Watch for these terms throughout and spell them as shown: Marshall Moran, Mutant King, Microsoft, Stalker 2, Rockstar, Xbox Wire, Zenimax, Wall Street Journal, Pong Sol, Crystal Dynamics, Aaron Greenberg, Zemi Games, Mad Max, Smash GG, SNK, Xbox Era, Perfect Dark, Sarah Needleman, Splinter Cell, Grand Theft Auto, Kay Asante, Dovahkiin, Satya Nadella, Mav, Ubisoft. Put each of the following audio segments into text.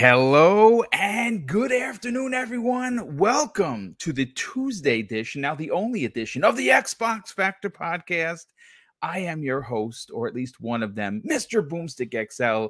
Hello and good afternoon, everyone. Welcome to the Tuesday edition, now the only edition of the Xbox Factor Podcast. I am your host, or at least one of them, Mr. Boomstick XL.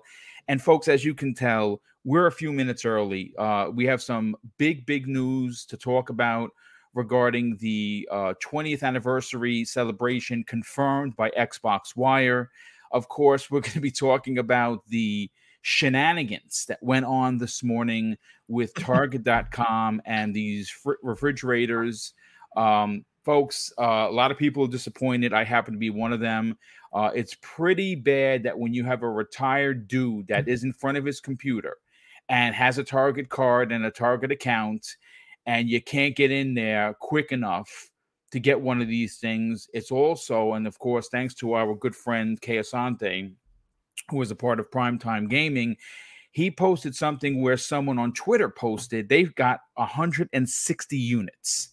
And folks, as you can tell, we're a few minutes early. We have some big news to talk about regarding the 20th anniversary celebration confirmed by Xbox Wire. Of course, we're going to be talking about the shenanigans that went on this morning with Target.com and these refrigerators. Folks, a lot of people are disappointed. I happen to be one of them. It's pretty bad that when you have a retired dude that is in front of his computer and has a Target card and a Target account, and you can't get in there quick enough to get one of these things. It's also, and of course, thanks to our good friend Kay Asante, who was a part of Primetime Gaming, he posted something where someone on Twitter posted they've got 160 units.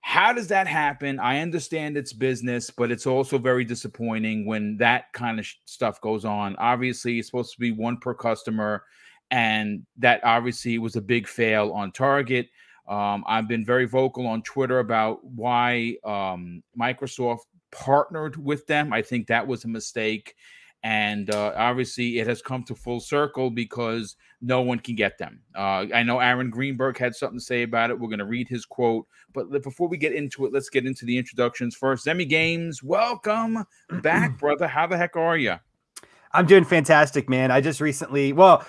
How does that happen? I understand it's business, but it's also very disappointing when that kind of stuff goes on. Obviously, it's supposed to be one per customer, and that obviously was a big fail on Target. I've been very vocal on Twitter about why Microsoft partnered with them. I think that was a mistake. And obviously, it has come to full circle because no one can get them. I know Aaron Greenberg had something to say about it. We're going to read his quote. But before we get into it, let's get into the introductions first. Zemi Games, welcome back, brother. How the heck are you? I'm doing fantastic, man. I just recently, well,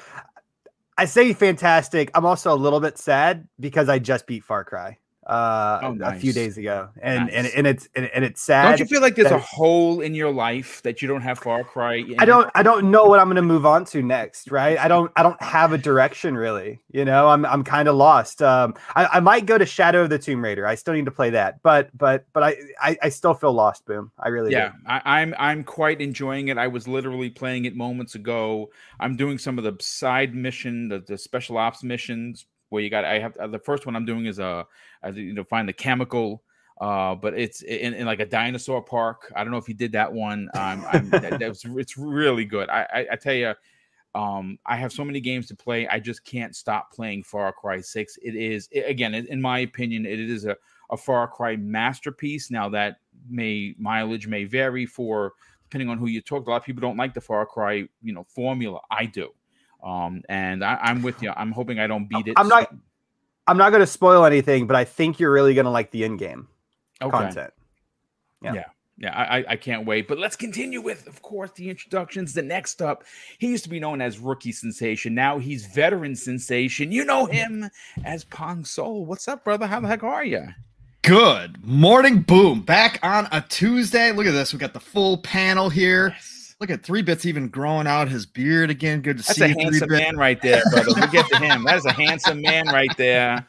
I say fantastic. I'm also a little bit sad because I just beat Far Cry a few days ago, and nice. and it's sad. Don't you feel like there's a hole in your life that you don't have Far Cry in? I don't know what I'm going to move on to next, right? I don't have a direction, really. You know, I'm kind of lost. I might go to Shadow of the Tomb Raider. I still need to play that, but I still feel lost. Boom, I really do. I'm quite enjoying it. I was literally playing it moments ago. I'm doing some of the side mission, the special ops missions. Where you got, I have the first one I'm doing is find the chemical, but it's in like a dinosaur park. I don't know if you did that one. It's really good. I tell you, I have so many games to play. I just can't stop playing Far Cry 6. It is, again, in my opinion, it is a Far Cry masterpiece. Now that mileage may vary for depending on who you talk. A lot of people don't like the Far Cry, formula. I do. And I'm with you. I'm hoping I don't beat it. I'm not going to spoil anything, but I think you're really going to like the in-game content. Yeah. I can't wait. But let's continue with, of course, the introductions. The next up, he used to be known as Rookie Sensation. Now he's Veteran Sensation. You know him as Pong Sol. What's up, brother? How the heck are you? Good morning, Boom. Back on a Tuesday. Look at this. We got the full panel here. Yes. Look at 3-Bit's even growing out his beard again. Good to see you. That's a handsome 3-Bit man right there, brother. We'll get to him. That is a handsome man right there.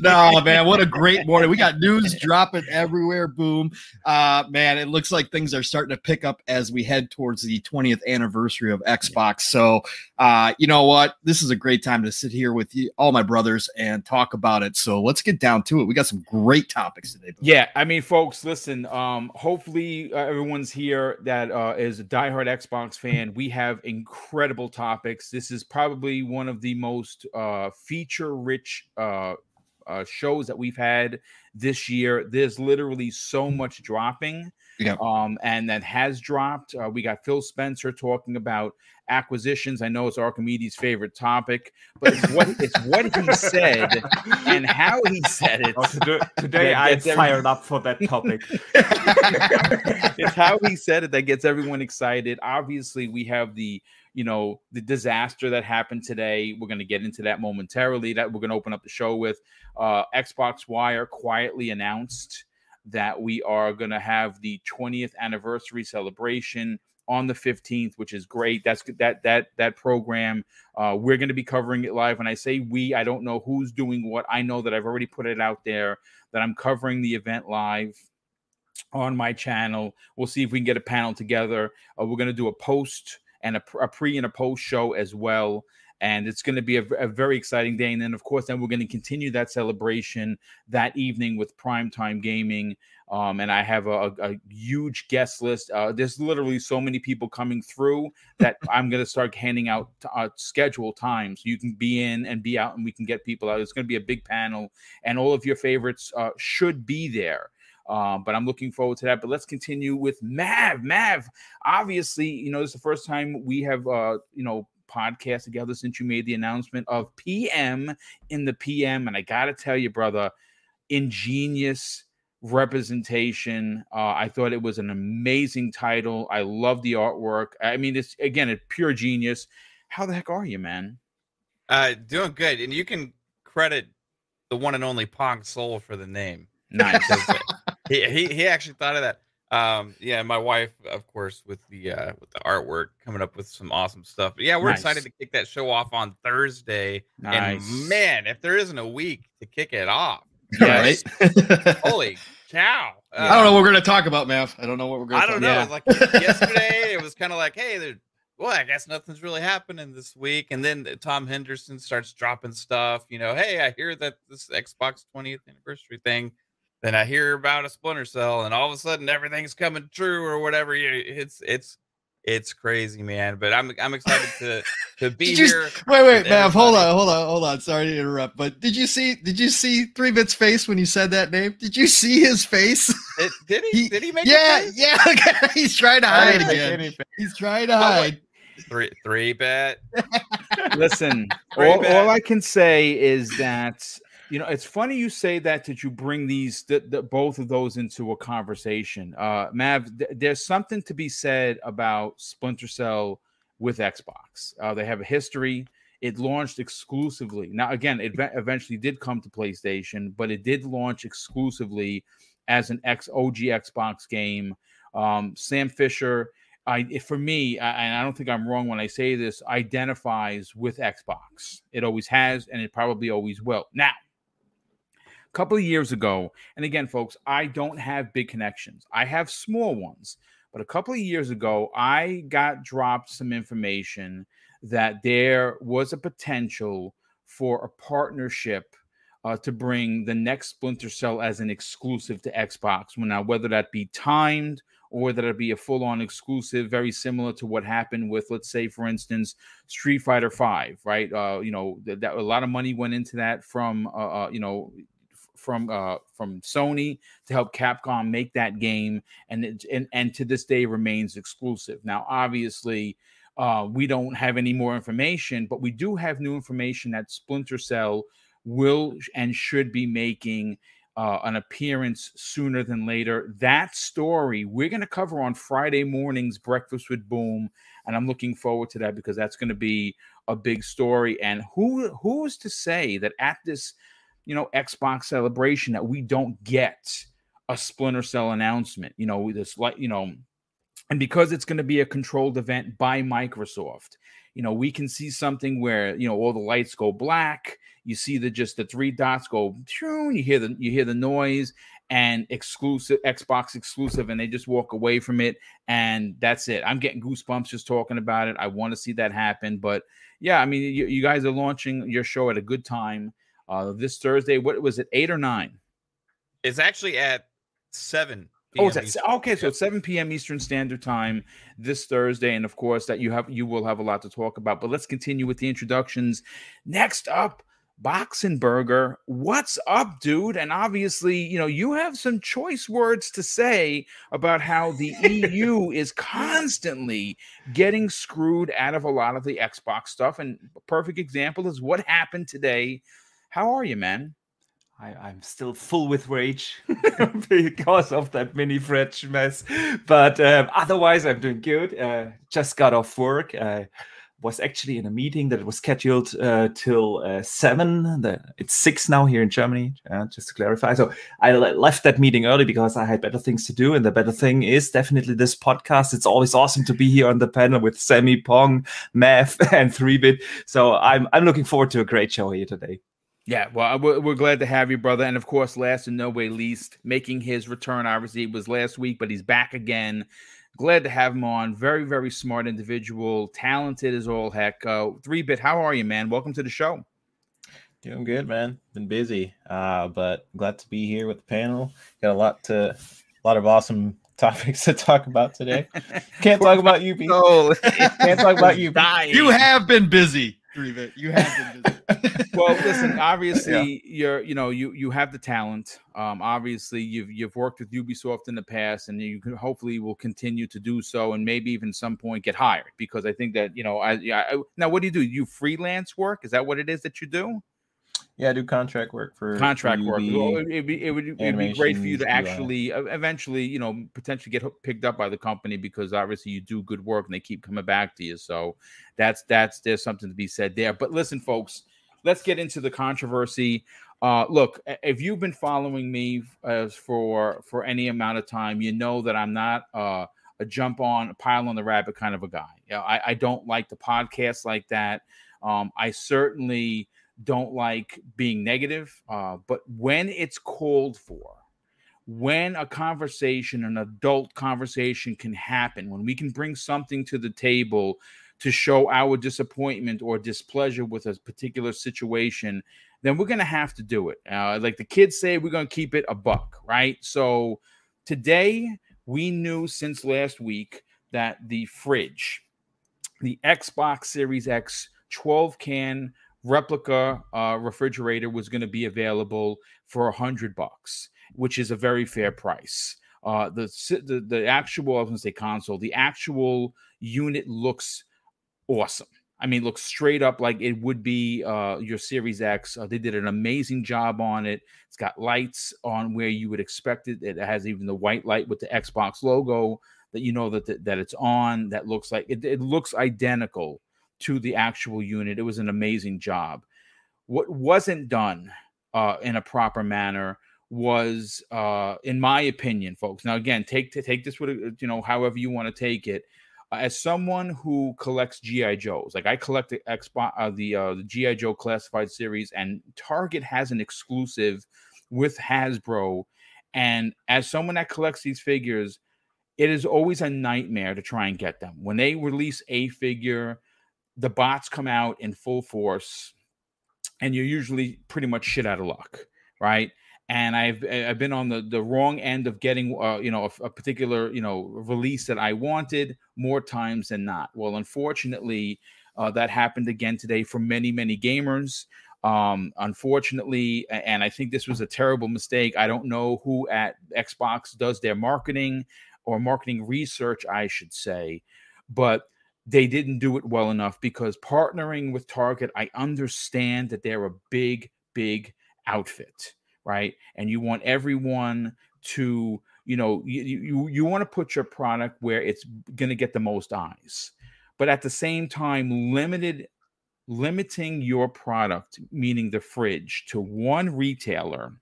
No, man, what a great morning. We got news dropping everywhere, Boom. Man, it looks like things are starting to pick up as we head towards the 20th anniversary of Xbox. So, you know what? This is a great time to sit here with you, all my brothers, and talk about it. So let's get down to it. We got some great topics today. Boom. Yeah, I mean, folks, listen, hopefully everyone's here that is a diehard Xbox fan. We have incredible topics. This is probably one of the most feature-rich shows that we've had this year. There's literally so much dropping, and that has dropped. We got Phil Spencer talking about acquisitions. I know it's Archimedes' favorite topic, but it's what he said and how he said it. Today I'm fired up for that topic. It's how he said it that gets everyone excited. Obviously, we have the disaster that happened today. We're going to get into that momentarily. That we're going to open up the show with. Xbox Wire quietly announced that we are going to have the 20th anniversary celebration on the 15th, which is great. That's that program. We're going to be covering it live. When I say we, I don't know who's doing what. I know that I've already put it out there that I'm covering the event live on my channel. We'll see if we can get a panel together. We're going to do a post and a pre and a post show as well. And it's going to be a very exciting day. And then, of course, then we're going to continue that celebration that evening with Primetime Gaming. And I have a huge guest list. There's literally so many people coming through that I'm going to start handing out schedule times. You can be in and be out, and we can get people out. It's going to be a big panel, and all of your favorites should be there. But I'm looking forward to that. But let's continue with Mav. Mav, obviously, you know, this is the first time we have, you know, podcast together since you made the announcement of PM in the PM. And I got to tell you, brother, ingenious representation. I thought it was an amazing title. I love the artwork. I mean, it's, again, it's pure genius. How the heck are you, man? Doing good. And you can credit the one and only Pong Sol for the name. Nice. He actually thought of that. Yeah, my wife, of course, with the artwork, coming up with some awesome stuff. But yeah, we're excited to kick that show off on Thursday. Nice. And man, if there isn't a week to kick it off, yes. Right? Holy cow! I don't know what we're gonna talk about, Mav. I don't know what we're gonna. I don't know. Like yesterday, it was kind of like, hey, well, I guess nothing's really happening this week. And then Tom Henderson starts dropping stuff. You know, hey, I hear that this Xbox 20th anniversary thing. Then I hear about a Splinter Cell, and all of a sudden everything's coming true or whatever. It's crazy, man. But I'm excited to be here. Wait, Mav, hold on. Sorry to interrupt, but did you see 3-Bit's face when you said that name? Did you see his face? Did he make? Yeah, a face? Yeah. Okay. He's trying to hide again. He's trying to hide. 3-Bit. Listen, 3-Bit. All I can say is that. You know, it's funny you say that you bring these both of those into a conversation. Mav, there's something to be said about Splinter Cell with Xbox. They have a history. It launched exclusively. Now, again, it eventually did come to PlayStation, but it did launch exclusively as an OG Xbox game. Sam Fisher, and I don't think I'm wrong when I say this, identifies with Xbox. It always has, and it probably always will. Now, couple of years ago, and again, folks, I don't have big connections. I have small ones. But a couple of years ago, I got dropped some information that there was a potential for a partnership to bring the next Splinter Cell as an exclusive to Xbox. Now, whether that be timed or that it be a full-on exclusive, very similar to what happened with, let's say, for instance, Street Fighter V, right? You know, that a lot of money went into that from Sony to help Capcom make that game, and to this day remains exclusive. Now, obviously, we don't have any more information, but we do have new information that Splinter Cell will and should be making an appearance sooner than later. That story we're going to cover on Friday morning's Breakfast with Boom, and I'm looking forward to that because that's going to be a big story. And who is to say that at this Xbox celebration that we don't get a Splinter Cell announcement, and because it's going to be a controlled event by Microsoft, we can see something where, all the lights go black, you see the three dots go, you hear the noise and Xbox exclusive, and they just walk away from it. And that's it. I'm getting goosebumps just talking about it. I want to see that happen, but yeah, I mean, you guys are launching your show at a good time. This Thursday, what was it, 8 or 9? It's actually at 7 p.m. Oh, it's at, okay, so it's 7 p.m. Eastern Standard Time this Thursday, and of course that you will have a lot to talk about. But let's continue with the introductions. Next up, Boxenberger. What's up, dude? And obviously, you have some choice words to say about how the EU is constantly getting screwed out of a lot of the Xbox stuff, and a perfect example is what happened today. How are you, man? I'm still full with rage because of that mini French mess. But otherwise, I'm doing good. Just got off work. I was actually in a meeting that was scheduled till 7. It's 6 now here in Germany, just to clarify. So I left that meeting early because I had better things to do. And the better thing is definitely this podcast. It's always awesome to be here on the panel with Zemi, Pong, Mav, and 3-Bit. So I'm looking forward to a great show here today. Yeah, well, we're glad to have you, brother. And, of course, last and no way least, making his return, obviously, it was last week, but he's back again. Glad to have him on. Very, very smart individual. Talented as all heck. 3-Bit, how are you, man? Welcome to the show. Doing good, man. Been busy, but glad to be here with the panel. Got a lot of awesome topics to talk about today. Can't talk about you, people. Can't talk about you. You have been busy, 3-Bit. You have been busy. Well, listen. Obviously, you have the talent. Obviously, you've worked with Ubisoft in the past, and you will continue to do so, and maybe even some point get hired. Because I think that now what do you do? You freelance work? Is that what it is that you do? Yeah, I do contract work for contract TV, work. Well, it'd be great for you to actually eventually, potentially get picked up by the company, because obviously you do good work and they keep coming back to you. So there's something to be said there. But listen, folks, let's get into the controversy. Look, if you've been following me for any amount of time, you know that I'm not a jump on, a pile on the rabbit kind of a guy. I don't like the podcast like that. I certainly don't like being negative, but when it's called for, when a conversation, an adult conversation can happen, when we can bring something to the table to show our disappointment or displeasure with a particular situation, then we're going to have to do it. Like the kids say, we're going to keep it a buck, right? So today, we knew since last week that the fridge, the Xbox Series X 12-can replica refrigerator was going to be available for $100, which is a very fair price. The actual, I was going to say console, the actual unit looks awesome. I mean, looks straight up like it would be your Series X. They did an amazing job on it. It's got lights on where you would expect it. It has even the white light with the Xbox logo that you know that it's on. That looks like it looks identical to the actual unit. It was an amazing job. What wasn't done in a proper manner was, in my opinion, folks. Now, again, take this with however you want to take it. As someone who collects GI Joes, like I collect the Xbox, the GI Joe classified series, and Target has an exclusive with Hasbro. And as someone that collects these figures, it is always a nightmare to try and get them. When they release a figure, the bots come out in full force, and you're usually pretty much shit out of luck, right? And I've been on the wrong end of getting a particular release that I wanted more times than not. Well, unfortunately, that happened again today for many gamers. Unfortunately, and I think this was a terrible mistake. I don't know who at Xbox does their marketing or marketing research, I should say, but they didn't do it well enough, because partnering with Target, I understand that they're a big outfit, right? And you want everyone to, you want to put your product where it's going to get the most eyes. But at the same time, limiting your product, meaning the fridge, to one retailer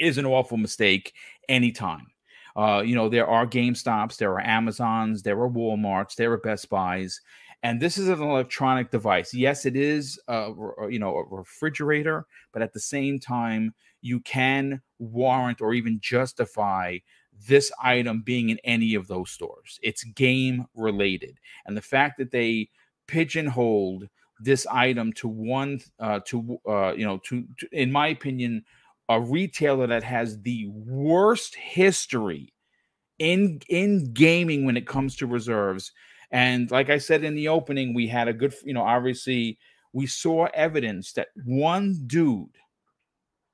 is an awful mistake anytime. There are GameStops, there are Amazons, there are Walmarts, there are Best Buys, and this is an electronic device. Yes, it is, a refrigerator, but at the same time, you can warrant or even justify this item being in any of those stores. It's game related, and the fact that they pigeonholed this item to one, to in my opinion, a retailer that has the worst history in gaming when it comes to reserves. And like I said in the opening, we had a good, obviously we saw evidence that one dude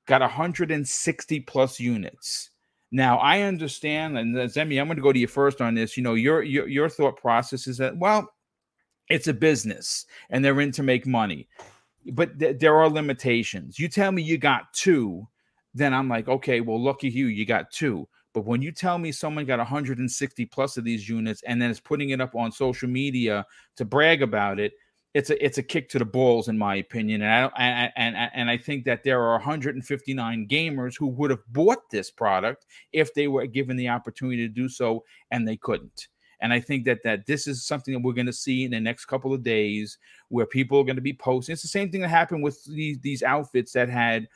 got 160 plus units. Now I understand, and Zemi, I'm going to go to you first on this. Your thought process is that, well, it's a business and they're in to make money, but there are limitations. You tell me you got two, then I'm like, okay, well, lucky you got two. But when you tell me someone got 160 plus of these units and then is putting it up on social media to brag about it, it's a kick to the balls, in my opinion. And I think that there are 159 gamers who would have bought this product if they were given the opportunity to do so, and they couldn't. And I think that this is something that we're going to see in the next couple of days, where people are going to be posting. It's the same thing that happened with these outfits that had,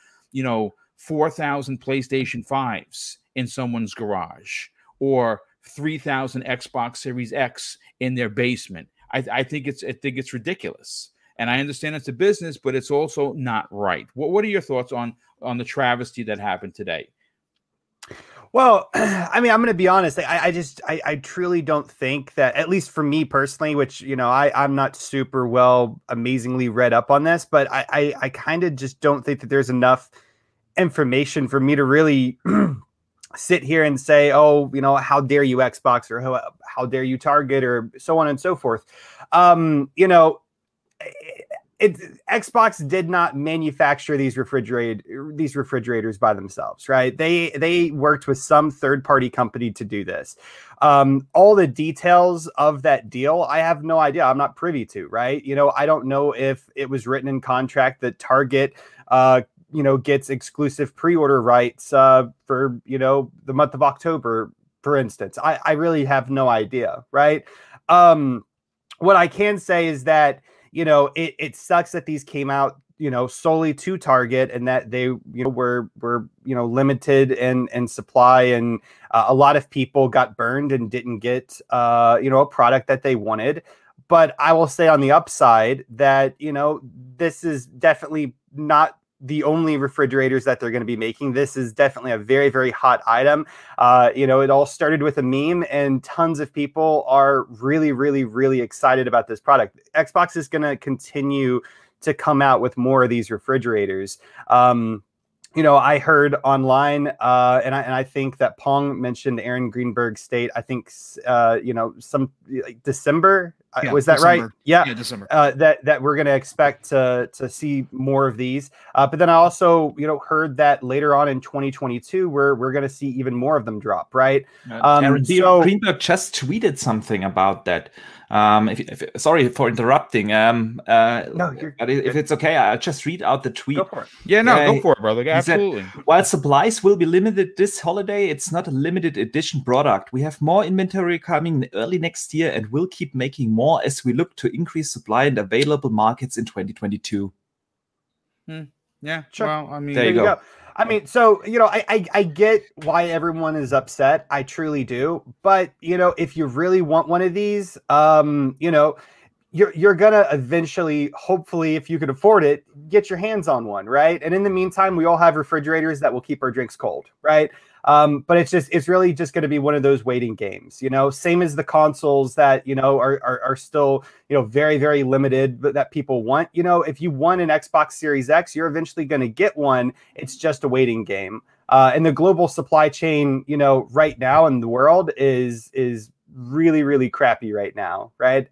4,000 PlayStation 5s in someone's garage, or 3,000 Xbox Series X in their basement. I think it's ridiculous. And I understand it's a business, but it's also not right. What are your thoughts on the travesty that happened today? Well, I mean, I'm going to be honest. I truly don't think that, at least for me personally, which, you know, I'm not super well, amazingly read up on this, but I kind of just don't think that there's enough information for me to really sit here and say, oh, you know, how dare you Xbox, or how dare you Target, or so on and so forth. You know, Xbox did not manufacture these refrigerators by themselves, right? They worked with some third-party company to do this. All the details of that deal, I have no idea. I'm not privy to, right? You know, I don't know if it was written in contract that Target, you know, gets exclusive pre-order rights for, you know, the month of October, for instance. I really have no idea, right? What I can say is that, you know, it sucks that these came out, you know, solely to Target, and that they, you know, were, you know, limited in supply, and a lot of people got burned and didn't get, you know, a product that they wanted. But I will say on the upside that, you know, this is definitely not the only refrigerators that they're going to be making. This is definitely a very, very hot item. You know, it all started with a meme, and tons of people are really, really, really excited about this product. Xbox is going to continue to come out with more of these refrigerators. You know, I heard online, and I think that Pong mentioned Aaron Greenberg's state, I think, you know, some like December. Yeah, was that December, right? Yeah, December. That we're going to expect to see more of these. But then I also, you know, heard that later on in 2022, we're going to see even more of them drop, right? Aaron Greenberg just tweeted something about that. If sorry for interrupting. No, but if it's okay, I'll just read out the tweet. Go for it. Yeah, no, go for it, brother. Absolutely. Said, while supplies will be limited this holiday, it's not a limited edition product. We have more inventory coming early next year, and we'll keep making more as we look to increase supply in available markets in 2022. Yeah, sure. Well, I mean, there you go. I mean, so, you know, I get why everyone is upset. I truly do. But, you know, if you really want one of these, you know, you're going to eventually, hopefully, if you can afford it, get your hands on one, right? And in the meantime, we all have refrigerators that will keep our drinks cold, right? But it's really just going to be one of those waiting games, you know, same as the consoles that, you know, are still, you know, very, very limited, but that people want. You know, if you want an Xbox Series X, you're eventually going to get one. It's just a waiting game. And the global supply chain, you know, right now in the world is really, really crappy right now, right?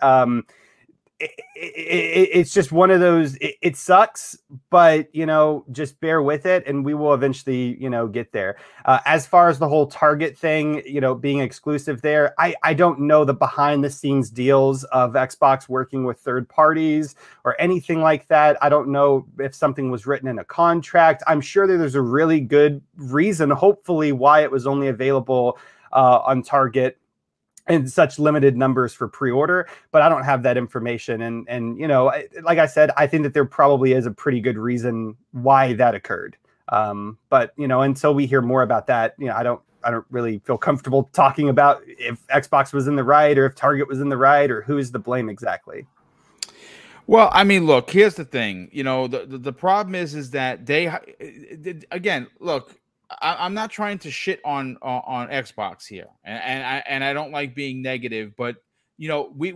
It's just one of those, it sucks, but, you know, just bear with it, and we will eventually, you know, get there. As far as the whole Target thing, you know, being exclusive there, I don't know the behind the scenes deals of Xbox working with third parties or anything like that. I don't know if something was written in a contract. I'm sure that there's a really good reason, hopefully, why it was only available on Target in such limited numbers for pre-order, but I don't have that information. And you know, like I said, I think that there probably is a pretty good reason why that occurred. But you know, until we hear more about that, you know, I don't really feel comfortable talking about if Xbox was in the right or if Target was in the right or who is to blame exactly. Well, I mean, look, here's the thing. You know, the problem is that they, again, look, I'm not trying to shit on Xbox here, and I don't like being negative, but you know, we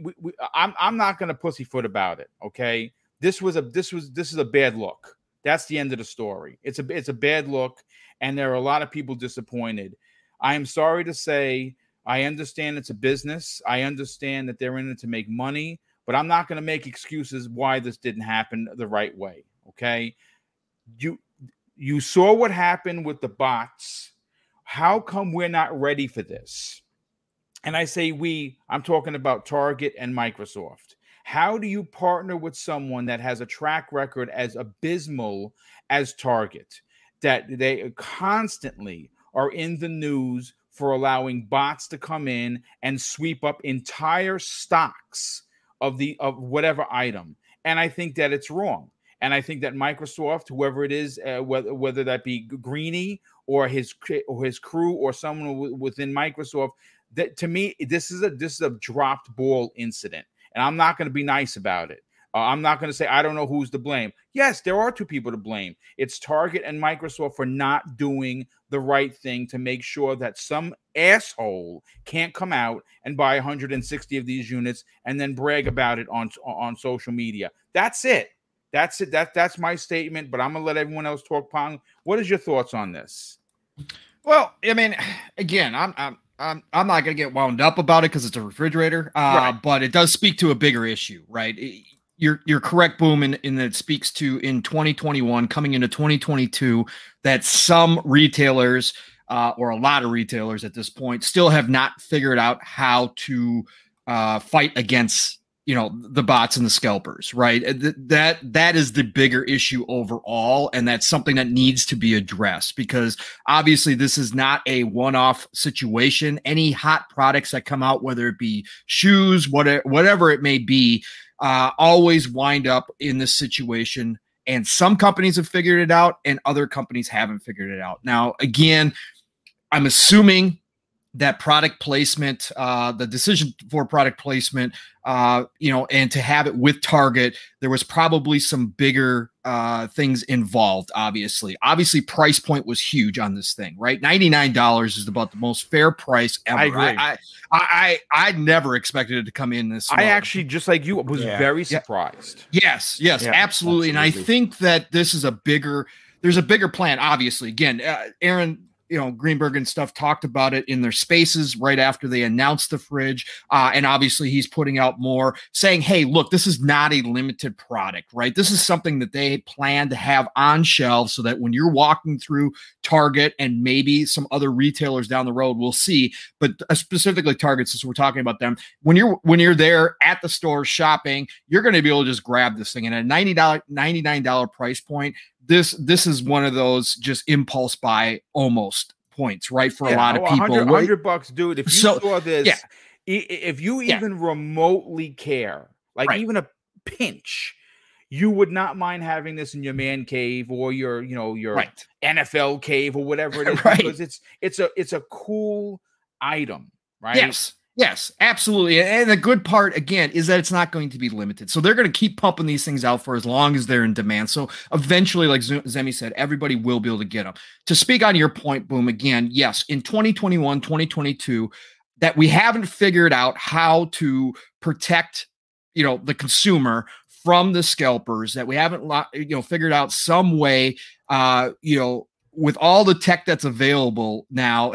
I'm not going to pussyfoot about it. Okay, this is a bad look. That's the end of the story. It's a bad look, and there are a lot of people disappointed. I am sorry to say. I understand it's a business. I understand that they're in it to make money, but I'm not going to make excuses why this didn't happen the right way. Okay, You saw what happened with the bots. How come we're not ready for this? And I say we, I'm talking about Target and Microsoft. How do you partner with someone that has a track record as abysmal as Target, that they constantly are in the news for allowing bots to come in and sweep up entire stocks of whatever item? And I think that it's wrong. And I think that Microsoft, whoever it is, whether that be Greeny or his crew or someone within Microsoft, that to me, this is a dropped ball incident, and I'm not going to be nice about it. I'm not going to say I don't know who's to blame. Yes, there are two people to blame. It's Target and Microsoft for not doing the right thing to make sure that some asshole can't come out and buy 160 of these units and then brag about it on social media. That's it. That's it. That's my statement, but I'm going to let everyone else talk. Pong, what is your thoughts on this? Well, I mean, again, I'm not going to get wound up about it because it's a refrigerator, right. But it does speak to a bigger issue, right? You're correct, Boom, and that speaks to in 2021, coming into 2022, that some retailers or a lot of retailers at this point still have not figured out how to fight against, you know, the bots and the scalpers, right? That is the bigger issue overall, and that's something that needs to be addressed because obviously this is not a one-off situation. Any hot products that come out, whether it be shoes, whatever it may be, always wind up in this situation, and some companies have figured it out and other companies haven't figured it out. Now, again, I'm assuming that product placement, the decision for product placement, you know, and to have it with Target, there was probably some bigger things involved, obviously price point was huge on this thing, right? $99 is about the most fair price ever. I agree. I never expected it to come in this low. I actually, just like you, was very surprised. Yes, yeah, absolutely. And I think that this is there's a bigger plan, obviously. Again, Aaron, you know, Greenberg and stuff talked about it in their spaces right after they announced the fridge. And obviously he's putting out more saying, hey, look, this is not a limited product, right? This is something that they plan to have on shelves so that when you're walking through Target and maybe some other retailers down the road, we'll see, but specifically Target, since we're talking about them, when you're there at the store shopping, you're going to be able to just grab this thing. And at a $99 price point, this is one of those just impulse buy almost points, right? For a lot of people. $100, dude. If you saw this, if you even remotely care, like even a pinch, you would not mind having this in your man cave or your, you know, your NFL cave or whatever it is, right. Because it's a cool item, right? Yes, absolutely. And the good part, again, is that it's not going to be limited. So they're going to keep pumping these things out for as long as they're in demand. So eventually, like Zemi said, everybody will be able to get them. To speak on your point, Boom, again, yes, in 2021, 2022, that we haven't figured out how to protect, you know, the consumer from the scalpers, that we haven't, you know, figured out some way, you know, with all the tech that's available now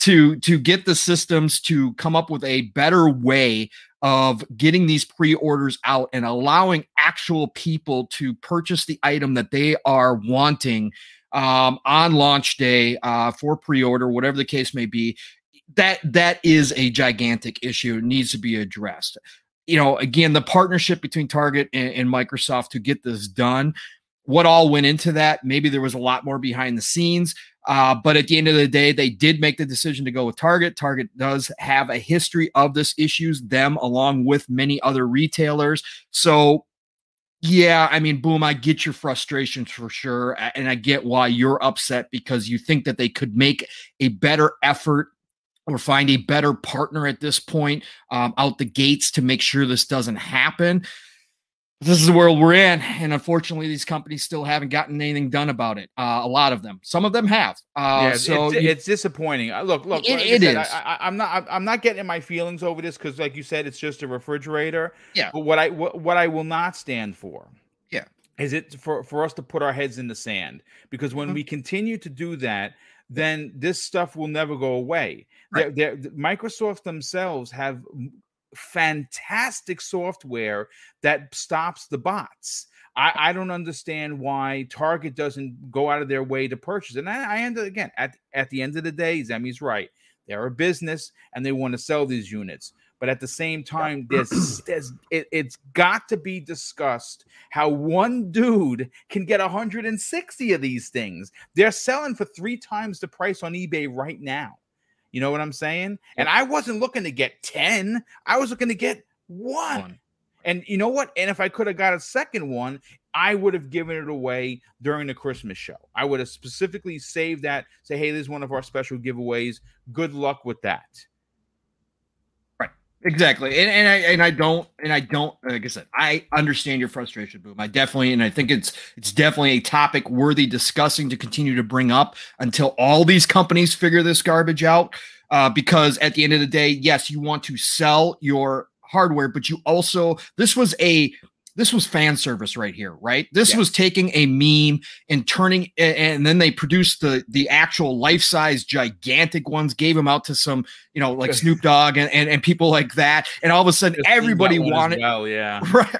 to get the systems to come up with a better way of getting these pre-orders out and allowing actual people to purchase the item that they are wanting on launch day for pre-order, whatever the case may be, that is a gigantic issue. It needs to be addressed. You know, again, the partnership between Target and Microsoft to get this done, what all went into that. Maybe there was a lot more behind the scenes, but at the end of the day, they did make the decision to go with Target. Target does have a history of this issues, them along with many other retailers. So yeah, I mean, Boom, I get your frustrations for sure. And I get why you're upset because you think that they could make a better effort or find a better partner at this point out the gates to make sure this doesn't happen. This is the world we're in, and unfortunately, these companies still haven't gotten anything done about it. A lot of them, some of them have. So it's disappointing. Look, it is. I'm not getting my feelings over this because, like you said, it's just a refrigerator. Yeah. But what I will not stand for, is it for us to put our heads in the sand, because when we continue to do that, then this stuff will never go away. Right. Microsoft themselves have fantastic software that stops the bots. I don't understand why Target doesn't go out of their way to purchase. And I end up, again, at the end of the day, Zemi's right. They're a business and they want to sell these units. But at the same time, it's got to be discussed how one dude can get 160 of these things. They're selling for 3 times the price on eBay right now. You know what I'm saying? And I wasn't looking to get 10. I was looking to get one. And you know what? And if I could have got a second one, I would have given it away during the Christmas show. I would have specifically saved that, say, hey, this is one of our special giveaways. Good luck with that. Exactly. And I don't, like I said, I understand your frustration, Boom. I think it's definitely a topic worthy discussing to continue to bring up until all these companies figure this garbage out. Because at the end of the day, yes, you want to sell your hardware, but you also, this was fan service right here, right? This was taking a meme and turning, and then they produced the actual life-size gigantic ones, gave them out to some, like Snoop Dogg and people like that. And all of a sudden everybody wanted,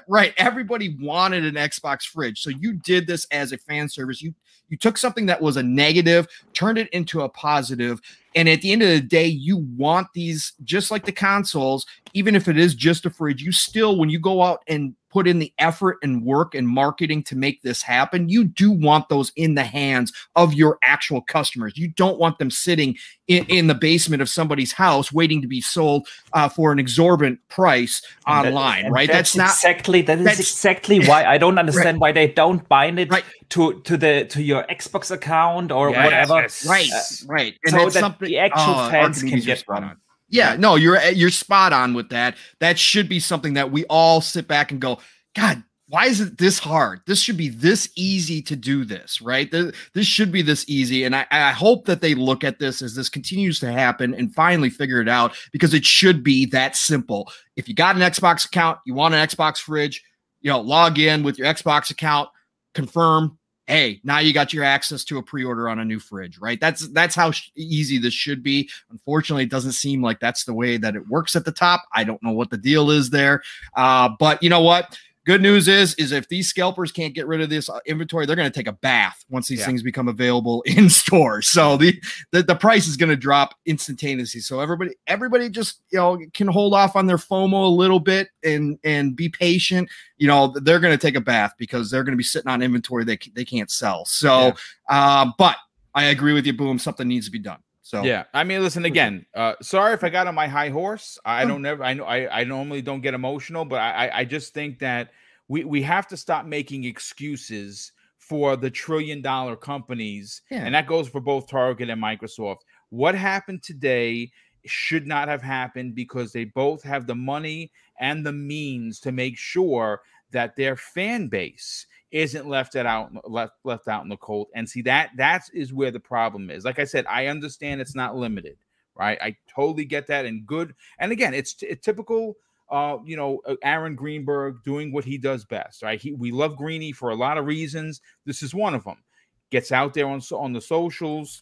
right. Everybody wanted an Xbox fridge. So you did this as a fan service. You took something that was a negative, turned it into a positive. And at the end of the day, you want these, just like the consoles, even if it is just a fridge, you still, when you go out and put in the effort and work and marketing to make this happen, you do want those in the hands of your actual customers. You don't want them sitting in the basement of somebody's house waiting to be sold for an exorbitant price online, and right? That's exactly why I don't understand why they don't bind it to your Xbox account or whatever. Yes. Right. And so that the actual fans can get on. Yeah, no, you're spot on with that. That should be something that we all sit back and go, God, why is it this hard? This should be this easy to do this, right? This should be this easy. And I hope that they look at this as this continues to happen and finally figure it out, because it should be that simple. If you got an Xbox account, you want an Xbox fridge, log in with your Xbox account, confirm. Hey, now you got your access to a pre-order on a new fridge, right? That's how easy this should be. Unfortunately, it doesn't seem like that's the way that it works at the top. I don't know what the deal is there. But you know what? Good news is if these scalpers can't get rid of this inventory, they're going to take a bath once these things become available in store. So the price is going to drop instantaneously. So everybody just, can hold off on their FOMO a little bit and be patient. They're going to take a bath because they're going to be sitting on inventory they can't sell. So, but I agree with you, Boom. Something needs to be done. So yeah, I mean, listen again. Sorry if I got on my high horse. I normally don't get emotional, but I just think that we have to stop making excuses for the $1 trillion companies, and that goes for both Target and Microsoft. What happened today should not have happened because they both have the money and the means to make sure that their fan base isn't left out in the cold. And see, that is where the problem is. Like I said, I understand it's not limited, right? I totally get that. And good. And again, it's typical, Aaron Greenberg doing what he does best, right? We love Greeny for a lot of reasons. This is one of them. Gets out there on the socials.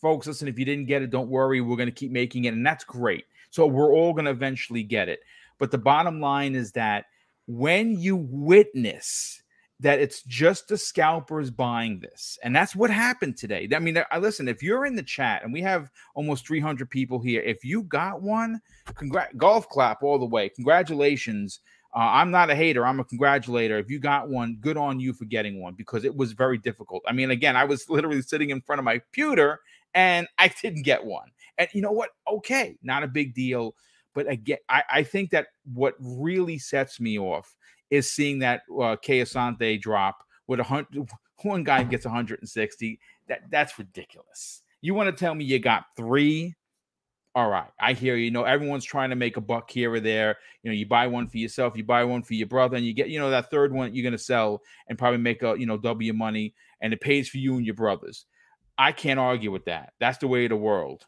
Folks, listen, if you didn't get it, don't worry. We're going to keep making it. And that's great. So we're all going to eventually get it. But the bottom line is that when you witness that it's just the scalpers buying this. And that's what happened today. I mean, listen, if you're in the chat, and we have almost 300 people here, if you got one, golf clap all the way. Congratulations. I'm not a hater. I'm a congratulator. If you got one, good on you for getting one, because it was very difficult. I mean, again, I was literally sitting in front of my computer, and I didn't get one. And you know what? Okay, not a big deal. But again, I think that what really sets me off is seeing that Kei Asante drop with 100. One guy gets 160. That's ridiculous. You want to tell me you got 3? All right, I hear you. Everyone's trying to make a buck here or there. You buy one for yourself, you buy one for your brother, and you get that third one you're gonna sell and probably make a double your money, and it pays for you and your brothers. I can't argue with that. That's the way of the world.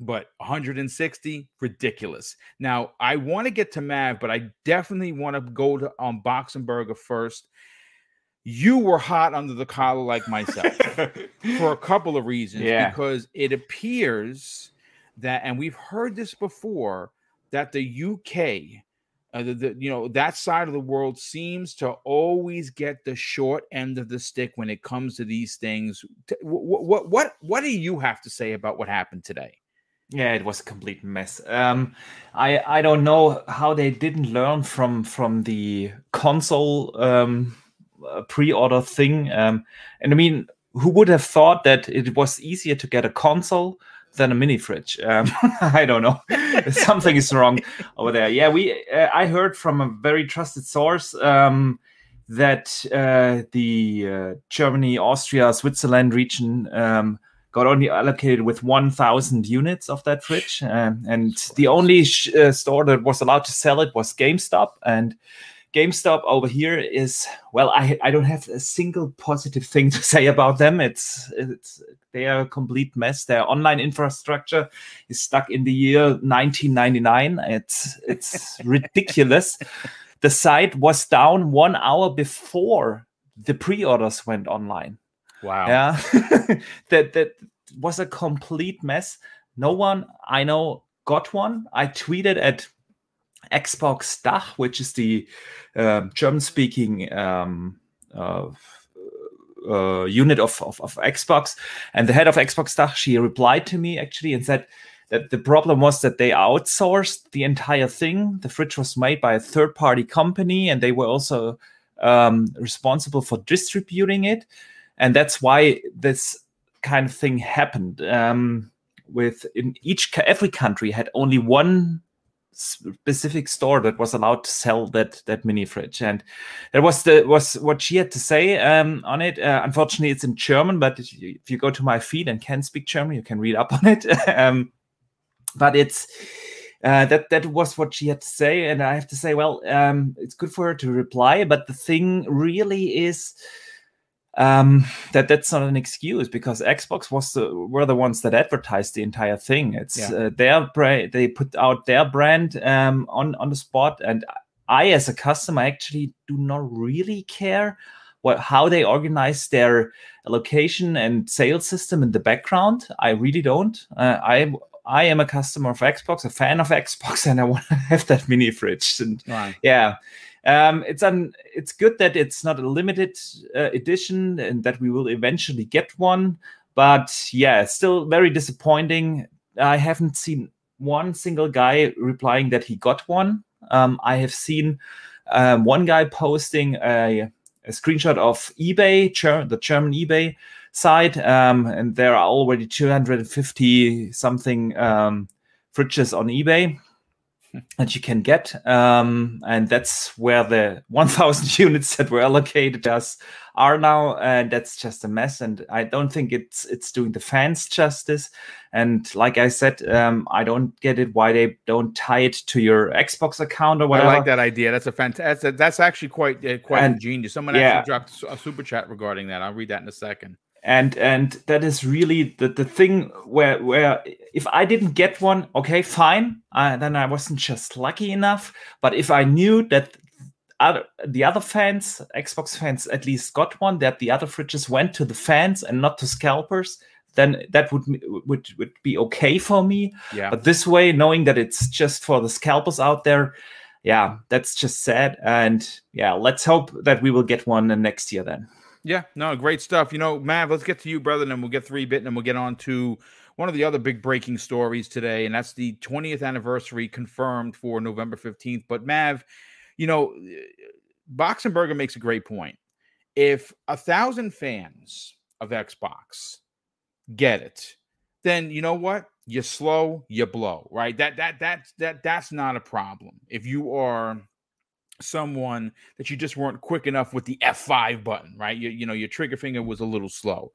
But 160, ridiculous. Now, I want to get to Mav, but I definitely want to go to Boxenberger first. You were hot under the collar like myself for a couple of reasons. Yeah. Because it appears that, and we've heard this before, that the UK, that side of the world seems to always get the short end of the stick when it comes to these things. What do you have to say about what happened today? Yeah, it was a complete mess. I don't know how they didn't learn from the console pre-order thing. And I mean, who would have thought that it was easier to get a console than a mini fridge? I don't know. Something is wrong over there. Yeah, I heard from a very trusted source that the Germany, Austria, Switzerland region got only allocated with 1,000 units of that fridge. And the only store that was allowed to sell it was GameStop. And GameStop over here is, well, I don't have a single positive thing to say about them. They are a complete mess. Their online infrastructure is stuck in the year 1999. It's ridiculous. The site was down 1 hour before the pre-orders went online. Wow. Yeah. That was a complete mess. No one I know got one. I tweeted at Xbox Dach, which is the German-speaking unit of Xbox. And the head of Xbox Dach, she replied to me actually and said that the problem was that they outsourced the entire thing. The fridge was made by a third-party company, and they were also responsible for distributing it. And that's why this kind of thing happened. Every country had only one specific store that was allowed to sell that mini fridge, and that was what she had to say on it. Unfortunately, it's in German, but if you go to my feed and can speak German, you can read up on it. But it's that was what she had to say, and I have to say, well, it's good for her to reply, but the thing really is that's not an excuse, because Xbox were the ones that advertised the entire thing. It's their brand. They put out their brand on the spot, and I as a customer actually do not really care how they organize their allocation and sales system in the background. I really don't. I am a customer of Xbox, a fan of Xbox, and I want to have that mini fridge. And right. Yeah. It's good that it's not a limited edition and that we will eventually get one. But yeah, still very disappointing. I haven't seen one single guy replying that he got one. I have seen one guy posting a screenshot of eBay, the German eBay site, and there are already 250-something fridges on eBay that you can get, and that's where the 1,000 units that were allocated us are now, and that's just a mess. And I don't think it's doing the fans justice. And like I said, I don't get it why they don't tie it to your Xbox account or whatever. I like that idea. That's a fantastic. That's actually quite ingenious. Someone actually dropped a super chat regarding that. I'll read that in a second. And that is really the thing where if I didn't get one, okay, fine. Then I wasn't just lucky enough. But if I knew that the other fans, Xbox fans at least got one, that the other fridges went to the fans and not to scalpers, then that would be okay for me. Yeah. But this way, knowing that it's just for the scalpers out there, yeah, that's just sad. And yeah, let's hope that we will get one next year then. Yeah, no, great stuff. You know, Mav, let's get to you, brother, and then we'll get 3-Bit, and then we'll get on to one of the other big breaking stories today, and that's the 20th anniversary confirmed for November 15th. But, Mav, you know, Boxenberger makes a great point. If 1,000 fans of Xbox get it, then you know what? You slow, you blow, right? That's not a problem. If you are someone that you just weren't quick enough with the F5 button, right? You know, your trigger finger was a little slow.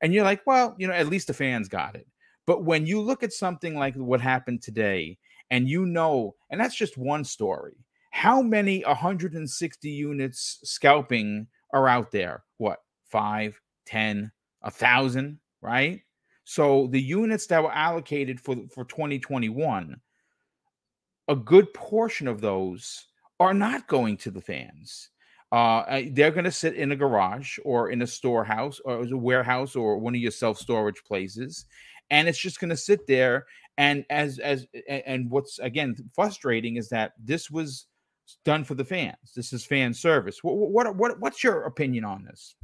And you're like, well, you know, at least the fans got it. But when you look at something like what happened today, and you know, and that's just one story, how many 160 units scalping are out there? What, 5, 10, 1,000, right? So the units that were allocated for 2021, a good portion of those are not going to the fans. They're going to sit in a garage or in a storehouse or a warehouse or one of your self-storage places, and it's just going to sit there. And and what's again frustrating is that this was done for the fans. This is fan service. What's your opinion on this?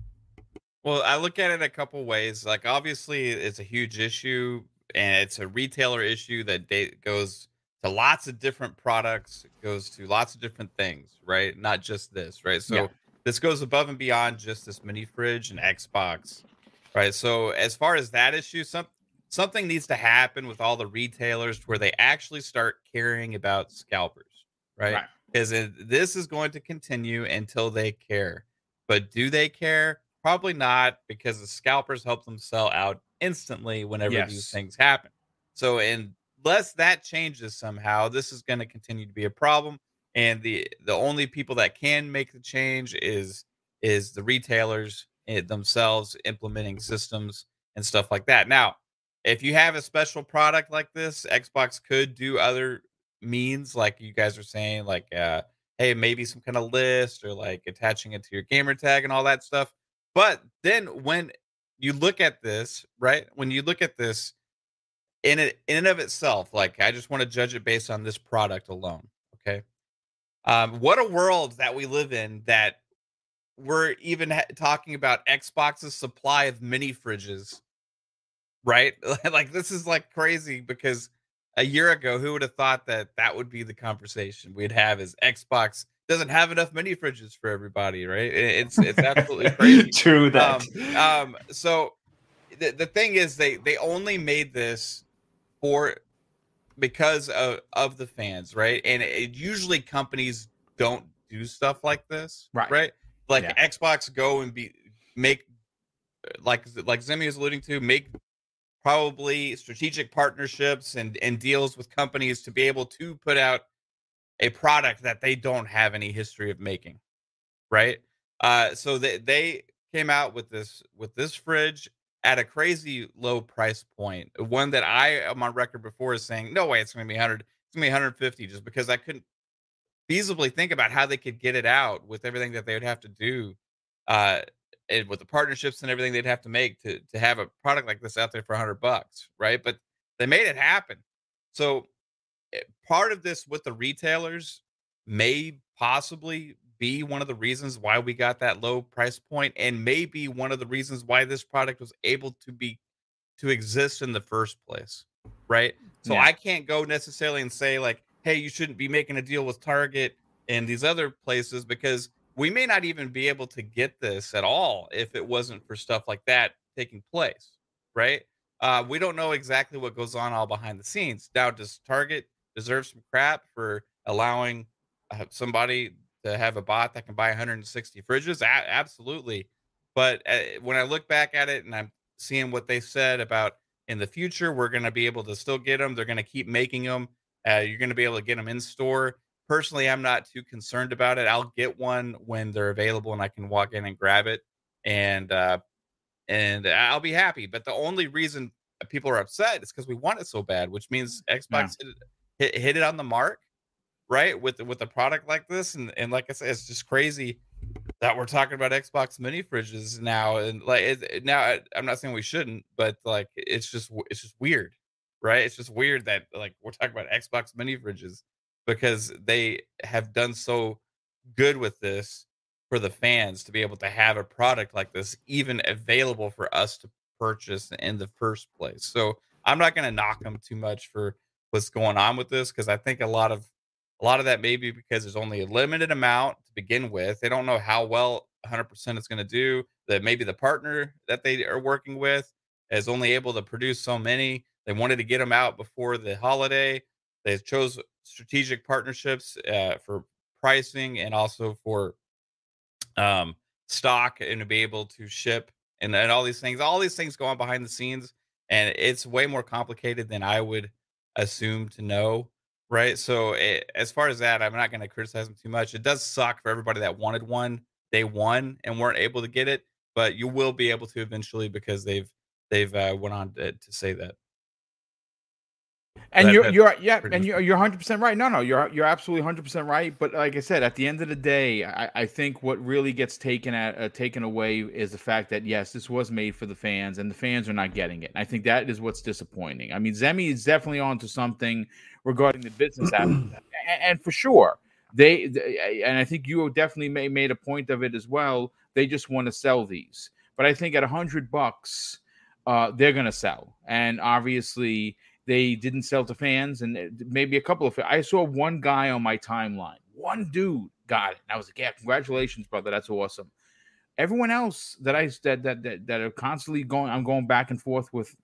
Well, I look at it a couple ways. Like, obviously, it's a huge issue, and it's a retailer issue that goes to lots of different products. It goes to lots of different things, right? Not just this, right? So This goes above and beyond just this mini fridge and Xbox, right? So as far as that issue, something needs to happen with all the retailers where they actually start caring about scalpers, right? Because this is going to continue until they care. But do they care? Probably not, because the scalpers help them sell out instantly whenever these things happen. So unless that changes somehow, this is going to continue to be a problem. And the only people that can make the change is the retailers themselves implementing systems and stuff like that. Now, if you have a special product like this, Xbox could do other means, like you guys are saying, like, hey, maybe some kind of list or like attaching it to your gamer tag and all that stuff. But then when you look at this, right, when you look at this in and of itself, like, I just want to judge it based on this product alone. Okay. What a world that we live in that we're even talking about Xbox's supply of mini fridges, right? Like, this is like crazy, because a year ago, who would have thought that that would be the conversation we'd have, is Xbox doesn't have enough mini fridges for everybody, right? It's absolutely crazy. True that. So the thing is, they only made this because of the fans, right? And it usually companies don't do stuff like this, right? Like Xbox Go and make like Zemi is alluding to, make probably strategic partnerships and deals with companies to be able to put out a product that they don't have any history of making, right? So they came out with this fridge at a crazy low price point, one that I am on record before is saying, no way it's going to be 100, it's going to be 150, just because I couldn't feasibly think about how they could get it out with everything that they would have to do, and with the partnerships and everything they'd have to make to have a product like this out there for $100, right? But they made it happen. So part of this with the retailers may possibly be one of the reasons why we got that low price point, and maybe one of the reasons why this product was able to exist in the first place, right? So I can't go necessarily and say, like, hey, you shouldn't be making a deal with Target and these other places, because we may not even be able to get this at all if it wasn't for stuff like that taking place, right? We don't know exactly what goes on all behind the scenes. Now, does Target deserve some crap for allowing somebody to have a bot that can buy 160 fridges? Absolutely. But when I look back at it and I'm seeing what they said about in the future, we're going to be able to still get them. They're going to keep making them. You're going to be able to get them in store. Personally, I'm not too concerned about it. I'll get one when they're available and I can walk in and grab it, and I'll be happy. But the only reason people are upset is because we want it so bad, which means Xbox hit it on the mark, right? With a product like this, and like I said, it's just crazy that we're talking about Xbox mini fridges now. And like now, I'm not saying we shouldn't, but like it's just weird, right? It's just weird that like we're talking about Xbox mini fridges, because they have done so good with this for the fans to be able to have a product like this even available for us to purchase in the first place. So I'm not going to knock them too much for what's going on with this, because I think a lot of that may be because there's only a limited amount to begin with. They don't know how well 100% it's going to do. That maybe the partner that they are working with is only able to produce so many. They wanted to get them out before the holiday. They chose strategic partnerships for pricing and also for stock and to be able to ship and all these things go on behind the scenes, and it's way more complicated than I would assume to know, right? So as far as that, I'm not going to criticize them too much. It does suck for everybody that wanted one day one and weren't able to get it, but you will be able to eventually, because they've went on to say that. And you're 100% right. No, you're absolutely 100% right. But like I said, at the end of the day, I think what really gets taken away is the fact that yes, this was made for the fans, and the fans are not getting it. And I think that is what's disappointing. I mean, Zemi is definitely onto something regarding the business aspect, and for sure they and I think you definitely made a point of it as well. They just want to sell these, but I think at $100, they're going to sell, and obviously. They didn't sell to fans, and maybe a couple of. I saw one guy on my timeline. One dude got it. And I was like, "Yeah, congratulations, brother! That's awesome." Everyone else that I that are constantly going, I'm going back and forth with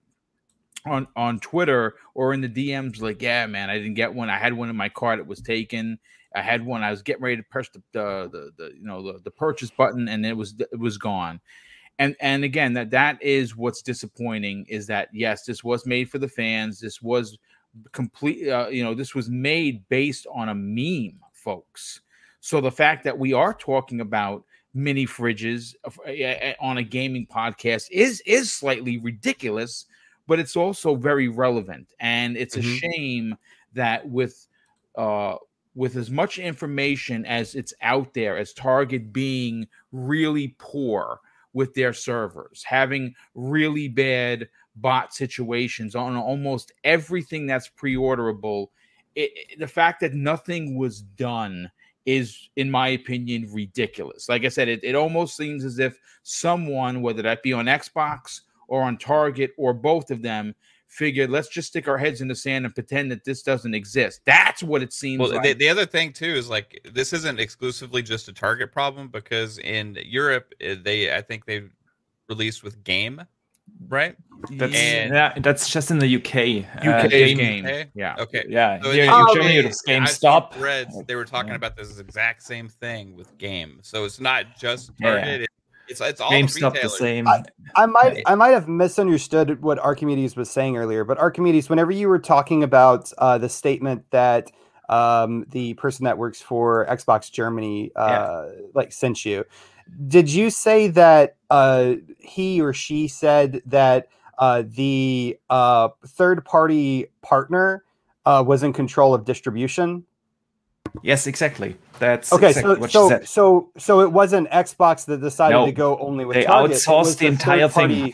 on Twitter or in the DMs, like, "Yeah, man, I didn't get one. I had one in my cart; it was taken. I had one. I was getting ready to press the purchase button, and it was gone." And again, that is what's disappointing, is that, yes, this was made for the fans. This was complete, this was made based on a meme, folks. So the fact that we are talking about mini fridges on a gaming podcast is slightly ridiculous, but it's also very relevant. And it's a shame that with as much information as it's out there, as Target being really poor with their servers, having really bad bot situations on almost everything that's pre-orderable, the fact that nothing was done is, in my opinion, ridiculous. Like I said, it almost seems as if someone, whether that be on Xbox or on Target or both of them, figured, let's just stick our heads in the sand and pretend that this doesn't exist. That's what it seems like. The other thing, too, is like, this isn't exclusively just a Target problem, because in Europe, I think they released with Game, right? That's just in the UK. Game. UK? Yeah. Okay. Yeah. So GameStop. They were talking about this exact same thing with Game. So it's not just Target. Yeah. It's all the same. I might have misunderstood what Archimedes was saying earlier, but Archimedes, whenever you were talking about the statement that the person that works for Xbox Germany sent you, did you say that he or she said that the third-party partner was in control of distribution? Yes, exactly. That's okay. Exactly what she said. So it wasn't Xbox that decided to go only with Target. They outsourced the entire thing.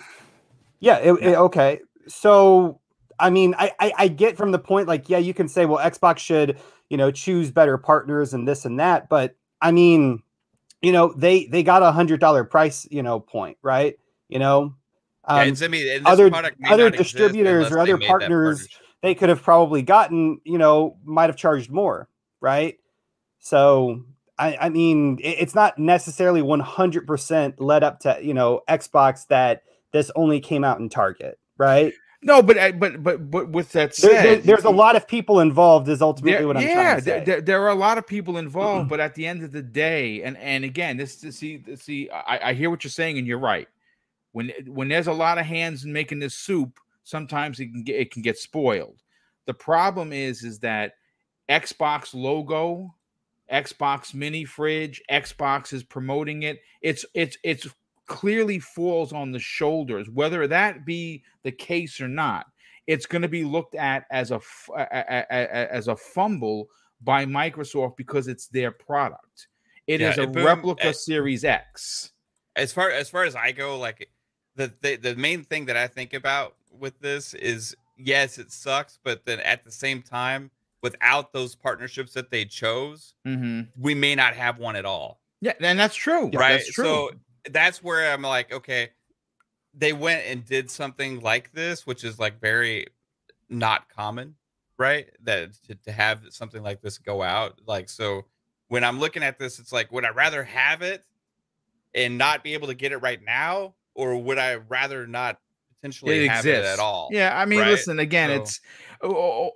Yeah. Okay. So I mean, I get from the point, like, yeah, you can say, well, Xbox should choose better partners and this and that, but I mean, they got $100 price point, right? And Zemi, and other distributors or other partners they could have probably gotten, might have charged more. Right. So, I mean, it's not necessarily 100% led up to, Xbox that this only came out in Target. Right. No, but with that said, there's a lot of people involved is ultimately what I'm trying to say. There are a lot of people involved. But at the end of the day, and again, I hear what you're saying. And you're right. When there's a lot of hands in making this soup, sometimes it can get spoiled. The problem is that Xbox logo, Xbox mini fridge, Xbox is promoting it. It's clearly falls on the shoulders. Whether that be the case or not, it's going to be looked at as a fumble by Microsoft because it's their product. It is a replica Series X. As far as I go, like the main thing that I think about with this is, yes, it sucks, but then at the same time, without those partnerships that they chose, we may not have one at all. Yeah, and that's true. Yeah, right. That's true. So that's where I'm like, okay, they went and did something like this, which is like very not common, right? That to have something like this go out. Like, so when I'm looking at this, it's like, would I rather have it and not be able to get it right now? Or would I rather not have it at all? Yeah, I mean, right? Listen, again, we're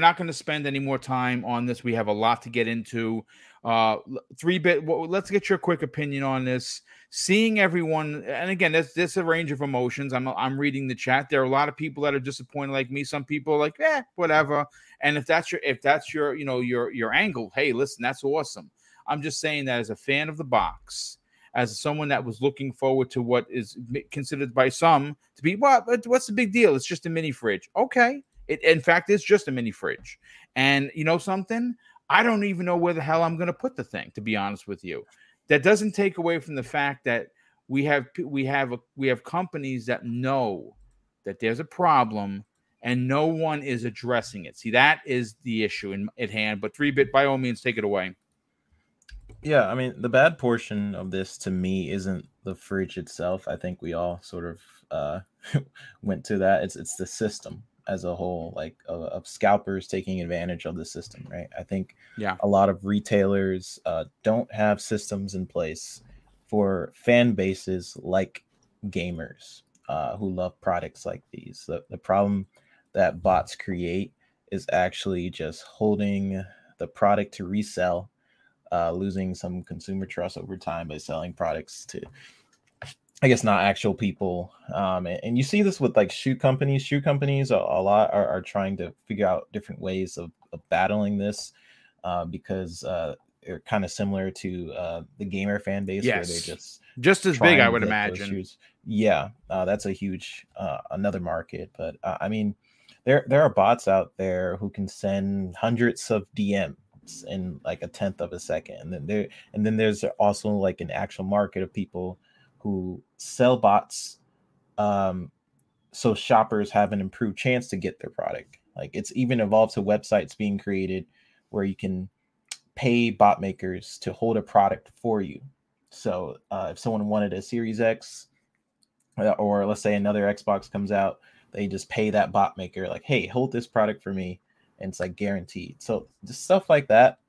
not going to spend any more time on this. We have a lot to get into. 3-Bit, let's get your quick opinion on this. Seeing everyone, and again, there's a range of emotions. I'm reading the chat. There are a lot of people that are disappointed, like me. Some people are like, whatever. And if that's your your angle, hey, listen, that's awesome. I'm just saying that as a fan of the box, as someone that was looking forward to what is considered by some to be, what's the big deal? It's just a mini fridge. Okay. In fact, it's just a mini fridge. And you know something? I don't even know where the hell I'm going to put the thing, to be honest with you. That doesn't take away from the fact that we have companies that know that there's a problem and no one is addressing it. See, that is the issue at hand. But 3-Bit, by all means, take it away. Yeah, I mean, the bad portion of this to me isn't the fridge itself. I think we all sort of went to that. It's the system as a whole, like of scalpers taking advantage of the system, right? I think a lot of retailers don't have systems in place for fan bases like gamers who love products like these. The problem that bots create is actually just holding the product to resell, losing some consumer trust over time by selling products to I guess not actual people. And you see this with like shoe companies. Shoe companies a lot are trying to figure out different ways of battling this because they're kind of similar to the gamer fan base. Yes. Where they're just as big, I would imagine. Yeah, that's a huge another market. But I mean, there are bots out there who can send hundreds of DMs in like a tenth of a second. And then there's also like an actual market of people who sell bots, so shoppers have an improved chance to get their product. Like it's even evolved to websites being created where you can pay bot makers to hold a product for you. So if someone wanted a Series X, or let's say another Xbox comes out, they just pay that bot maker like, hey, hold this product for me, and it's like guaranteed. So just stuff like that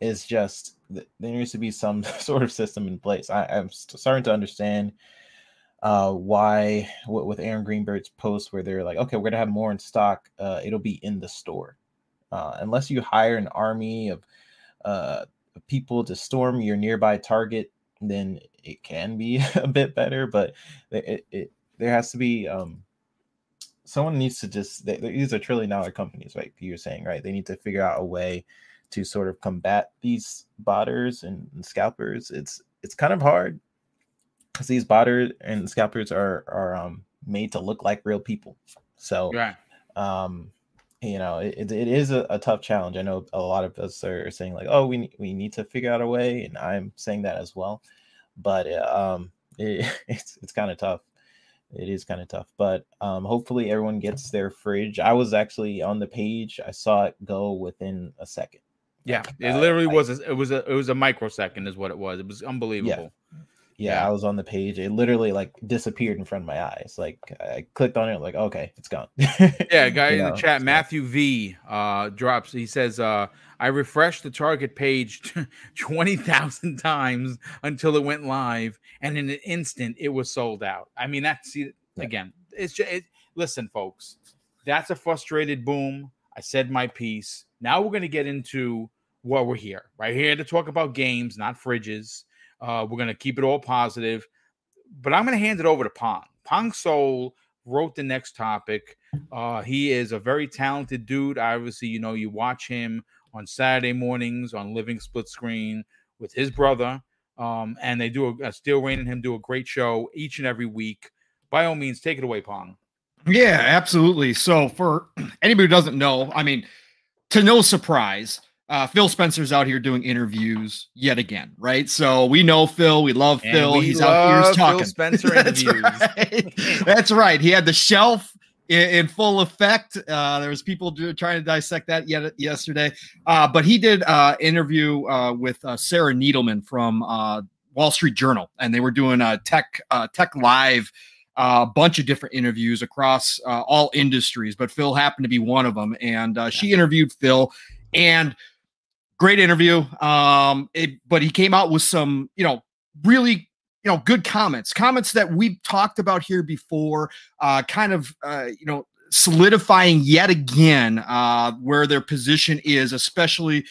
is just, there needs to be some sort of system in place. I'm starting to understand why, with Aaron Greenberg's post where they're like, okay, we're gonna have more in stock, it'll be in the store. Unless you hire an army of people to storm your nearby Target, then it can be a bit better. But there has to be someone needs to just, these are $1 trillion companies, right? You're saying, right? They need to figure out a way to sort of combat these botters and scalpers. It's kind of hard because these botters and scalpers are made to look like real people. So yeah. You know, it is a tough challenge. I know a lot of us are saying like, oh, we need to figure out a way, and I'm saying that as well. But it's kind of tough. It is kind of tough, but hopefully everyone gets their fridge. I was actually on the page. I saw it go within a second. Yeah, it literally was a microsecond is what it was. It was unbelievable. Yeah, I was on the page. It literally like disappeared in front of my eyes. Like I clicked on it, like, okay, it's gone. Yeah, guy in the chat, Matthew V, drops. He says, I refreshed the Target page 20,000 times until it went live, and in an instant, it was sold out. I mean, again, it's just, listen, folks, that's a frustrated boom. I said my piece. Now we're going to get into what we're here. Right here to talk about games, not fridges. We're going to keep it all positive, but I'm going to hand it over to Pong. Pong Sol wrote the next topic. He is a very talented dude. Obviously, you know, you watch him on Saturday mornings on Living Split Screen with his brother, and they do Steel Rain and him do a great show each and every week. By all means, take it away, Pong. Yeah, absolutely. So for anybody who doesn't know, I mean, to no surprise, Phil Spencer's out here doing interviews yet again, right? So we know Phil. We love Phil. He's out here talking. Phil Spencer interviews. That's right. He had the shelf in full effect. There was people trying to dissect that yesterday. But he did an interview with Sarah Needleman from Wall Street Journal, and they were doing a tech live, a bunch of different interviews across all industries. But Phil happened to be one of them, and she interviewed Phil. And great interview, but he came out with some, really, good comments that we've talked about here before, kind of, solidifying yet again where their position is, especially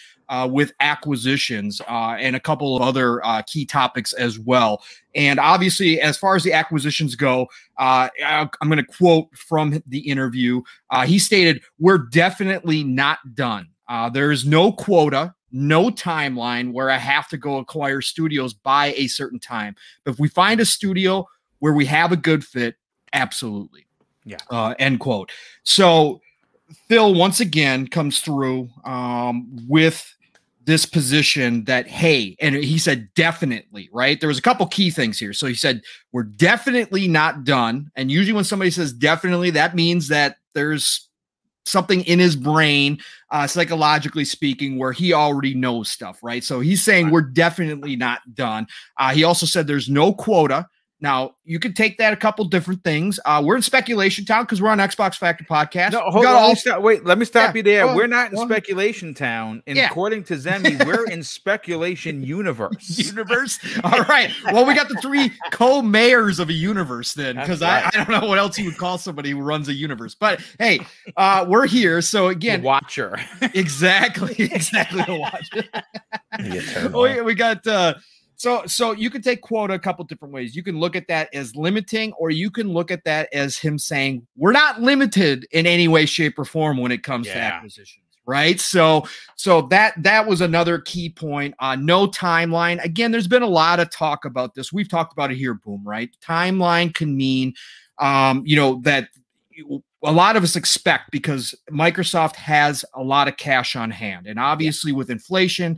with acquisitions and a couple of other key topics as well. And obviously, as far as the acquisitions go, I'm going to quote from the interview. He stated, "We're definitely not done. There is no quota, no timeline where I have to go acquire studios by a certain time. But if we find a studio where we have a good fit, absolutely." Yeah. End quote. So Phil, once again, comes through with this position that, hey, and he said definitely, right? There was a couple key things here. So he said, we're definitely not done. And usually when somebody says definitely, that means that there's something in his brain, psychologically speaking, where he already knows stuff, right? So he's saying we're definitely not done. He also said there's no quota. Now, you could take that a couple different things. We're in speculation town because we're on Xbox Factor Podcast. No, hold on. Let me stop you there. We're not in speculation town. And according to Zemi, we're in speculation universe. Universe? All right. Well, we got the three co-mayors of a universe then, because I don't know what else you would call somebody who runs a universe. But, hey, we're here. So, again. The watcher. Exactly. The watcher. We got So you can take quota a couple different ways. You can look at that as limiting, or you can look at that as him saying, we're not limited in any way, shape, or form when it comes to acquisitions. Right. So that was another key point. No timeline. Again, there's been a lot of talk about this. We've talked about it here, Boom, right? Timeline can mean, that a lot of us expect, because Microsoft has a lot of cash on hand. And obviously with inflation,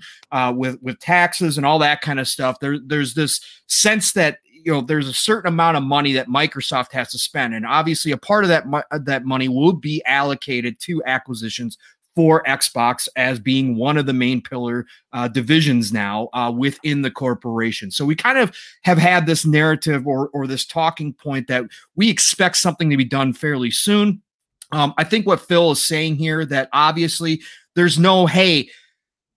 with taxes and all that kind of stuff, there's this sense that, there's a certain amount of money that Microsoft has to spend. And obviously a part of that money will be allocated to acquisitions for Xbox as being one of the main pillar divisions now within the corporation. So we kind of have had this narrative or this talking point that we expect something to be done fairly soon. I think what Phil is saying here, that obviously there's no, hey,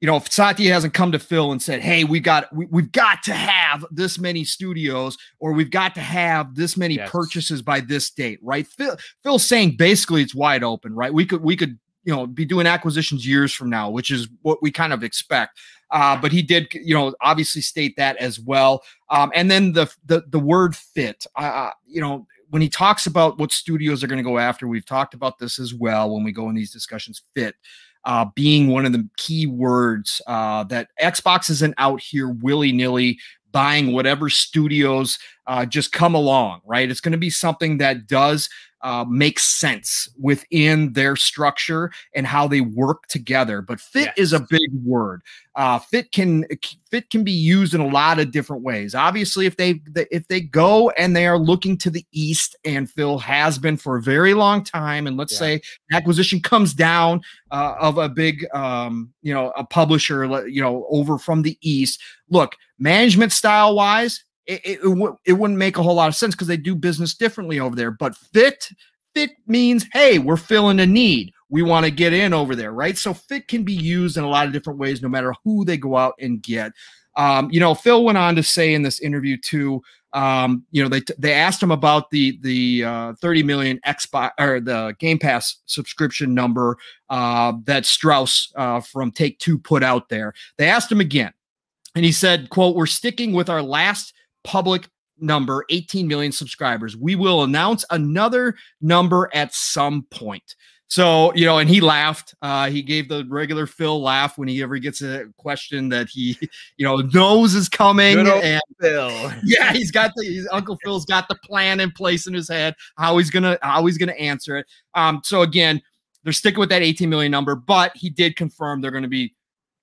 if Satya hasn't come to Phil and said, hey, we've got to have this many studios, or we've got to have this many purchases by this date, right? Phil's saying basically it's wide open, right? We could be doing acquisitions years from now, which is what we kind of expect. But he did, obviously state that as well. And then the word fit, when he talks about what studios are going to go after, we've talked about this as well when we go in these discussions, fit being one of the key words that Xbox isn't out here willy-nilly buying whatever studios just come along, right? It's going to be something that does makes sense within their structure and how they work together. But fit is a big word. Fit can be used in a lot of different ways. Obviously, if they go and they are looking to the east, and Phil has been for a very long time, and let's say acquisition comes down of a big a publisher over from the east. Look, management style wise, it wouldn't make a whole lot of sense because they do business differently over there. But fit means, hey, we're filling a need. We want to get in over there, right? So fit can be used in a lot of different ways, no matter who they go out and get. Phil went on to say in this interview too, they asked him about the 30 million Xbox or the Game Pass subscription number that Strauss from Take-Two put out there. They asked him again, and he said, quote, "We're sticking with our last public number, 18 million subscribers. We will announce another number at some point." So, and he laughed. He gave the regular Phil laugh when he ever gets a question that he, knows is coming. And Phil. Yeah, Uncle Phil's got the plan in place in his head, how he's gonna answer it. So again, they're sticking with that 18 million number, but he did confirm they're going to be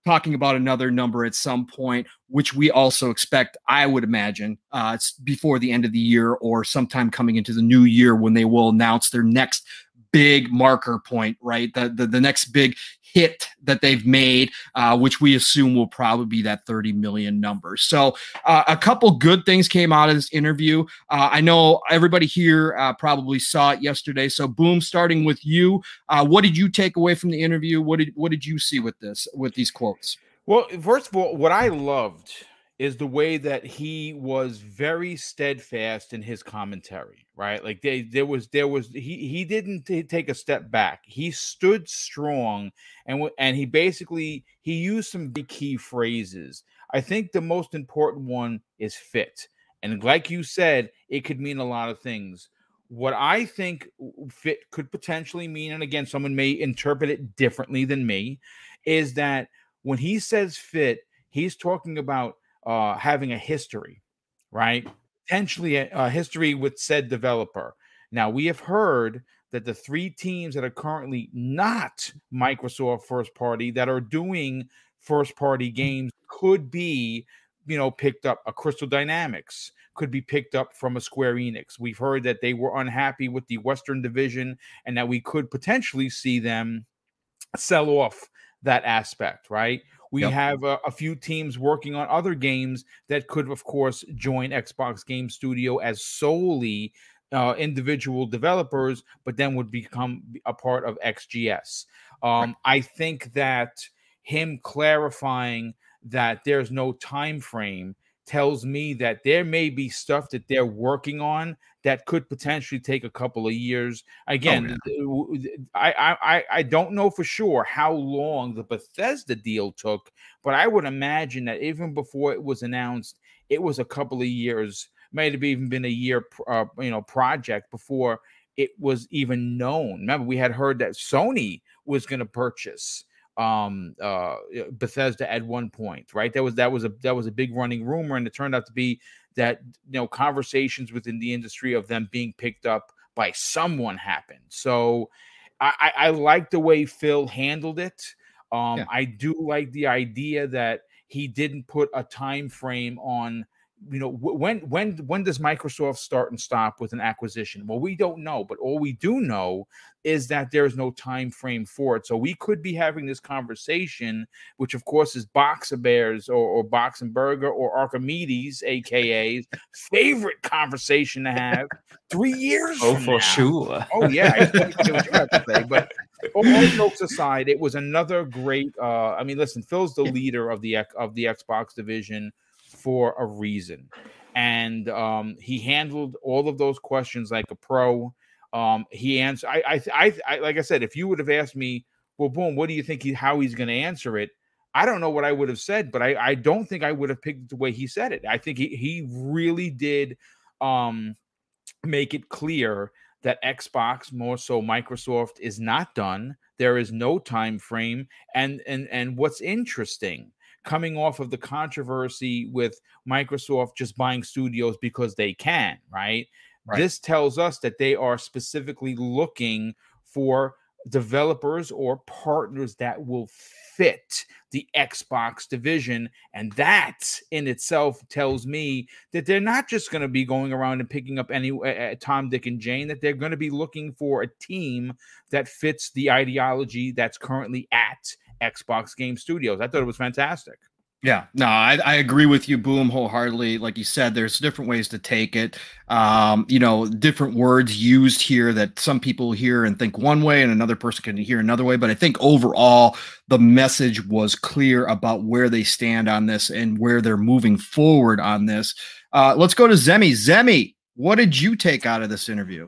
talking about another number at some point, which we also expect, I would imagine, it's before the end of the year or sometime coming into the new year when they will announce their next big marker point, right? The next big hit that they've made, which we assume will probably be that 30 million number. So a couple good things came out of this interview. I know everybody here probably saw it yesterday. So Boom, starting with you, what did you take away from the interview? What did you see with this, with these quotes? Well, first of all, what I loved is the way that he was very steadfast in his commentary, right? Like he didn't take a step back. He stood strong, and he used some key phrases. I think the most important one is fit. And like you said, it could mean a lot of things. What I think fit could potentially mean, and again, someone may interpret it differently than me, is that when he says fit, he's talking about having a history, right? Potentially a history with said developer. Now, we have heard that the three teams that are currently not Microsoft first party that are doing first party games could be, picked up. A Crystal Dynamics could be picked up from a Square Enix. We've heard that they were unhappy with the Western division and that we could potentially see them sell off that aspect, right? We have a few teams working on other games that could, of course, join Xbox Game Studio as solely individual developers, but then would become a part of XGS. I think that him clarifying that there's no time frame tells me that there may be stuff that they're working on that could potentially take a couple of years. Again, I don't know for sure how long the Bethesda deal took, but I would imagine that even before it was announced, it was a couple of years, might have even been a year, project before it was even known. Remember, we had heard that Sony was going to purchase Bethesda at one point, right? That was a big running rumor, and it turned out to be that, you know, conversations within the industry of them being picked up by someone happened. So I like the way Phil handled it. Yeah. I do like the idea that he didn't put a time frame on, you know, when does Microsoft start and stop with an acquisition? Well, we don't know, but all we do know is that there's no time frame for it. So we could be having this conversation, which of course is Boxenberger's or Boxenberger or Archimedes, AKA's favorite conversation to have 3 years. Oh, for now. Sure. Oh yeah, I what you have to say, but all jokes aside, it was another great. I mean, listen, Phil's the leader of the Xbox division for a reason, and he handled all of those questions like a pro. He answered. I like I said, if you would have asked me, well, Boom, what do you think how he's going to answer it? I don't know what I would have said, but I don't think I would have picked the way he said it. I think he really did make it clear that Xbox, more so Microsoft, is not done. There is no time frame, and what's interesting, coming off of the controversy with Microsoft just buying studios because they can, right? This tells us that they are specifically looking for developers or partners that will fit the Xbox division. And that in itself tells me that they're not just going to be going around and picking up any Tom, Dick, and Jane, that they're going to be looking for a team that fits the ideology that's currently at Xbox Game Studios. I thought it was fantastic. Yeah, no, I agree with you, Boom, wholeheartedly. Like you said, there's different ways to take it. You know, different words used here that some people hear and think one way and another person can hear another way. But I think overall, the message was clear about where they stand on this and where they're moving forward on this. Let's go to Zemi. Zemi, what did you take out of this interview?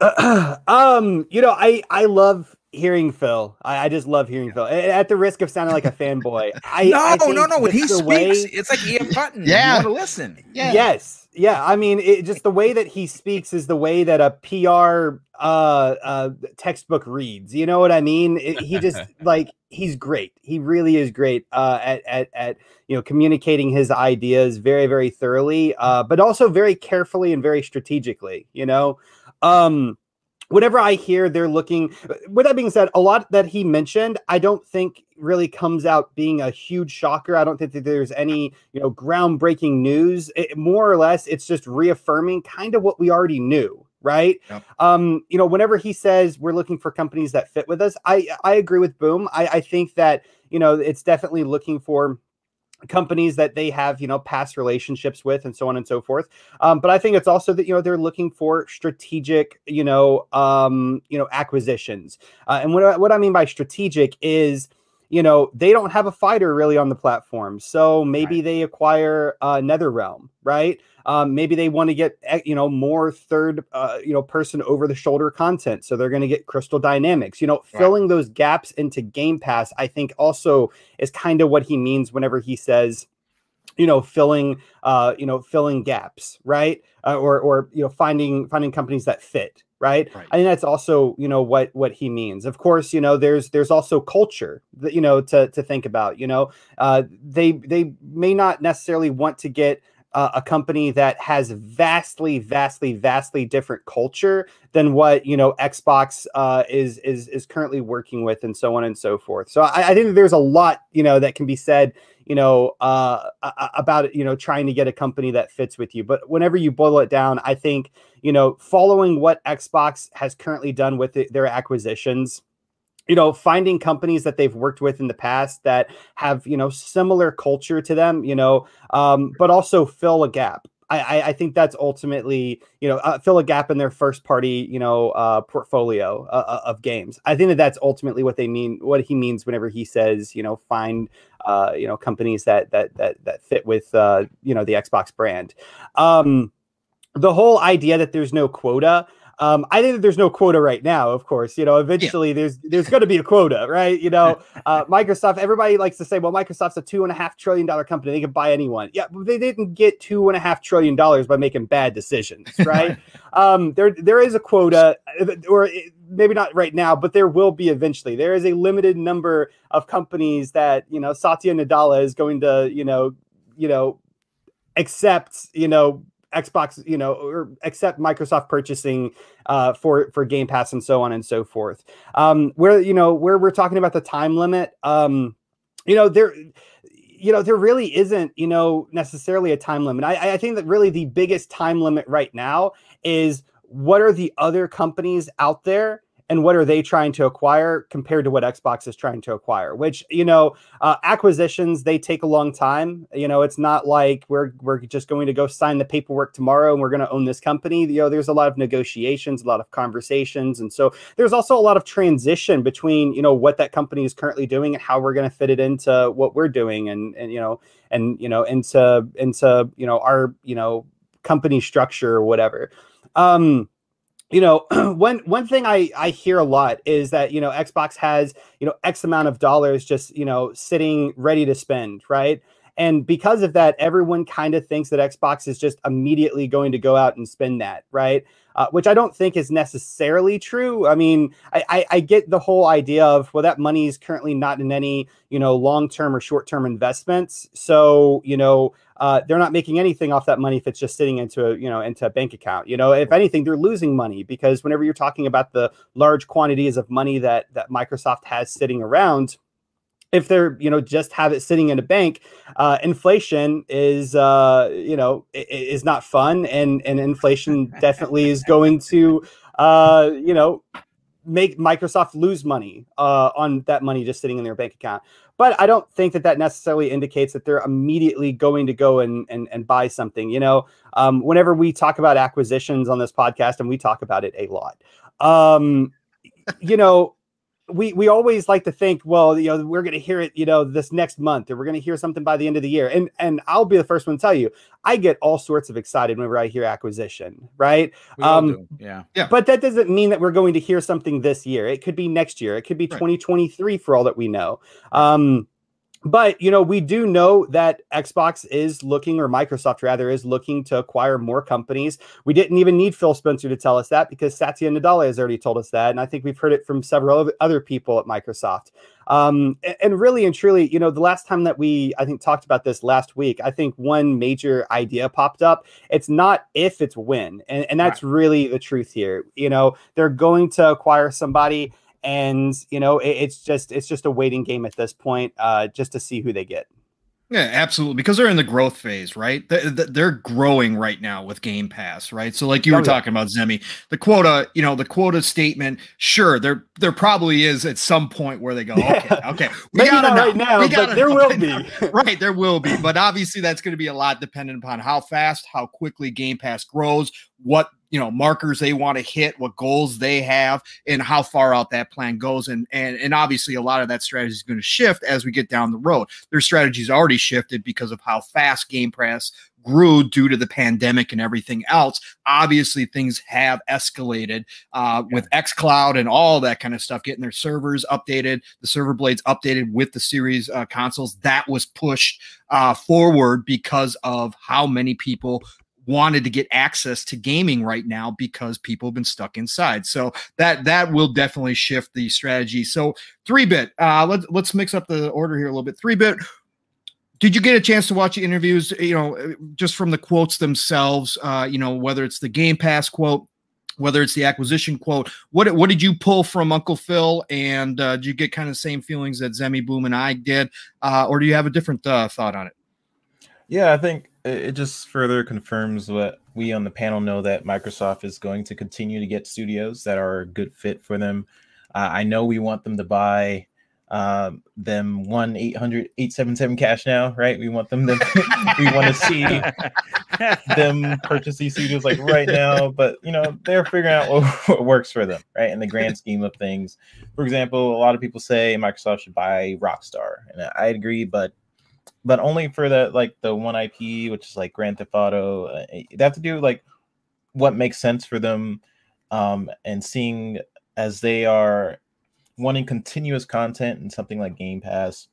You know, I love hearing Phil. I just love hearing Phil. At the risk of sounding like a fanboy, I when he speaks, it's like Ian Button. Yeah, you want to listen. Yeah. Yes, yeah. I mean, just the way that he speaks is the way that a PR textbook reads. You know what I mean? He just like he's great. He really is great at you know, communicating his ideas very, very thoroughly, but also very carefully and very strategically. You know. Whenever I hear they're looking, with that being said, a lot that he mentioned, I don't think really comes out being a huge shocker. I don't think that there's any, you know, groundbreaking news. More or less, it's just reaffirming kind of what we already knew, right? Yep. You know, whenever he says we're looking for companies that fit with us, I agree with Boom. I think that, you know, it's definitely looking for companies that they have, you know, past relationships with and so on and so forth. But I think it's also that, you know, they're looking for strategic, you know, acquisitions. And what I mean by strategic is, you know, they don't have a fighter really on the platform. So maybe they acquire NetherRealm, right? Maybe they want to get, you know, more third, you know, person over the shoulder content. So they're going to get Crystal Dynamics, you know, filling those gaps into Game Pass, I think also is kind of what he means whenever he says, you know, filling gaps, right? Or, you know, finding companies that fit. Right. I think that's also, you know, what he means. Of course, you know, there's also culture that, you know, to think about, you know, they may not necessarily want to get a company that has vastly different culture than what, you know, Xbox is currently working with and so on and so forth. So I think there's a lot, you know, that can be said, you know, about, you know, trying to get a company that fits with you. But whenever you boil it down, I think, you know, following what Xbox has currently done with their acquisitions, you know, finding companies that they've worked with in the past that have, you know, similar culture to them, you know, but also fill a gap. I think that's ultimately, you know, fill a gap in their first party, you know, portfolio of games. I think that's ultimately what they mean, what he means whenever he says, you know, find, you know, companies that fit with, you know, the Xbox brand. The whole idea that there's no quota, I think that there's no quota right now, of course. You know, eventually there's going to be a quota, right? You know, Microsoft, everybody likes to say, well, Microsoft's a $2.5 trillion company. They could buy anyone. Yeah, but they didn't get $2.5 trillion by making bad decisions, right? There is a quota, or maybe not right now, but there will be eventually. There is a limited number of companies that, you know, Satya Nadella is going to, you know, accept, you know, Xbox, you know, or accept Microsoft purchasing for Game Pass and so on and so forth. Where we're talking about the time limit, there really isn't, you know, necessarily a time limit. I think that really the biggest time limit right now is what are the other companies out there and what are they trying to acquire compared to what Xbox is trying to acquire, which, you know, acquisitions, they take a long time. You know, it's not like we're just going to go sign the paperwork tomorrow and we're going to own this company. You know, there's a lot of negotiations, a lot of conversations. And so there's also a lot of transition between, you know, what that company is currently doing and how we're going to fit it into what we're doing and into our, you know, company structure or whatever. You know, one thing I hear a lot is that, you know, Xbox has, you know, X amount of dollars just, you know, sitting ready to spend, right? And because of that, everyone kind of thinks that Xbox is just immediately going to go out and spend that, right? Which I don't think is necessarily true. I mean, I get the whole idea of, well, that money is currently not in any, you know, long-term or short-term investments. So, you know, they're not making anything off that money if it's just sitting into a, you know, into a bank account. You know, if anything, they're losing money, because whenever you're talking about the large quantities of money that Microsoft has sitting around, if they're, you know, just have it sitting in a bank, inflation is, you know, is not fun. And inflation definitely is going to, you know, make Microsoft lose money on that money just sitting in their bank account. But I don't think that necessarily indicates that they're immediately going to go and buy something. You know, whenever we talk about acquisitions on this podcast, and we talk about it a lot, you know, we always like to think, well, you know, we're going to hear it, you know, this next month, or we're going to hear something by the end of the year. And I'll be the first one to tell you, I get all sorts of excited whenever I hear acquisition, right? We all do. Yeah. But that doesn't mean that we're going to hear something this year. It could be next year. It could be 2023 for all that we know. But, you know, we do know that Xbox is looking, or Microsoft rather, is looking to acquire more companies. We didn't even need Phil Spencer to tell us that, because Satya Nadella has already told us that. And I think we've heard it from several other people at Microsoft. And really and truly, you know, the last time that we, I think, talked about this last week, I think one major idea popped up. It's not if, it's when. And that's really the truth here. You know, they're going to acquire somebody. And, you know, it's just a waiting game at this point, just to see who they get. Yeah, absolutely. Because they're in the growth phase, right? They're growing right now with Game Pass, right? So like you were talking about, Zemi, the quota, you know, the quota statement, sure, there probably is at some point where they go, okay. We got it right now, but there will be. Right, there will be. But obviously that's going to be a lot dependent upon how fast, how quickly Game Pass grows, what, you know, markers they want to hit, what goals they have, and how far out that plan goes. And obviously a lot of that strategy is going to shift as we get down the road. Their strategy's already shifted because of how fast Game Pass grew due to the pandemic and everything else. Obviously things have escalated with xCloud and all that kind of stuff, getting their servers updated, the server blades updated with the series consoles. That was pushed forward because of how many people wanted to get access to gaming right now because people have been stuck inside. So that will definitely shift the strategy. So 3-Bit, let's mix up the order here a little bit. 3-Bit, did you get a chance to watch the interviews, you know, just from the quotes themselves, you know, whether it's the Game Pass quote, whether it's the acquisition quote, what did you pull from Uncle Phil? And did you get kind of the same feelings that Zemi, Boom, and I did? Or do you have a different thought on it? Yeah, I think it just further confirms what we on the panel know, that Microsoft is going to continue to get studios that are a good fit for them. I know we want them to buy them 1-800-877 cash now, right? We want them to, we want to see them purchase these studios like right now, but you know, they're figuring out what works for them, right? In the grand scheme of things. For example, a lot of people say Microsoft should buy Rockstar, and I agree, but only for the, like, the one IP, which is like Grand Theft Auto. They have to do like what makes sense for them and seeing as they are wanting continuous content and something like Game Pass,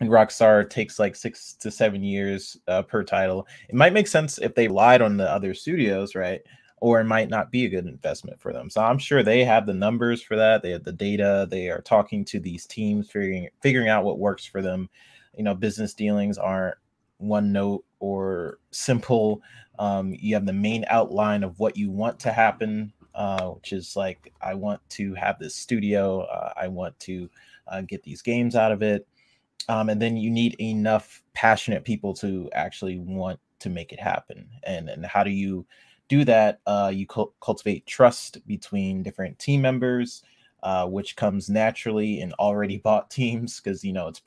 and Rockstar takes like 6 to 7 years per title. It might make sense if they relied on the other studios, right? Or it might not be a good investment for them. So I'm sure they have the numbers for that. They have the data. They are talking to these teams, figuring out what works for them. You know, business dealings aren't one note or simple. You have the main outline of what you want to happen, which is like, I want to have this studio. I want to get these games out of it. And then you need enough passionate people to actually want to make it happen. And how do you do that? You cultivate trust between different team members, which comes naturally in already bought teams, because, you know, it's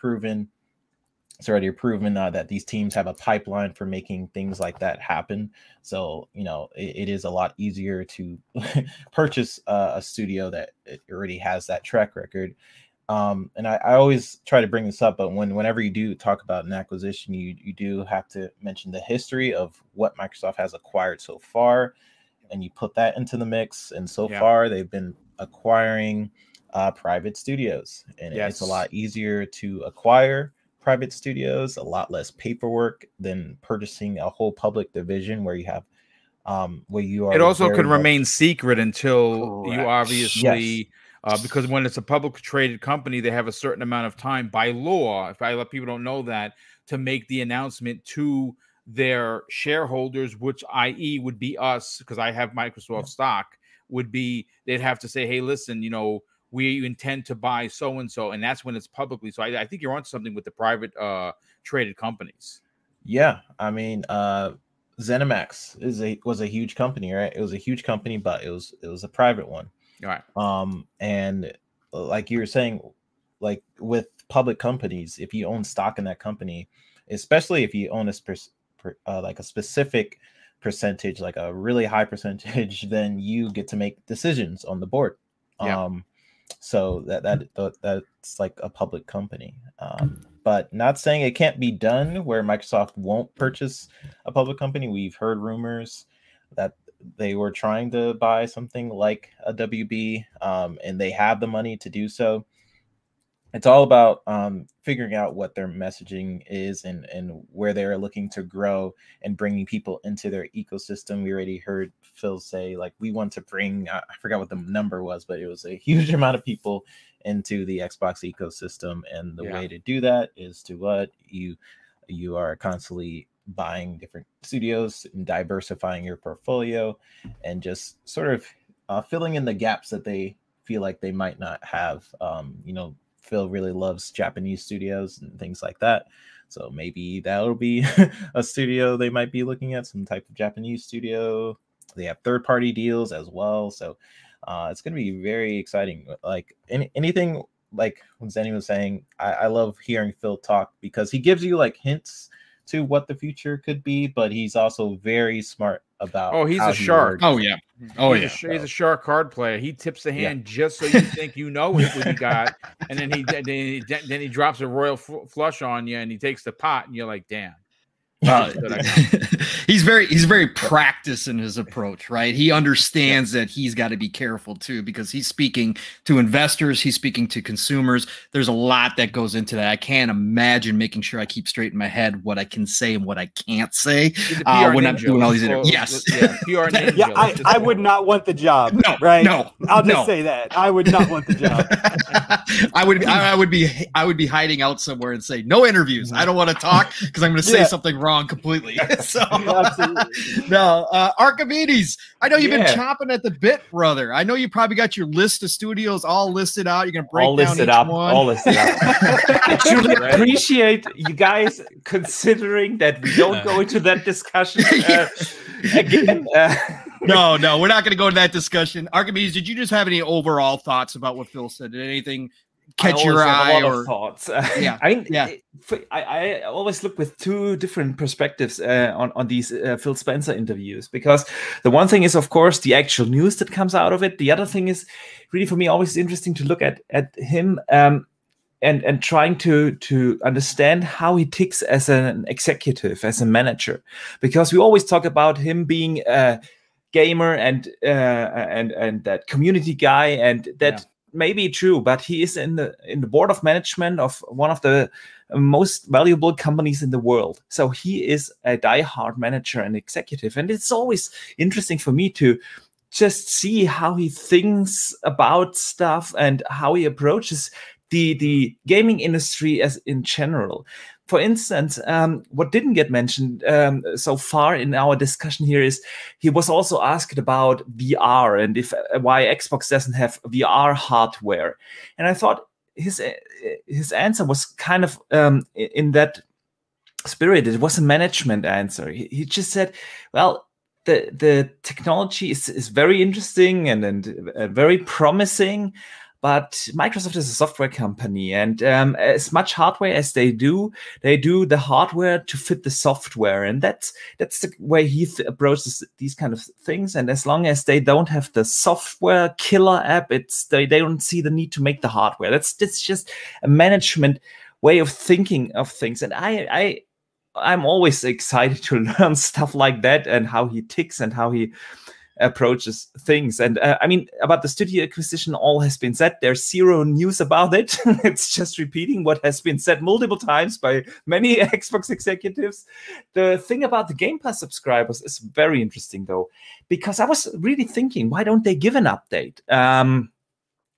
already proven that these teams have a pipeline for making things like that happen. So, you know, it is a lot easier to purchase a studio that it already has that track record. And I always try to bring this up, but whenever you do talk about an acquisition, you do have to mention the history of what Microsoft has acquired so far, and you put that into the mix. And so far, they've been acquiring private studios, and it's a lot easier to acquire private studios, a lot less paperwork than purchasing a whole public division where you have where you are. It also can remain secret until you obviously. Yes. Because when it's a publicly traded company, they have a certain amount of time by law, if I let people don't know that, to make the announcement to their shareholders, which i.e. would be us, because I have Microsoft stock, would be they'd have to say, hey, listen, you know, we intend to buy so-and-so, and that's when it's publicly. So I think you're onto something with the private traded companies. Yeah, I mean, Zenimax was a huge company, right? It was a huge company, but it was a private one. All right. And like you were saying, like with public companies, if you own stock in that company, especially if you own like a specific percentage, like a really high percentage, then you get to make decisions on the board. Yeah. So that's like a public company. But not saying it can't be done where Microsoft won't purchase a public company. We've heard rumors that they were trying to buy something like a WB, and they have the money to do so. It's all about figuring out what their messaging is and where they're looking to grow and bringing people into their ecosystem. We already heard Phil say, like, we want to bring, I forgot what the number was, but it was a huge amount of people into the Xbox ecosystem. And the way to do that is to what you are constantly buying different studios and diversifying your portfolio and just sort of filling in the gaps that they feel like they might not have. You know, Phil really loves Japanese studios and things like that. So maybe that'll be a studio they might be looking at, some type of Japanese studio. They have third-party deals as well. So it's going to be very exciting. Like anything, like what Zenny was saying, I love hearing Phil talk because he gives you like hints to what the future could be, but he's also very smart about. Oh, he's a shark. He's a shark card player. He tips the hand just so you think you know it, what you got, and then he drops a royal flush on you, and he takes the pot, and you're like, damn. He's very practiced in his approach, right? He understands that he's got to be careful too, because he's speaking to investors, he's speaking to consumers. There's a lot that goes into that. I can't imagine making sure I keep straight in my head what I can say and what I can't say when I'm doing all these interviews. Yes, I would not want the job. No, right? No, I'll just say that I would not want the job. I would be hiding out somewhere and say no interviews. I don't want to talk because I'm going to say something wrong completely. So no, Archimedes, I know you've been chomping at the bit, brother. I know you probably got your list of studios all listed out. You're gonna break all down each one. All listed up. I truly appreciate you guys considering that we don't go into that discussion again. No, we're not going to go into that discussion. Archimedes, did you just have any overall thoughts about what Phil said? Did anything catch your eye? Or thoughts? I always look with two different perspectives on these Phil Spencer interviews, because the one thing is, of course, the actual news that comes out of it. The other thing is, really for me, always interesting to look at him and trying to understand how he ticks as an executive, as a manager, because we always talk about him being gamer and that community guy, and that may be true, but he is in the board of management of one of the most valuable companies in the world. So he is a diehard manager and executive, and it's always interesting for me to just see how he thinks about stuff and how he approaches the gaming industry as in general. For instance, what didn't get mentioned so far in our discussion here is he was also asked about VR and if why Xbox doesn't have VR hardware. And I thought his answer was kind of in that spirit. It was a management answer. He just said, well, the technology is very interesting and very promising, but Microsoft is a software company, and as much hardware as they do the hardware to fit the software, and that's the way he approaches these kind of things. And as long as they don't have the software killer app, they don't see the need to make the hardware. That's just a management way of thinking of things, and I'm always excited to learn stuff like that and how he ticks and how he approaches things. And I mean, about the studio acquisition, all has been said. There's zero news about it. It's just repeating what has been said multiple times by many Xbox executives. The thing about the Game Pass subscribers is very interesting, though, because I was really thinking, why don't they give an update?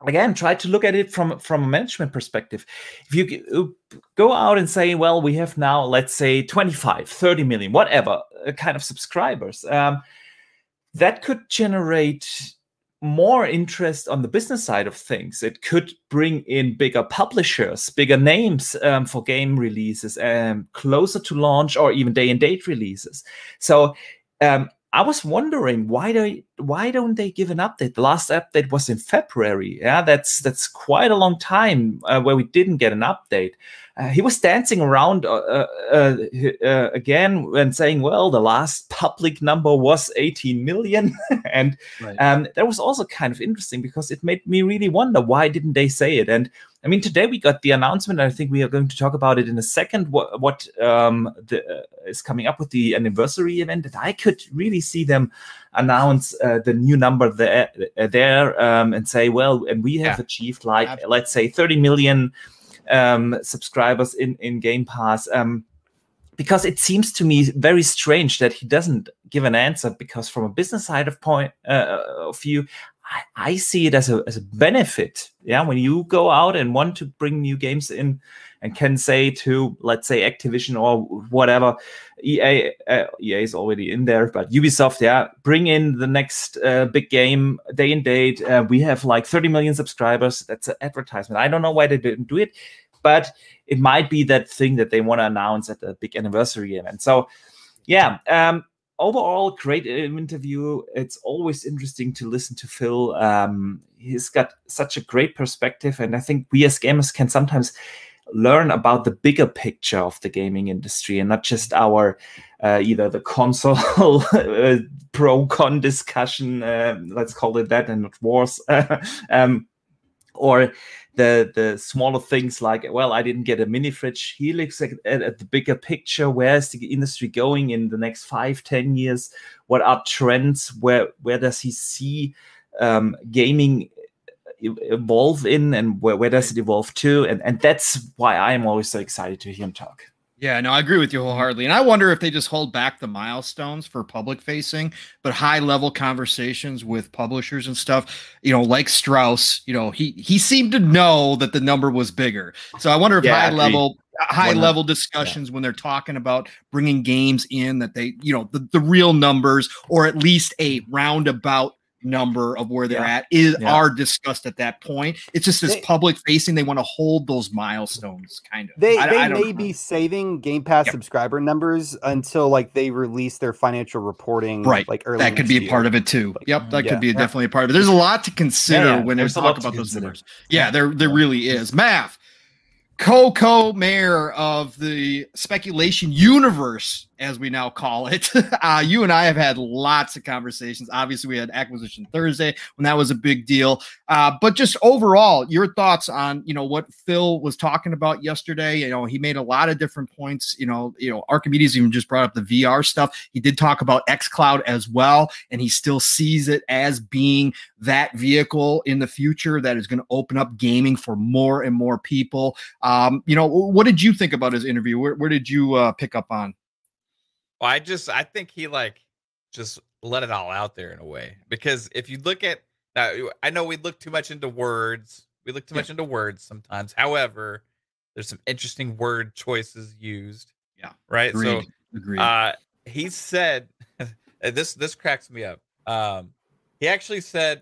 Again, try to look at it from a management perspective. If you go out and say, well, we have now, let's say, 25, 30 million, whatever kind of subscribers, that could generate more interest on the business side of things. It could bring in bigger publishers, bigger names for game releases, closer to launch or even day-and-date releases. So I was wondering why don't they give an update? The last update was in February. Yeah, that's quite a long time where we didn't get an update. He was dancing around again and saying, well, the last public number was 18 million. And right. That was also kind of interesting because it made me really wonder, why didn't they say it? And I mean, today we got the announcement, and I think we are going to talk about it in a second, what is coming up with the anniversary event, that I could really see them announce the new number there and say, well, and we have achieved, like, let's say 30 million subscribers in Game Pass, because it seems to me very strange that he doesn't give an answer, because from a business side of view, I see it as a benefit. Yeah, when you go out and want to bring new games in and can say to, let's say, Activision or whatever, EA is already in there, but Ubisoft, bring in the next big game day and date. We have like 30 million subscribers. That's an advertisement. I don't know why they didn't do it, but it might be that thing that they want to announce at the big anniversary event. So, overall, great interview. It's always interesting to listen to Phil. He's got such a great perspective, and I think we as gamers can sometimes learn about the bigger picture of the gaming industry and not just our either the console pro-con discussion, let's call it that, and not wars, or the smaller things like, well, I didn't get a mini fridge. He looks at the bigger picture. Where's the industry going in the next 5-10 years? What are trends? Where does he see gaming evolve in, and where does it evolve to? And that's why I'm always so excited to hear him talk. Yeah, no, I agree with you wholeheartedly. And I wonder if they just hold back the milestones for public facing, but high level conversations with publishers and stuff, you know, like Strauss, you know, he seemed to know that the number was bigger. So I wonder if high level discussions when they're talking about bringing games in, that they, you know, the real numbers, or at least a roundabout number of where they're at are discussed at that point. It's just this public facing, they want to hold those milestones kind of. They may be saving Game Pass subscriber numbers until like they release their financial reporting, right? Like early. That could be a part of it too. Definitely a part of it. There's a lot to consider when they talk about those numbers. Yeah, there really is. Mav, co-mayor of the speculation universe as we now call it. You and I have had lots of conversations. Obviously, we had Acquisition Thursday when that was a big deal. But just overall, your thoughts on, you know, what Phil was talking about yesterday. You know, he made a lot of different points. You know, Archimedes even just brought up the VR stuff. He did talk about xCloud as well, and he still sees it as being that vehicle in the future that is going to open up gaming for more and more people. You know, what did you think about his interview? Where did you pick up on? Well, I think he just let it all out there in a way, because if you look at now, I know we look too much into words. We look too much into words sometimes. However, there's some interesting word choices used. Yeah. Right. Agreed. So he said, this cracks me up. He actually said,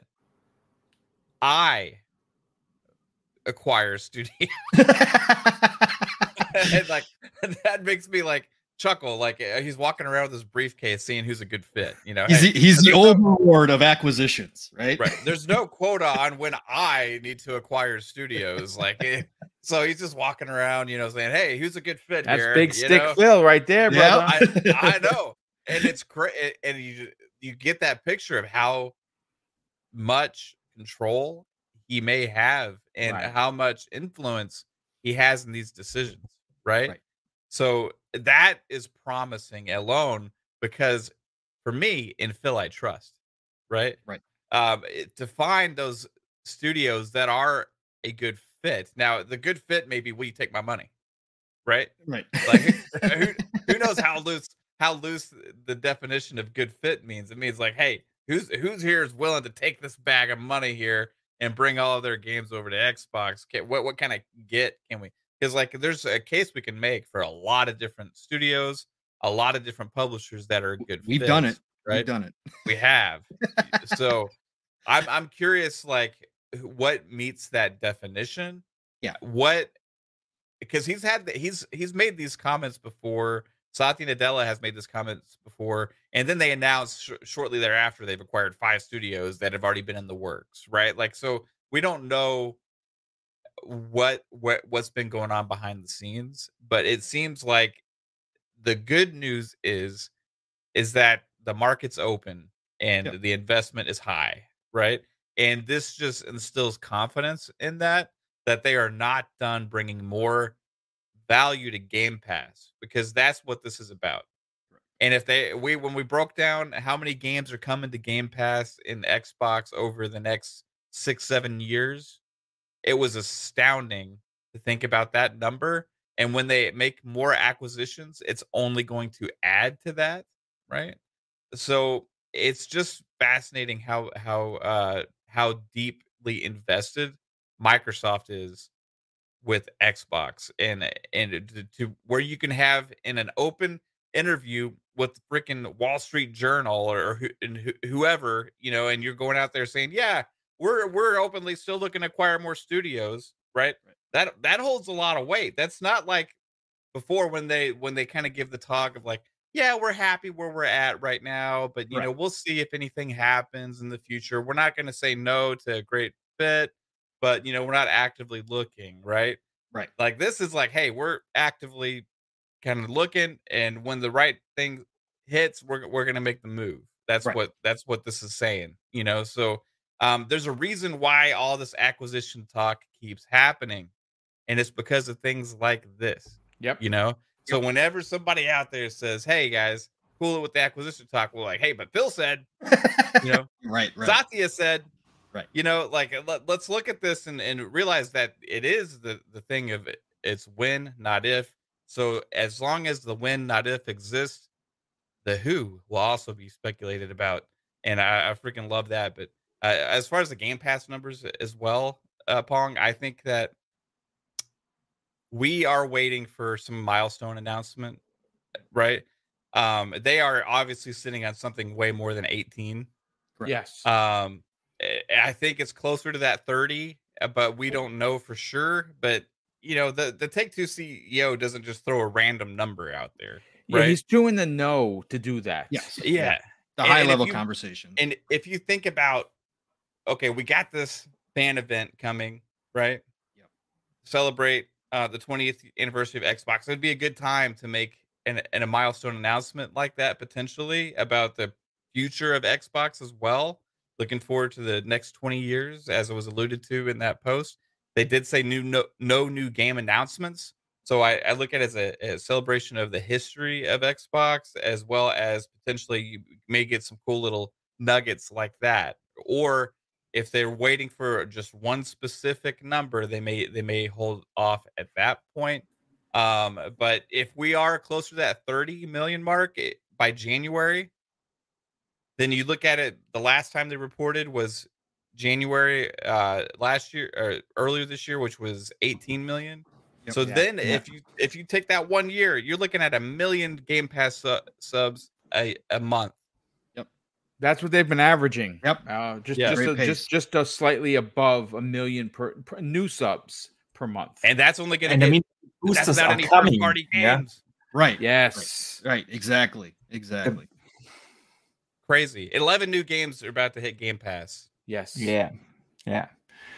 I acquire studio. And that makes me chuckle, he's walking around with his briefcase seeing who's a good fit, you know. He's the old reward of acquisitions, right? There's no quota on when I need to acquire studios, so he's just walking around, you know, saying, hey, who's a good fit? That's here, big stick Phil right there, brother. Yeah, I know. And it's great, and you get that picture of how much control he may have and how much influence he has in these decisions, right. So that is promising alone, because for me, in Phil, I trust, right? To find those studios that are a good fit. Now, the good fit may be, will you take my money? Right. Who knows how loose the definition of good fit means? It means hey, who's here is willing to take this bag of money here and bring all of their games over to Xbox? What kind of get can we? Because there's a case we can make for a lot of different studios, a lot of different publishers that are good. We've done it, right? We've done it. We have. So I'm curious, what meets that definition? Yeah. Because he's made these comments before. Satya Nadella has made these comments before, and then they announced shortly thereafter they've acquired 5 studios that have already been in the works, right? So we don't know what's been going on behind the scenes, but it seems like the good news is that the market's open and the investment is high, right? And this just instills confidence in that they are not done bringing more value to Game Pass, because that's what this is about. Right. And if when we broke down how many games are coming to Game Pass in Xbox over the next 6-7 years, it was astounding to think about that number. And when they make more acquisitions, it's only going to add to that, right? So it's just fascinating how deeply invested Microsoft is with Xbox, and to where you can have in an open interview with freaking Wall Street Journal or whoever, you know, and you're going out there saying, yeah, We're openly still looking to acquire more studios, right? That holds a lot of weight. That's not like before when they kind of give the talk of yeah, we're happy where we're at right now, but you know, we'll see if anything happens in the future. We're not going to say no to a great fit, but you know, we're not actively looking, right? Right. This is hey, we're actively kind of looking, and when the right thing hits, we're going to make the move. That's what this is saying, you know. So there's a reason why all this acquisition talk keeps happening, and it's because of things like this. Yep. You know, so whenever somebody out there says, "Hey guys, cool it with the acquisition talk," we're "Hey, but Phil said," you know, right. Satya said, right. You know, let's look at this and realize that it is the thing of it. It's when, not if. So as long as the when, not if exists, the who will also be speculated about, and I freaking love that, but. As far as the Game Pass numbers as well, Pong, I think that we are waiting for some milestone announcement, right? They are obviously sitting on something way more than 18. Correct. Yes. I think it's closer to that 30, but we don't know for sure. But, you know, the Take-Two CEO doesn't just throw a random number out there. Right? Yeah, he's doing the know to do that. Yes. Yeah. The high-level conversation. And if you think about, okay, we got this fan event coming, right? Yep. Celebrate the 20th anniversary of Xbox. It'd be a good time to make and a milestone announcement like that potentially about the future of Xbox as well. Looking forward to the next 20 years, as it was alluded to in that post. They did say no new game announcements. So I look at it as a celebration of the history of Xbox, as well as potentially you may get some cool little nuggets like that. Or if they're waiting for just one specific number, they may hold off at that point. But if we are closer to that 30 million mark by January, then you look at it. The last time they reported was January last year or earlier this year, which was 18 million. So yeah, then if you take that 1 year, you're looking at 1 million Game Pass subs a month. Yep. That's what they've been averaging. Yep. Just slightly above 1 million per new subs per month. And that's only going to boost us out any third party games. Yeah. Right. Yes. Right. Exactly. Crazy. 11 new games are about to hit Game Pass. Yes. Yeah. Yeah.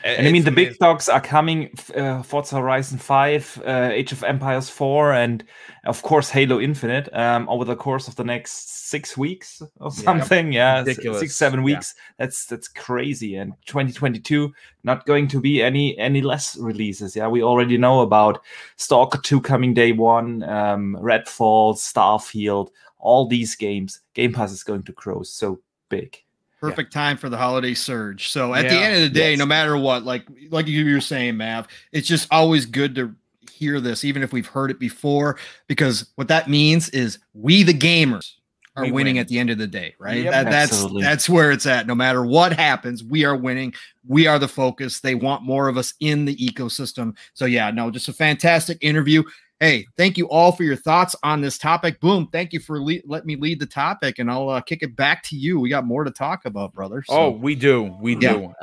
And I mean, the big dogs are coming, Forza Horizon 5, Age of Empires 4, and of course, Halo Infinite over the course of the next 6 weeks or something. Yeah, ridiculous. 6-7 weeks. Yeah. That's crazy. And 2022, not going to be any less releases. Yeah, we already know about Stalker 2 coming day one, Redfall, Starfield, all these games. Game Pass is going to grow so big. Perfect time for the holiday surge. So at the end of the day, no matter what, like you were saying, Mav, it's just always good to hear this, even if we've heard it before, because what that means is we, the gamers, are winning at the end of the day, right? Yep. That's where it's at. No matter what happens, we are winning. We are the focus. They want more of us in the ecosystem. So just a fantastic interview. Hey, thank you all for your thoughts on this topic. Boom, thank you for letting me lead the topic, and I'll kick it back to you. We got more to talk about, brother. So. Oh, we do.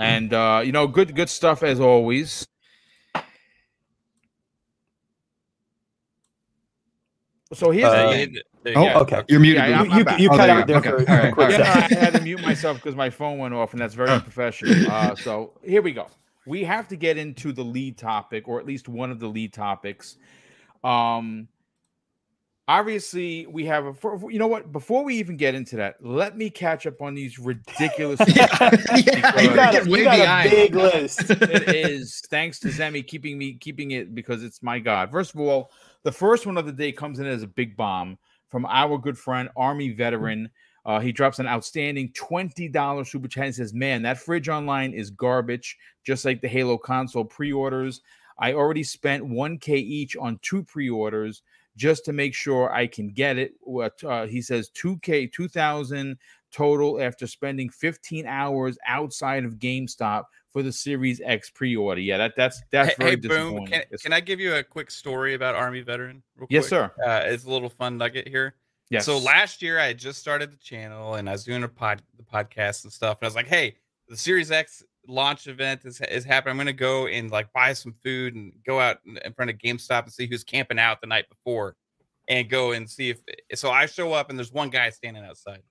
And, good stuff as always. So here's okay. You're muted. You cut out there. Okay. All right. I had to mute myself because my phone went off, and that's very unprofessional. So here we go. We have to get into the lead topic, or at least one of the lead topics. Obviously we have before we even get into that, let me catch up on these ridiculous you got a big list. It is thanks to Zemi keeping it because it's my God. First of all, the first one of the day comes in as a big bomb from our good friend, Army veteran. He drops an outstanding $20 super chat and says, man, that fridge online is garbage. Just like the Halo console pre-orders. I already spent $1,000 each on 2 pre-orders just to make sure I can get it. He says $2,000 total after spending 15 hours outside of GameStop for the Series X pre-order. Yeah, that's very disappointing. Boom, can I give you a quick story about Army veteran? Yes, sir. It's a little fun nugget here. Yes. So last year I had just started the channel and I was doing the podcast and stuff, and I was like, hey, the Series X launch event is happening. I'm going to go and buy some food and go out in front of GameStop and see who's camping out the night before and go and see if so I show up and there's one guy standing outside.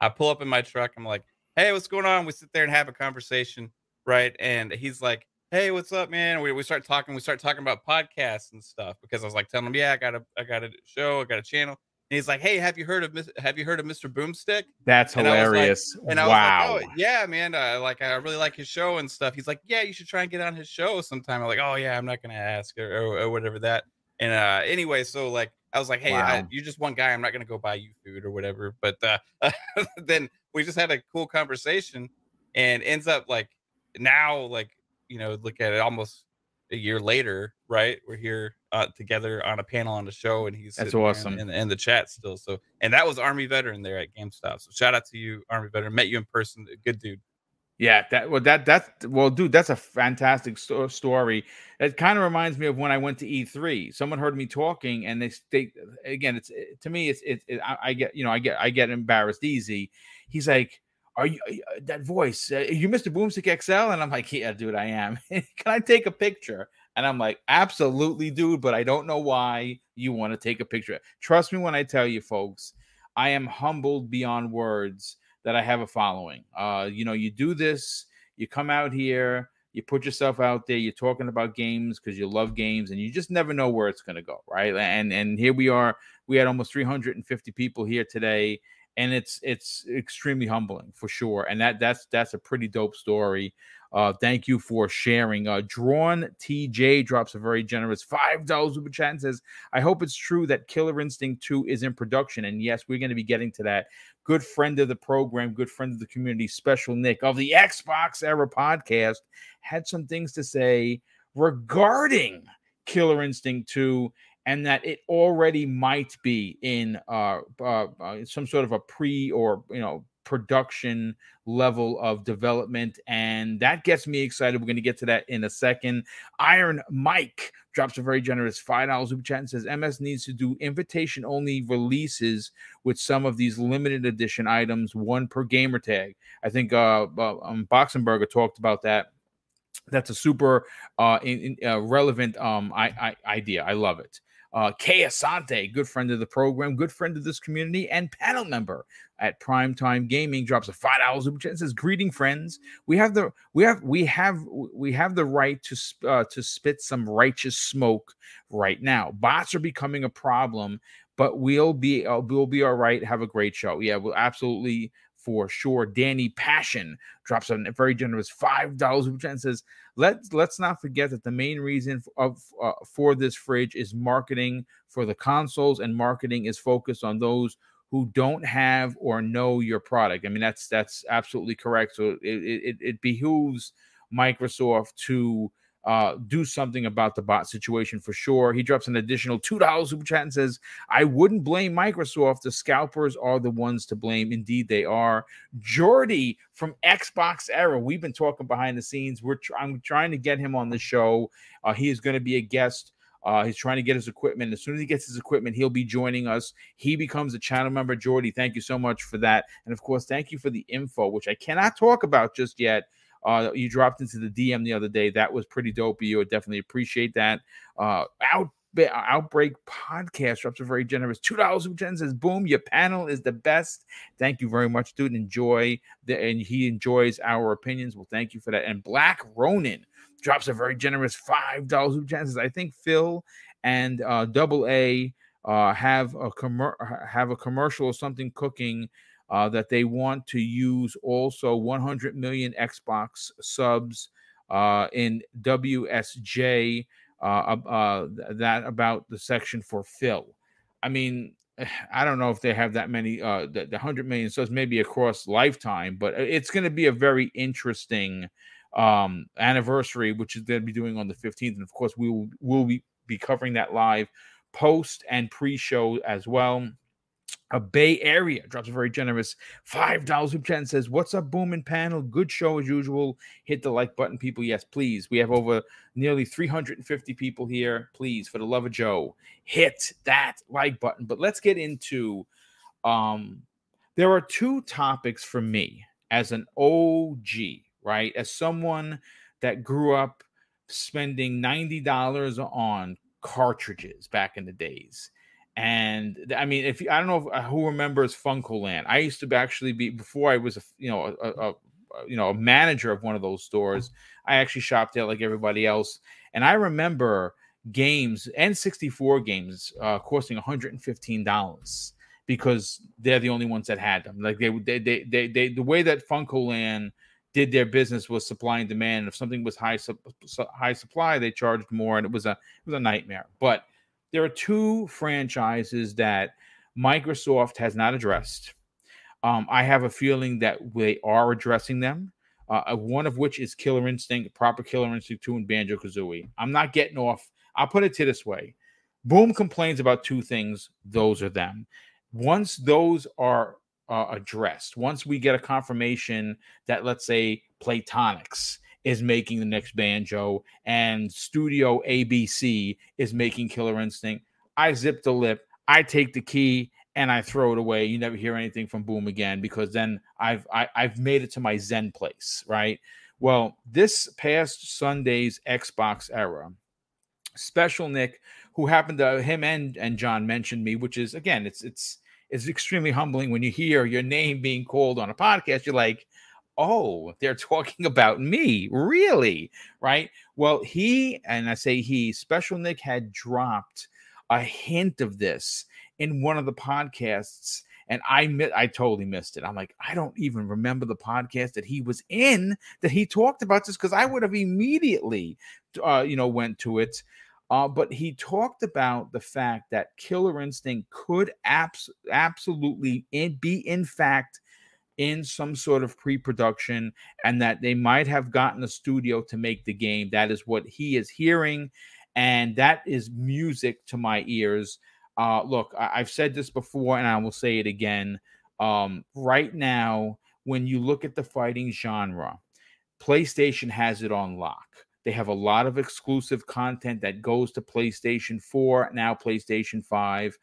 I pull up in my truck. I'm like, hey, what's going on? We sit there and have a conversation. Right. And he's like, hey, what's up, man? We start talking. We start talking about podcasts and stuff because I was like telling him, yeah, I got a show. I got a channel. And he's like, hey, have you heard of Mr. Boomstick? That's hilarious. And I was like, wow. Oh, yeah, man. I really like his show and stuff. He's like, yeah, you should try and get on his show sometime. I'm like, oh, yeah, I'm not going to ask or whatever that. And anyway, so I was like, hey, you're just one guy. I'm not going to go buy you food or whatever. But then we just had a cool conversation and ends up look at it almost a year later. Right. We're here together on a panel on the show, and he's that's awesome in the chat still. So, and that was Army veteran there at GameStop. So shout out to you, Army veteran. Met you in person. Good dude. Yeah. Dude, that's a fantastic story. It kind of reminds me of when I went to E3. Someone heard me talking, and they again, it's to me, I get embarrassed easy. He's like, are you that voice? Are you Mr. Boomstick XL? And I'm like, yeah, dude, I am. Can I take a picture? And I'm like, absolutely, dude, but I don't know why you want to take a picture. Trust me when I tell you, folks, I am humbled beyond words that I have a following. You do this, you come out here, You put yourself out there. You're talking about games because you love games, and you just never know where it's going to go, right? And here we are. We had almost 350 people here today, and it's extremely humbling for sure. And that's a pretty dope story. Thank you for sharing. Drawn TJ drops a very generous $5 super chat and says, I hope it's true that Killer Instinct 2 is in production. And yes, we're going to be getting to that. Good friend of the program, good friend of the community, Special Nick of the Xbox Era podcast, had some things to say regarding Killer Instinct 2 and that it already might be in some sort of a pre or, you know, production level of development, and that gets me excited. We're going to get to that in a second. Iron Mike drops a very generous $5 super chat and says MS needs to do invitation only releases with some of these limited edition items, one per gamer tag. I think Boxenberger talked about that. That's a super relevant idea. I love it. Kay Asante, good friend of the program, good friend of this community, and panel member at Primetime Gaming, drops a $5 super chat and says, "Greeting, friends. We have the right to spit some righteous smoke right now. Bots are becoming a problem, but we'll be all right. Have a great show. Yeah, we'll absolutely." For sure. Danny Passion drops a very generous $5 and says, let's not forget that the main reason for this fridge is marketing for the consoles, and marketing is focused on those who don't have or know your product. I mean, that's absolutely correct. So it behooves Microsoft to do something about the bot situation for sure. He drops an additional $2 super chat and says, I wouldn't blame Microsoft. The scalpers are the ones to blame. Indeed, they are. Jordy from Xbox Era. We've been talking behind the scenes. I'm trying to get him on the show. He is going to be a guest. He's trying to get his equipment. As soon as he gets his equipment, he'll be joining us. He becomes a channel member. Jordy, thank you so much for that. And, of course, thank you for the info, which I cannot talk about just yet. You dropped into the DM the other day. That was pretty dope. You would definitely appreciate that. Outbreak Podcast drops a very generous $2 from Jen, says, boom, your panel is the best. Thank you very much, dude. And he enjoys our opinions. Well, thank you for that. And Black Ronin drops a very generous $5 from Jen, says, I think Phil and AA have a commercial or something cooking that they want to use also 100 million Xbox subs in WSJ, that about the section for Phil. I mean, I don't know if they have that many, the 100 million subs maybe across lifetime, but it's going to be a very interesting anniversary, which is going to be doing on the 15th. And, of course, we will be covering that live post and pre-show as well. A Bay Area drops a very generous $5 super chat and says, what's up, Boom and panel? Good show as usual. Hit the like button, people. Yes, please. We have over nearly 350 people here. Please, for the love of Joe, hit that like button. But let's get into there are two topics for me as an OG, right? As someone that grew up spending $90 on cartridges back in the days. And I mean, I don't know who remembers Funko Land. I used to actually be, before I was a manager of one of those stores, I actually shopped there like everybody else. And I remember games, N64 games, costing $115 because they're the only ones that had them. Like they the way that Funko Land did their business was supply and demand. And if something was high supply, they charged more, and it was a nightmare. But there are two franchises that Microsoft has not addressed. I have a feeling that they are addressing them, one of which is Killer Instinct, proper Killer Instinct 2, and Banjo-Kazooie. I'm not getting off. I'll put it to this way. Boom complains about two things. Those are them. Once those are addressed, once we get a confirmation that, let's say, Playtonics is making the next Banjo, and Studio ABC is making Killer Instinct, I zip the lip, I take the key, and I throw it away. You never hear anything from Boom again, because then I've made it to my Zen place, right? Well, this past Sunday's Xbox Era, Special Nick, who happened to him and John mentioned me, which is, again, it's extremely humbling when you hear your name being called on a podcast. You're like, oh, they're talking about me, really, right? Well, he, and I say he, Special Nick had dropped a hint of this in one of the podcasts, and I totally missed it. I'm like, I don't even remember the podcast that he was in that he talked about this, because I would have immediately, went to it. But he talked about the fact that Killer Instinct could absolutely be, in fact, in some sort of pre-production, and that they might have gotten a studio to make the game. That is what he is hearing, and that is music to my ears. Look, I've said this before, and I will say it again. Right now, when you look at the fighting genre, PlayStation has it on lock. They have a lot of exclusive content that goes to PlayStation 4, now PlayStation 5.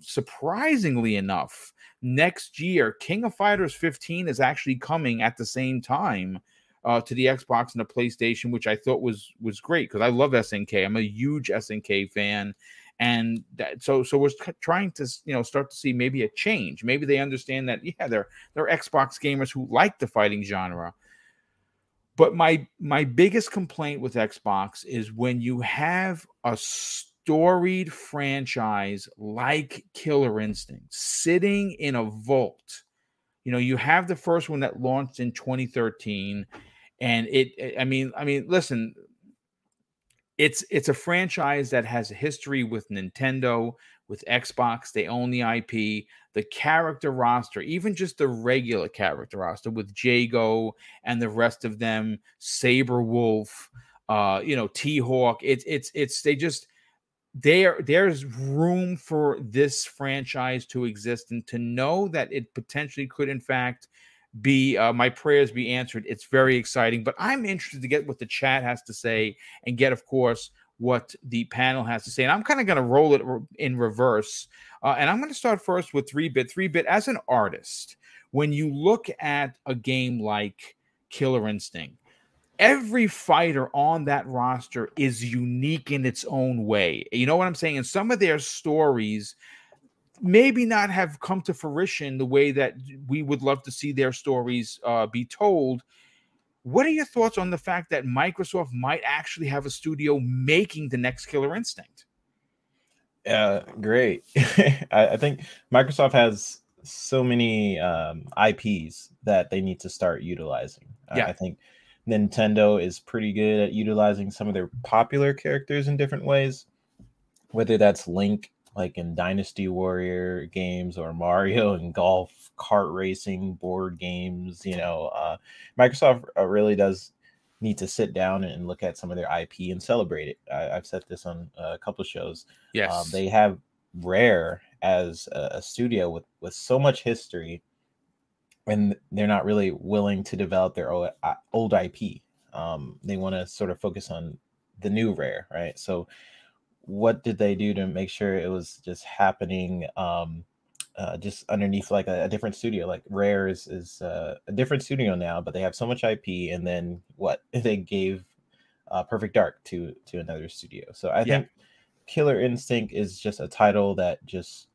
Surprisingly enough, next year, King of Fighters 15 is actually coming at the same time to the Xbox and the PlayStation, which I thought was great, because I love SNK. I'm a huge SNK fan. And that, so we're trying to start to see maybe a change. Maybe they understand that, yeah, they're Xbox gamers who like the fighting genre. But my biggest complaint with Xbox is when you have a storied franchise like Killer Instinct sitting in a vault. You have the first one that launched in 2013, and I mean, listen, it's a franchise that has a history with Nintendo, with Xbox. They own the IP, the character roster, even just the regular character roster with Jago and the rest of them, Saberwolf, T-Hawk. There's room for this franchise to exist, and to know that it potentially could, in fact, be my prayers be answered. It's very exciting, but I'm interested to get what the chat has to say and get, of course, what the panel has to say. And I'm kind of going to roll it in reverse. And I'm going to start first with 3-Bit. 3-Bit, as an artist, when you look at a game like Killer Instinct, every fighter on that roster is unique in its own way. You know what I'm saying? And some of their stories maybe not have come to fruition the way that we would love to see their stories be told. What are your thoughts on the fact that Microsoft might actually have a studio making the next Killer Instinct? Great. I think Microsoft has so many IPs that they need to start utilizing. Yeah. I think Nintendo is pretty good at utilizing some of their popular characters in different ways, whether that's Link, like in Dynasty Warrior games, or Mario and golf, kart racing, board games. Microsoft really does need to sit down and look at some of their IP and celebrate it. I've said this on a couple of shows. Yes. They have Rare as a studio with so much history, and they're not really willing to develop their old IP. They want to sort of focus on the new Rare, right? So what did they do to make sure it was just happening just underneath like a different studio? Like Rare is a different studio now, but they have so much IP, and then what? They gave Perfect Dark to another studio. So I think Killer Instinct is just a title that just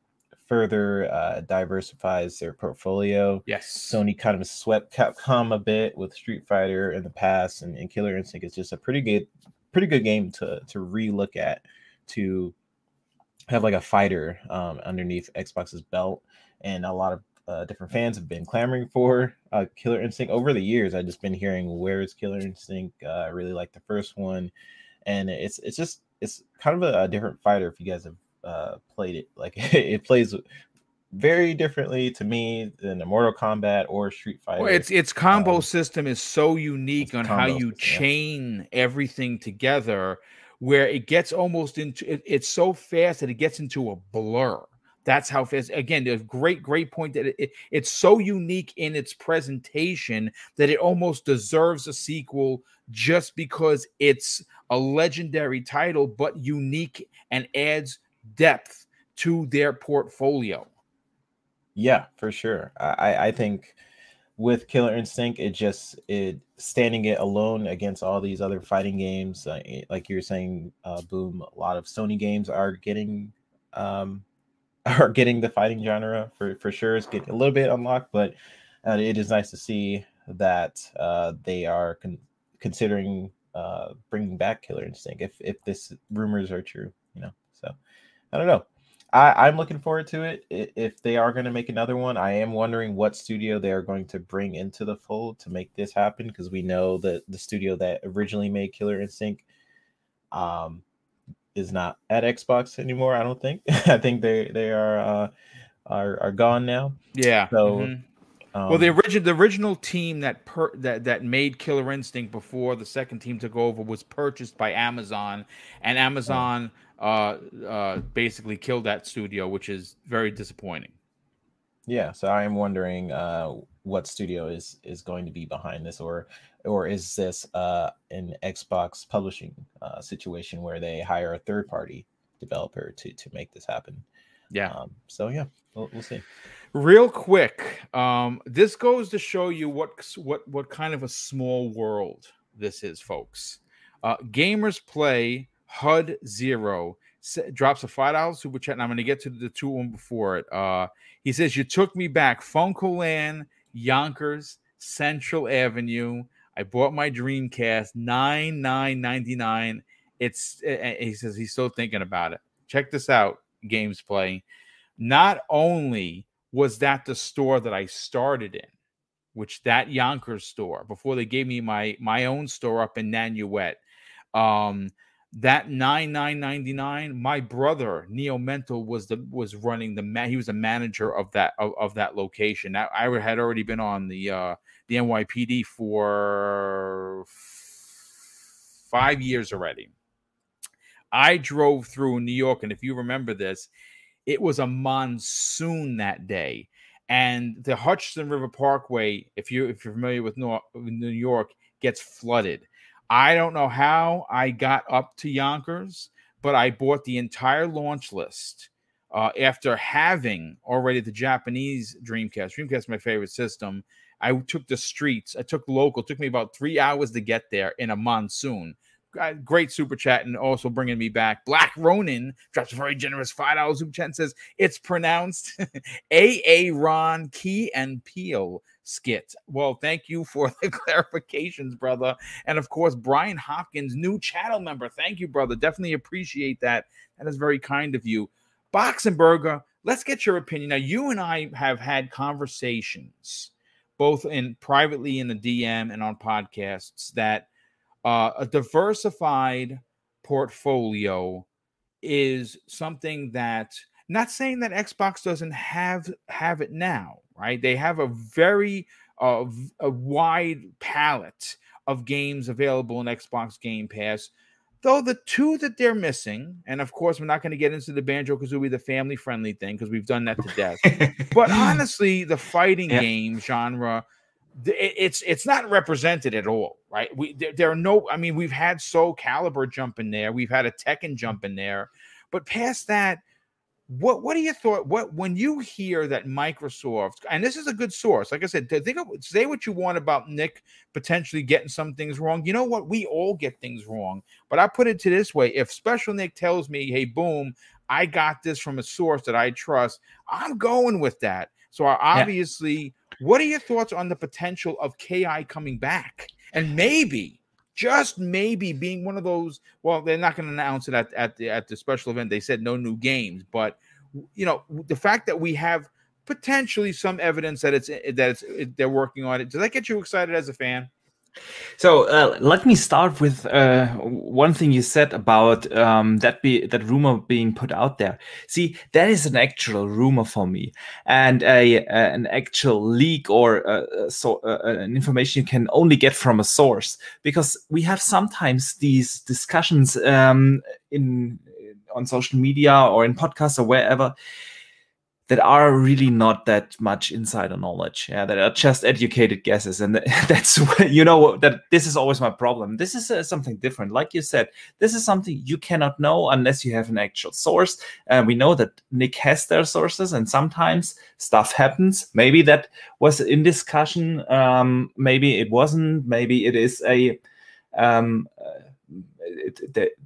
further diversifies their portfolio. Yes. Sony kind of swept Capcom a bit with Street Fighter in the past, and Killer Instinct is just a pretty good game to re-look at, to have like a fighter underneath Xbox's belt. And a lot of different fans have been clamoring for Killer Instinct over the years. I've just been hearing, where is Killer Instinct? I really like the first one, and it's kind of a different fighter. If you guys have played it, like it plays very differently to me than a Mortal Kombat or Street Fighter. Well, its combo system is so unique on how you chain everything together, where it gets almost into it's so fast that it gets into a blur. That's how fast. Again, a great point that it's so unique in its presentation that it almost deserves a sequel, just because it's a legendary title, but unique, and adds depth to their portfolio. Yeah, for sure. I think with Killer Instinct, it standing it alone against all these other fighting games, like you were saying, Boom. A lot of Sony games are getting the fighting genre for sure. It's getting a little bit unlocked, but it is nice to see that they are considering bringing back Killer Instinct if this rumors are true, you know. So I don't know. I'm looking forward to it. If they are going to make another one, I am wondering what studio they are going to bring into the fold to make this happen, because we know that the studio that originally made Killer Instinct is not at Xbox anymore, I don't think. I think they are gone now. Yeah. So well, the original team that made Killer Instinct before the second team took over was purchased by Amazon, and Amazon basically killed that studio, which is very disappointing. Yeah, so I am wondering what studio is going to be behind this, or is this an Xbox publishing situation where they hire a third party developer to make this happen? Yeah. So yeah, we'll see. Real quick, this goes to show you what kind of a small world this is, folks. Gamers Play. HUD Zero drops a $5 super chat, and I'm going to get to the 2-1 before it. He says, "You took me back, Funko Land, Yonkers, Central Avenue. I bought my Dreamcast, $99.99. It's." He says he's still thinking about it. Check this out, Games Play. Not only was that the store that I started in, which that Yonkers store before they gave me my own store up in Nanuet. That $99.99, my brother Neo Mental was running the he was a manager of that location. Now, I had already been on the NYPD for 5 years already. I drove through New York, and if you remember this, it was a monsoon that day, and the Hudson River Parkway, if you're familiar with New York, gets flooded. I don't know how I got up to Yonkers, but I bought the entire launch list after having already the Japanese Dreamcast. Dreamcast is my favorite system. I took the streets. I took local. It took me about 3 hours to get there in a monsoon. Great super chat, and also bringing me back. Black Ronin drops a very generous $5 super chat and says, it's pronounced A.A. Ron Key and Peel. Skit. Well, thank you for the clarifications, brother. And of course, Brian Hopkins, new channel member. Thank you, brother. Definitely appreciate that. That is very kind of you. Boxenberger, let's get your opinion. Now, you and I have had conversations, both in privately in the DM and on podcasts, that a diversified portfolio is something that, not saying that Xbox doesn't have it now, right? They have a very a wide palette of games available in Xbox Game Pass, though the two that they're missing, and of course, we're not going to get into the Banjo-Kazooie, the family-friendly thing, because we've done that to death. But honestly, the fighting game genre, it's not represented at all, right? There are no, I mean, we've had Soul Calibur jump in there. We've had a Tekken jump in there. But past that, What do you thought? What, when you hear that Microsoft, and this is a good source, like I said, say what you want about Nick potentially getting some things wrong. You know what? We all get things wrong, but I put it to this way: if Special Nick tells me, "Hey, boom, I got this from a source that I trust," I'm going with that. So obviously, what are your thoughts on the potential of KI coming back, and maybe? Just maybe being one of those. Well, they're not going to announce it at the special event. They said no new games, but you know, the fact that we have potentially some evidence that they're working on it. Does that get you excited as a fan? So let me start with one thing you said about that rumor being put out there. See, that is an actual rumor for me, and an actual leak or an information you can only get from a source, because we have sometimes these discussions on social media or in podcasts or wherever, that are really not that much insider knowledge. Yeah, that are just educated guesses, and that's you know that this is always my problem. This is something different, like you said. This is something you cannot know unless you have an actual source. We know that Nick has their sources, and sometimes stuff happens. Maybe that was in discussion. Maybe it wasn't. Maybe it is a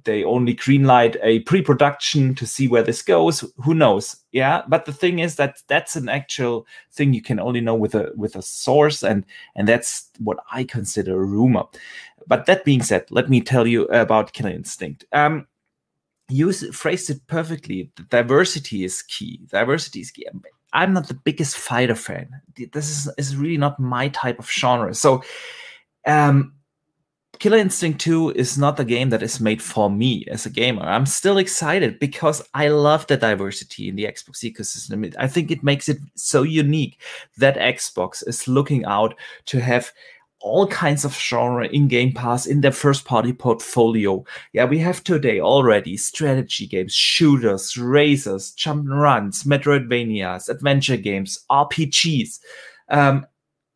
they only greenlight a pre-production to see where this goes. Who knows? Yeah, but the thing is that that's an actual thing you can only know with a source, and that's what I consider a rumor. But that being said, let me tell you about Killer Instinct. You phrased it perfectly. Diversity is key. Diversity is key. I'm not the biggest fighter fan. This is really not my type of genre. So, Killer Instinct 2 is not a game that is made for me as a gamer. I'm still excited because I love the diversity in the Xbox ecosystem. I think it makes it so unique that Xbox is looking out to have all kinds of genre in Game Pass in their first-party portfolio. Yeah, we have today already strategy games, shooters, racers, jump and runs, Metroidvanias, adventure games, RPGs,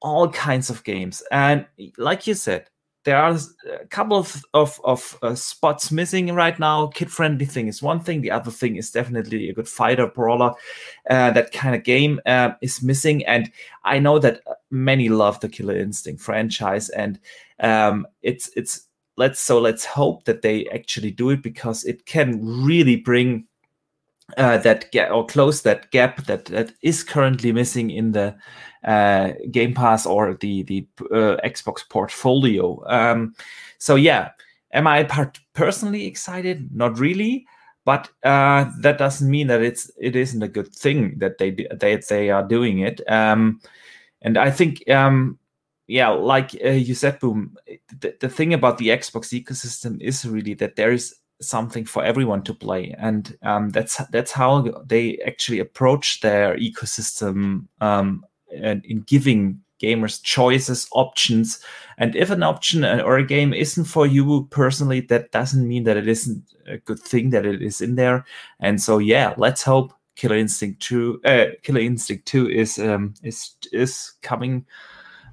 all kinds of games. And like you said, there are a couple of spots missing right now. Kid-friendly thing is one thing. The other thing is definitely a good fighter, brawler. That kind of game is missing. And I know that many love the Killer Instinct franchise. And let's hope that they actually do it, because it can really bring that gap, or close that gap that is currently missing in the Game Pass or the Xbox portfolio. So yeah, am I personally excited? Not really, but that doesn't mean that it isn't a good thing that they are doing it. And I think you said, Boom, the thing about the Xbox ecosystem is really that there is something for everyone to play, and that's how they actually approach their ecosystem. And in giving gamers choices, options, and if an option or a game isn't for you personally, that doesn't mean that it isn't a good thing that it is in there. And so, yeah, let's hope Killer Instinct 2 is coming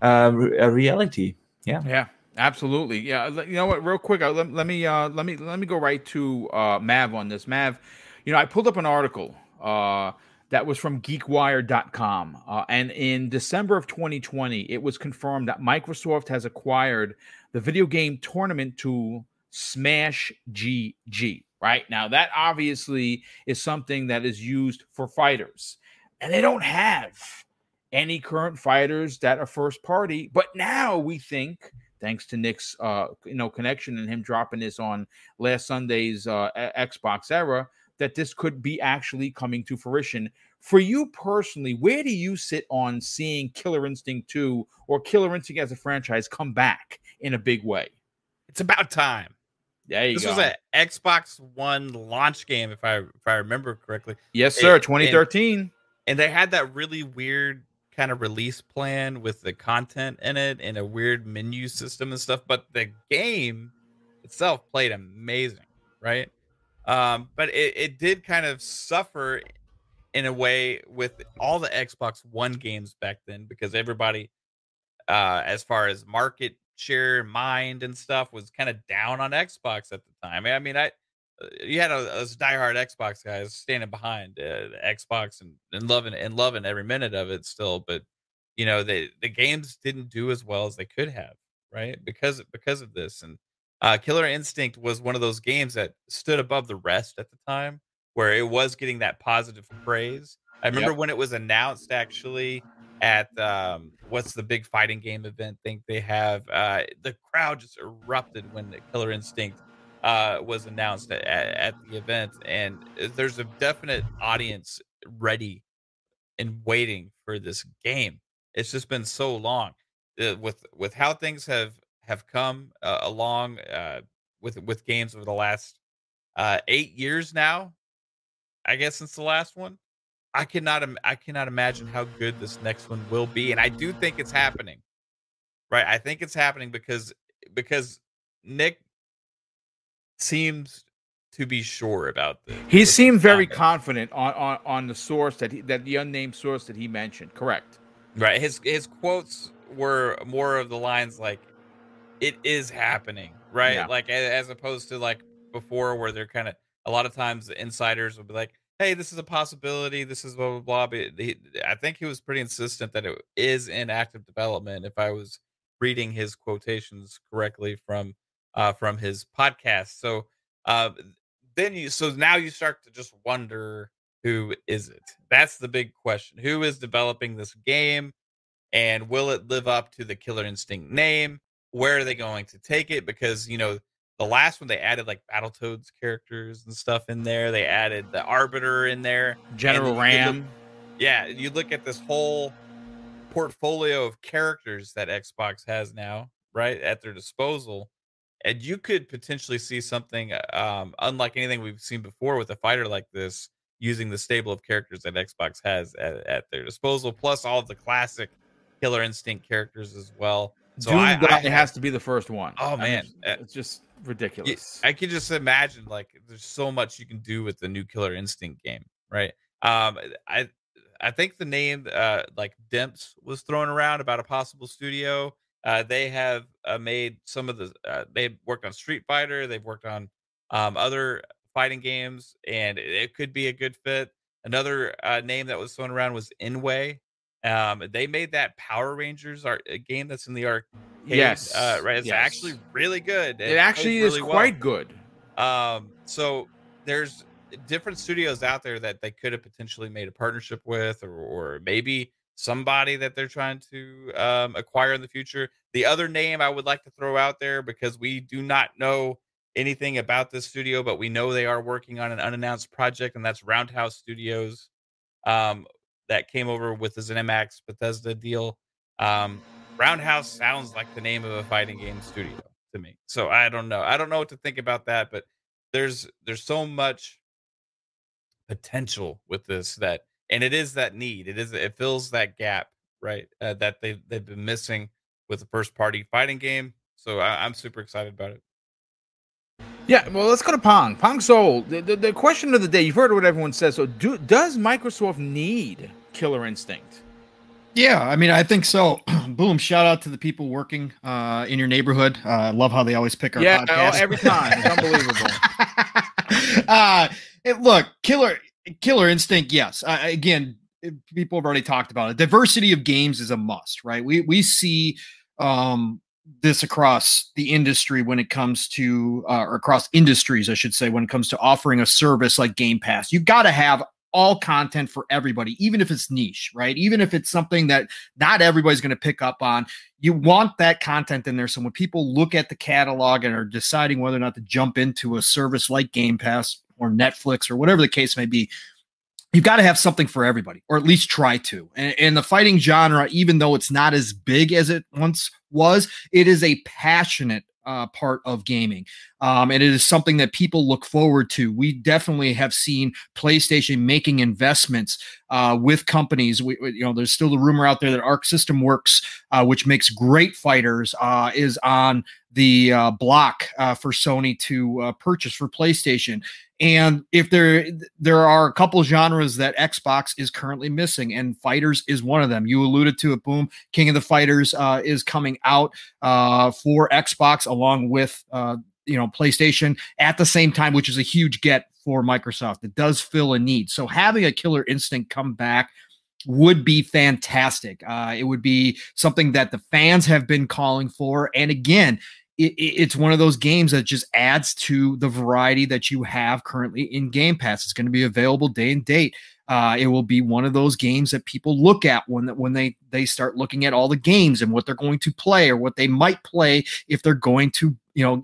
a reality. Yeah. Yeah. Absolutely. Yeah. You know what? Real quick, let me go right to Mav on this. Mav, you know, I pulled up an article that was from GeekWire.com. And in December of 2020, it was confirmed that Microsoft has acquired the video game tournament tool Smash GG. Right now, that obviously is something that is used for fighters, and they don't have any current fighters that are first party. But now we think, thanks to Nick's connection and him dropping this on last Sunday's Xbox Era, that this could be actually coming to fruition. For you personally, where do you sit on seeing Killer Instinct 2 or Killer Instinct as a franchise come back in a big way? It's about time. There you go. This was an Xbox One launch game, if I remember correctly. Yes, sir, 2013. And they had that really weird kind of release plan with the content in it and a weird menu system and stuff, but the game itself played amazing, right? But it did kind of suffer in a way with all the Xbox One games back then, because everybody, as far as market share, mind and stuff, was kind of down on Xbox at the time. I mean, you had those diehard Xbox guys standing behind Xbox and loving every minute of it still, but you know, the games didn't do as well as they could have, right? Because of this. And Killer Instinct was one of those games that stood above the rest at the time, where it was getting that positive praise. I remember when it was announced, actually, at what's the big fighting game event thing they have, the crowd just erupted when the Killer Instinct was announced at the event, and there's a definite audience ready and waiting for this game. It's just been so long with how things have come along with games over the last 8 years now, I guess, since the last one. I cannot imagine how good this next one will be, and I do think it's happening. Right, I think it's happening because Nick seems to be sure about this. He seemed very confident on the source that the unnamed source that he mentioned. Correct. Right. His quotes were more of the lines like, "It is happening," right? Yeah. Like, as opposed to like before, where they're kind of, a lot of times the insiders will be like, "Hey, this is a possibility. This is blah blah blah." But I think he was pretty insistent that it is in active development, if I was reading his quotations correctly from from his podcast. So now you start to just wonder, who is it? That's the big question. Who is developing this game, and will it live up to the Killer Instinct name? Where are they going to take it? Because, you know, the last one they added like Battletoads characters and stuff in there. They added the Arbiter in there, General Ram. You look at this whole portfolio of characters that Xbox has now, right, at their disposal, and you could potentially see something unlike anything we've seen before with a fighter like this, using the stable of characters that Xbox has at their disposal, plus all of the classic Killer Instinct characters as well. So it has to be the first one. Oh, man. I mean, it's just ridiculous. I can just imagine, like, there's so much you can do with the new Killer Instinct game, right? I think the name, like, Demps was thrown around about a possible studio. They have made some of the... they've worked on Street Fighter. They've worked on other fighting games, and it could be a good fit. Another name that was thrown around was Inway. They made that Power Rangers game that's in the arcade. Yes. Right. It's actually really good. It actually is really quite good. So there's different studios out there that they could have potentially made a partnership with, or maybe somebody that they're trying to acquire in the future. The other name I would like to throw out there, because we do not know anything about this studio, but we know they are working on an unannounced project, and that's Roundhouse Studios, that came over with the Zenimax Bethesda deal. Roundhouse sounds like the name of a fighting game studio to me. So I don't know. I don't know what to think about that, but there's so much potential with this, that, and it is that need. It fills that gap, right, that they've been missing with the first party fighting game. So I'm super excited about it. Yeah, well, let's go to Pong. Pong Sol, the question of the day, you've heard what everyone says. So does Microsoft need Killer Instinct? Yeah, I mean, I think so. Boom, shout out to the people working in your neighborhood. I love how they always pick our podcast. Yeah, every time. It's unbelievable. Look, Killer Instinct, yes. Again, people have already talked about it. Diversity of games is a must, right? We see... this across the industry when it comes to, or across industries, I should say, when it comes to offering a service like Game Pass. You've got to have all content for everybody, even if it's niche, right? Even if it's something that not everybody's going to pick up on, you want that content in there. So when people look at the catalog and are deciding whether or not to jump into a service like Game Pass or Netflix or whatever the case may be, you've got to have something for everybody, or at least try to. And the fighting genre, even though it's not as big as it once was, it is a passionate part of gaming. And it is something that people look forward to. We definitely have seen PlayStation making investments with companies. There's still the rumor out there that Arc System Works, which makes great fighters, is on the block for Sony to purchase for PlayStation. And if there are a couple genres that Xbox is currently missing, and fighters is one of them. You alluded to it, Boom. King of the Fighters is coming out for Xbox along with PlayStation at the same time, which is a huge get for Microsoft. It does fill a need. So having a Killer Instinct come back would be fantastic. It would be something that the fans have been calling for. And again, it's one of those games that just adds to the variety that you have currently in Game Pass. It's going to be available day and date. It will be one of those games that people look at when they start looking at all the games and what they're going to play, or what they might play if they're going to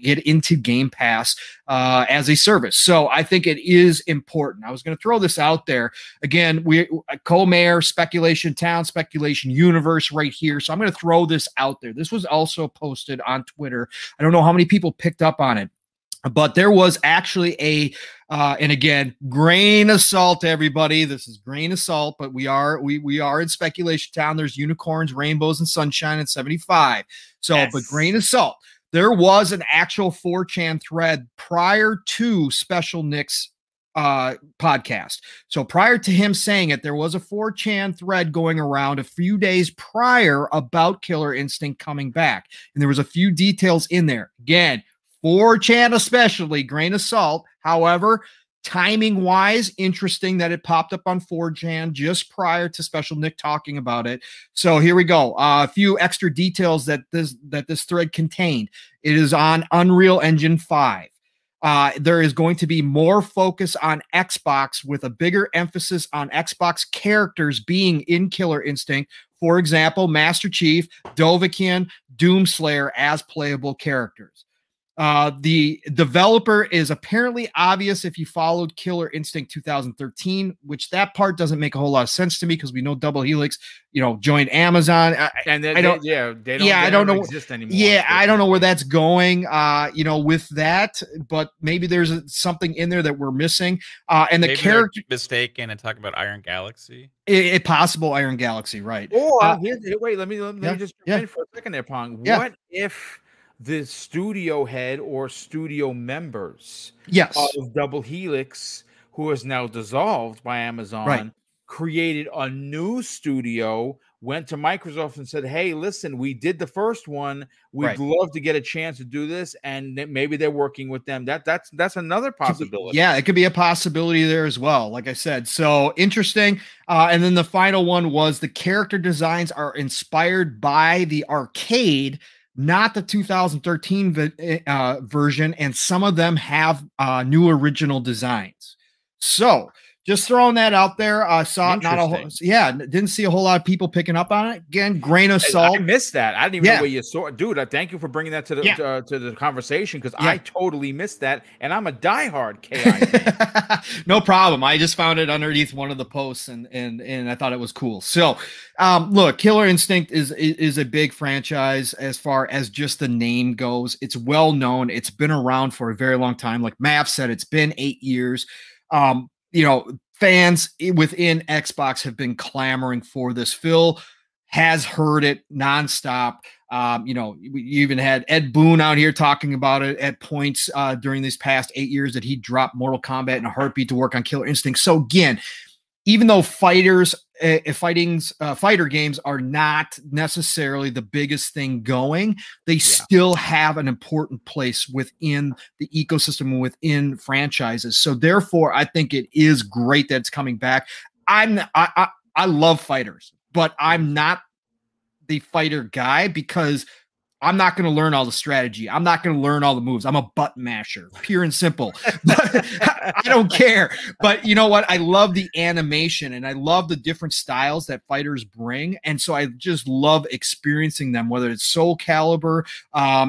get into Game Pass as a service. So I think it is important. I was going to throw this out there. Again, we co-mayor, Speculation Town, Speculation Universe right here. So I'm going to throw this out there. This was also posted on Twitter. I don't know how many people picked up on it, but there was actually and again, grain of salt, everybody. This is grain of salt, but we are in Speculation Town. There's unicorns, rainbows, and sunshine at 75. So, yes. But grain of salt. There was an actual 4chan thread prior to Special Nick's podcast. So prior to him saying it, there was a 4chan thread going around a few days prior about Killer Instinct coming back. And there was a few details in there. Again, 4chan especially, grain of salt. However, Timing-wise, interesting that it popped up on 4chan just prior to Special Nick talking about it. So here we go. A few extra details that this thread contained. It is on Unreal Engine 5. There is going to be more focus on Xbox with a bigger emphasis on Xbox characters being in Killer Instinct. For example, Master Chief, Dovahkiin, Doomslayer as playable characters. The developer is apparently obvious if you followed Killer Instinct 2013, which that part doesn't make a whole lot of sense to me because we know Double Helix, you know, joined Amazon. They don't exist anymore. Yeah, I don't know where that's going, you know, with that, but maybe there's something in there that we're missing. And maybe the character mistaken and talking about Iron Galaxy. It possible Iron Galaxy, right? Oh, wait, let me just jump in for a second there, Pong. Yeah. What if the studio head or studio members of Double Helix, who is now dissolved by Amazon, created a new studio, went to Microsoft and said, hey, listen, we did the first one. We'd love to get a chance to do this. And maybe they're working with them. That's another possibility. Yeah, it could be a possibility there as well, like I said. So interesting. And then the final one was the character designs are inspired by the arcade, not the 2013 version, and some of them have new original designs. So just throwing that out there. I saw not a whole, didn't see a whole lot of people picking up on it. Again, grain of salt. I missed that. I didn't even know what you saw, dude. I thank you for bringing that to the conversation because I totally missed that, and I'm a diehard KI. No problem. I just found it underneath one of the posts, and I thought it was cool. So. Look, Killer Instinct is a big franchise as far as just the name goes. It's well known. It's been around for a very long time. Like Mav said, it's been 8 years. You know, fans within Xbox have been clamoring for this. Phil has heard it nonstop. You know, we even had Ed Boon out here talking about it at points during these past 8 years that he dropped Mortal Kombat in a heartbeat to work on Killer Instinct. So again, even though fighter games are not necessarily the biggest thing going, they still have an important place within the ecosystem and within franchises. So therefore, I think it is great that it's coming back. I love fighters, but I'm not the fighter guy because I'm not going to learn all the strategy. I'm not going to learn all the moves. I'm a button masher, pure and simple. I don't care. But you know what? I love the animation and I love the different styles that fighters bring. And so I just love experiencing them, whether it's Soul Calibur,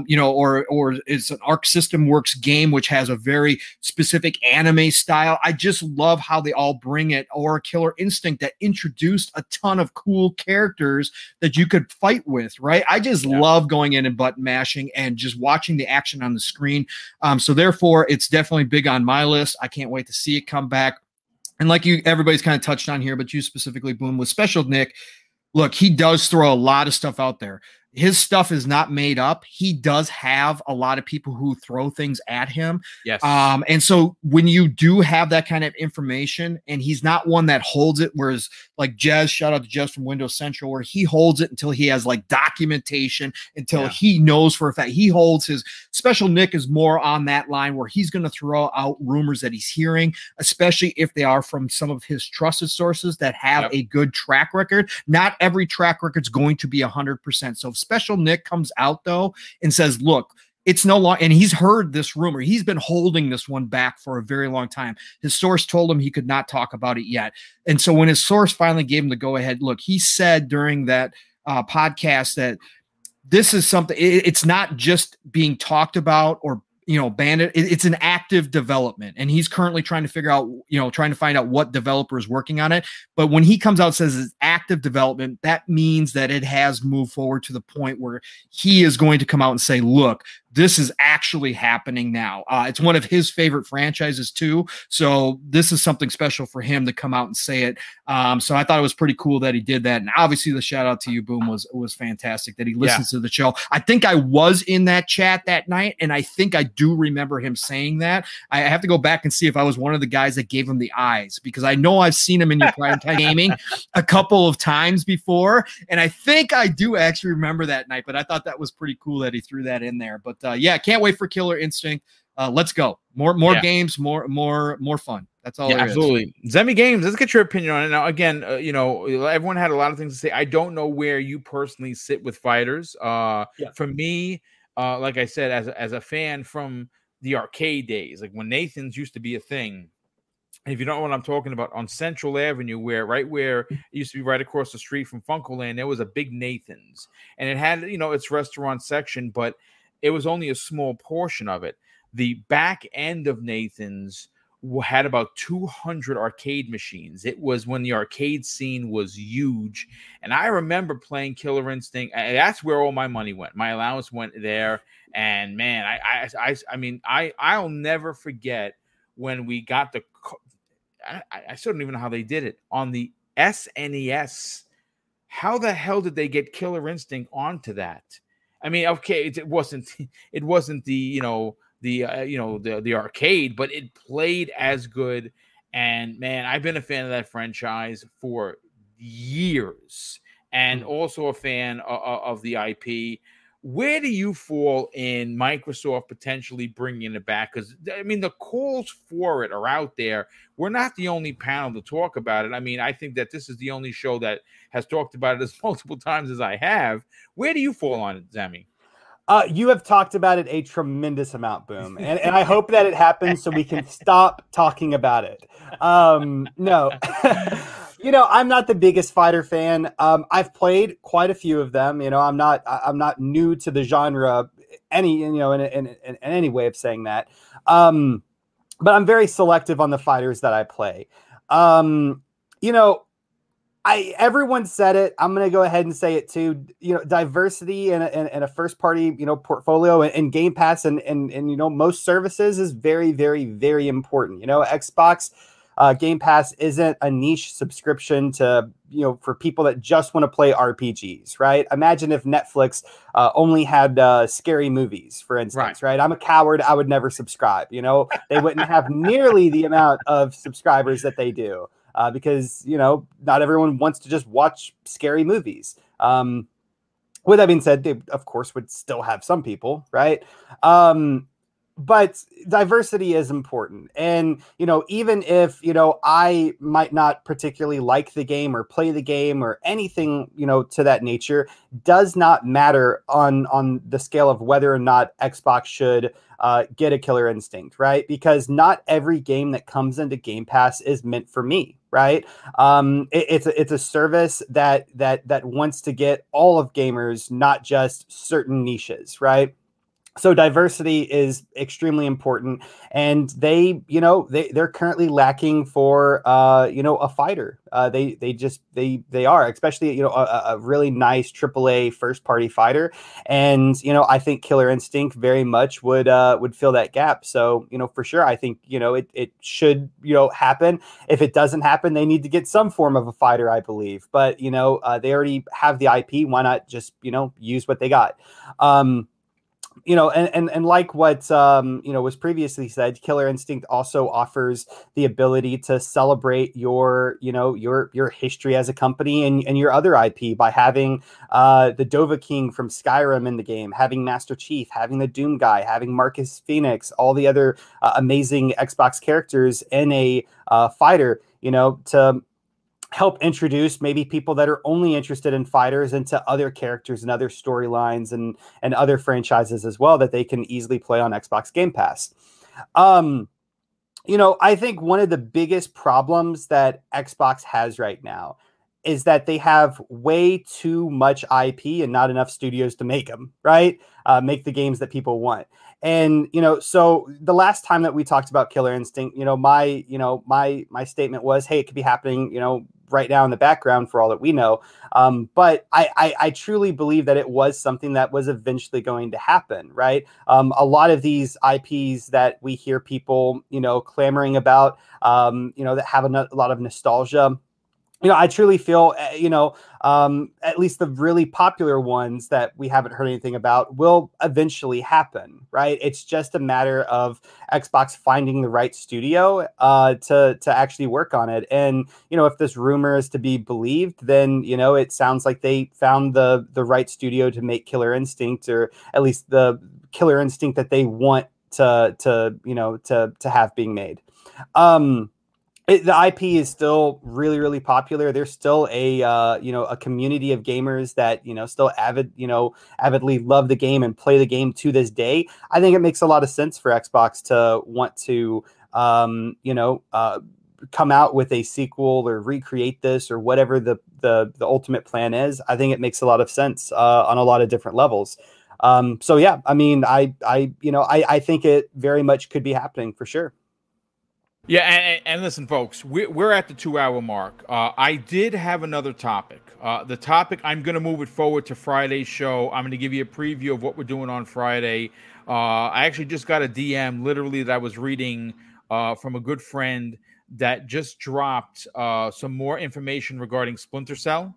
you know, or it's an Arc System Works game, which has a very specific anime style. I just love how they all bring it, or Killer Instinct that introduced a ton of cool characters that you could fight with, right? I just love going in and button mashing and just watching the action on the screen. So therefore, it's definitely big on my list. I can't wait to see it come back. And like you, everybody's kind of touched on here, but you specifically, Boom, with Special Nick. Look, he does throw a lot of stuff out there. His stuff is not made up. He does have a lot of people who throw things at him. Yes. And so when you do have that kind of information, and he's not one that holds it, whereas like Jez, shout out to Jez from Windows Central, where he holds it until he has like documentation, until he knows for a fact. He holds his. Special Nick is more on that line where he's going to throw out rumors that he's hearing, especially if they are from some of his trusted sources that have a good track record. Not every track record's going to be 100%. So if Special Nick comes out though and says, look, it's no long, and he's heard this rumor. He's been holding this one back for a very long time. His source told him he could not talk about it yet. And so when his source finally gave him the go ahead, look, he said during that podcast that this is something, it's not just being talked about or, you know, bandit, it's an active development. And he's currently trying to figure out, you know, trying to find out what developer is working on it. But when he comes out and says it's active development, that means that it has moved forward to the point where he is going to come out and say, look, this is actually happening now. It's one of his favorite franchises too. So this is something special for him to come out and say it. So I thought it was pretty cool that he did that. And obviously the shout out to you, Boom, was fantastic that he listens to the show. I think I was in that chat that night. And I think I do remember him saying that. I have to go back and see if I was one of the guys that gave him the eyes, because I know I've seen him in your Primetime Gaming a couple of times before. And I think I do actually remember that night, but I thought that was pretty cool that he threw that in there. But yeah, can't wait for Killer Instinct. Let's go. More games, more fun. That's all. Yeah, absolutely. Zemi Games, let's get your opinion on it. Now, again, everyone had a lot of things to say. I don't know where you personally sit with fighters. For me, like I said, as a fan from the arcade days, like when Nathan's used to be a thing, and if you don't know what I'm talking about, on Central Avenue, where it used to be right across the street from Funkoland, there was a big Nathan's, and it had, its restaurant section, but it was only a small portion of it. The back end of Nathan's had about 200 arcade machines. It was when the arcade scene was huge. And I remember playing Killer Instinct. That's where all my money went. My allowance went there. And, man, I'll never forget when we got the I still don't even know how they did it. On the SNES, how the hell did they get Killer Instinct onto that? I mean, okay, it wasn't the, the arcade, but it played as good. And man, I've been a fan of that franchise for years, and also a fan of the IP. Where do you fall in Microsoft potentially bringing it back? Because, I mean, the calls for it are out there. We're not the only panel to talk about it. I mean, I think that this is the only show that has talked about it as multiple times as I have. Where do you fall on it, Zemi? You have talked about it a tremendous amount, Boom. And I hope that it happens so we can stop talking about it. No. I'm not the biggest fighter fan. I've played quite a few of them. I'm not new to the genre in any way of saying that. But I'm very selective on the fighters that I play. Everyone said it. I'm going to go ahead and say it too. Diversity and a first party, portfolio and Game Pass and most services is very, very, very important. Xbox Game Pass isn't a niche subscription to, for people that just want to play RPGs, right? Imagine if Netflix only had scary movies, for instance, right? I'm a coward. I would never subscribe. They wouldn't have nearly the amount of subscribers that they do. Because, not everyone wants to just watch scary movies. With that being said, they, of course, would still have some people, right? But diversity is important. And, even if, I might not particularly like the game or play the game or anything, to that nature, does not matter on the scale of whether or not Xbox should get a Killer Instinct, right? Because not every game that comes into Game Pass is meant for me, right? It's a service that wants to get all of gamers, not just certain niches, right? So diversity is extremely important, and they're currently lacking for a fighter. They are, especially a really nice AAA first party fighter, and I think Killer Instinct very much would fill that gap. So for sure, I think it should happen. If it doesn't happen, they need to get some form of a fighter, I believe. But they already have the IP. Why not just use what they got? And like what, was previously said, Killer Instinct also offers the ability to celebrate your history as a company and your other IP by having the Dova King from Skyrim in the game, having Master Chief, having the Doom guy, having Marcus Phoenix, all the other amazing Xbox characters in a fighter, to help introduce maybe people that are only interested in fighters into other characters and other storylines and other franchises as well that they can easily play on Xbox Game Pass. I think one of the biggest problems that Xbox has right now is that they have way too much IP and not enough studios to make them, right? Make the games that people want. And, so the last time that we talked about Killer Instinct, my statement was, hey, it could be happening, right now in the background for all that we know. But I truly believe that it was something that was eventually going to happen, right? A lot of these IPs that we hear people, clamoring about, that have a lot of nostalgia, I truly feel, at least the really popular ones that we haven't heard anything about will eventually happen, right? It's just a matter of Xbox finding the right studio to actually work on it. And, if this rumor is to be believed, then, it sounds like they found the right studio to make Killer Instinct, or at least the Killer Instinct that they want to have being made. The IP is still really, really popular. There's still a community of gamers that, still avidly love the game and play the game to this day. I think it makes a lot of sense for Xbox to want to, come out with a sequel or recreate this or whatever the ultimate plan is. I think it makes a lot of sense on a lot of different levels. So yeah, I mean, I think it very much could be happening for sure. Yeah, and listen, folks, we're at the 2-hour mark. I did have another topic. The topic, I'm going to move it forward to Friday's show. I'm going to give you a preview of what we're doing on Friday. I actually just got a DM, literally, that I was reading from a good friend that just dropped some more information regarding Splinter Cell.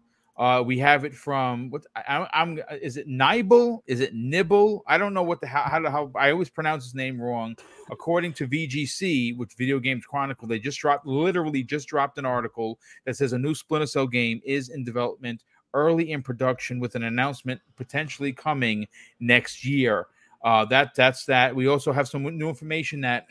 We have it from is it Nibble? Is it Nibble? I don't know how I always pronounce his name wrong. According to VGC, which Video Games Chronicle, they just dropped an article that says a new Splinter Cell game is in development, early in production, with an announcement potentially coming next year. That's that. We also have some new information that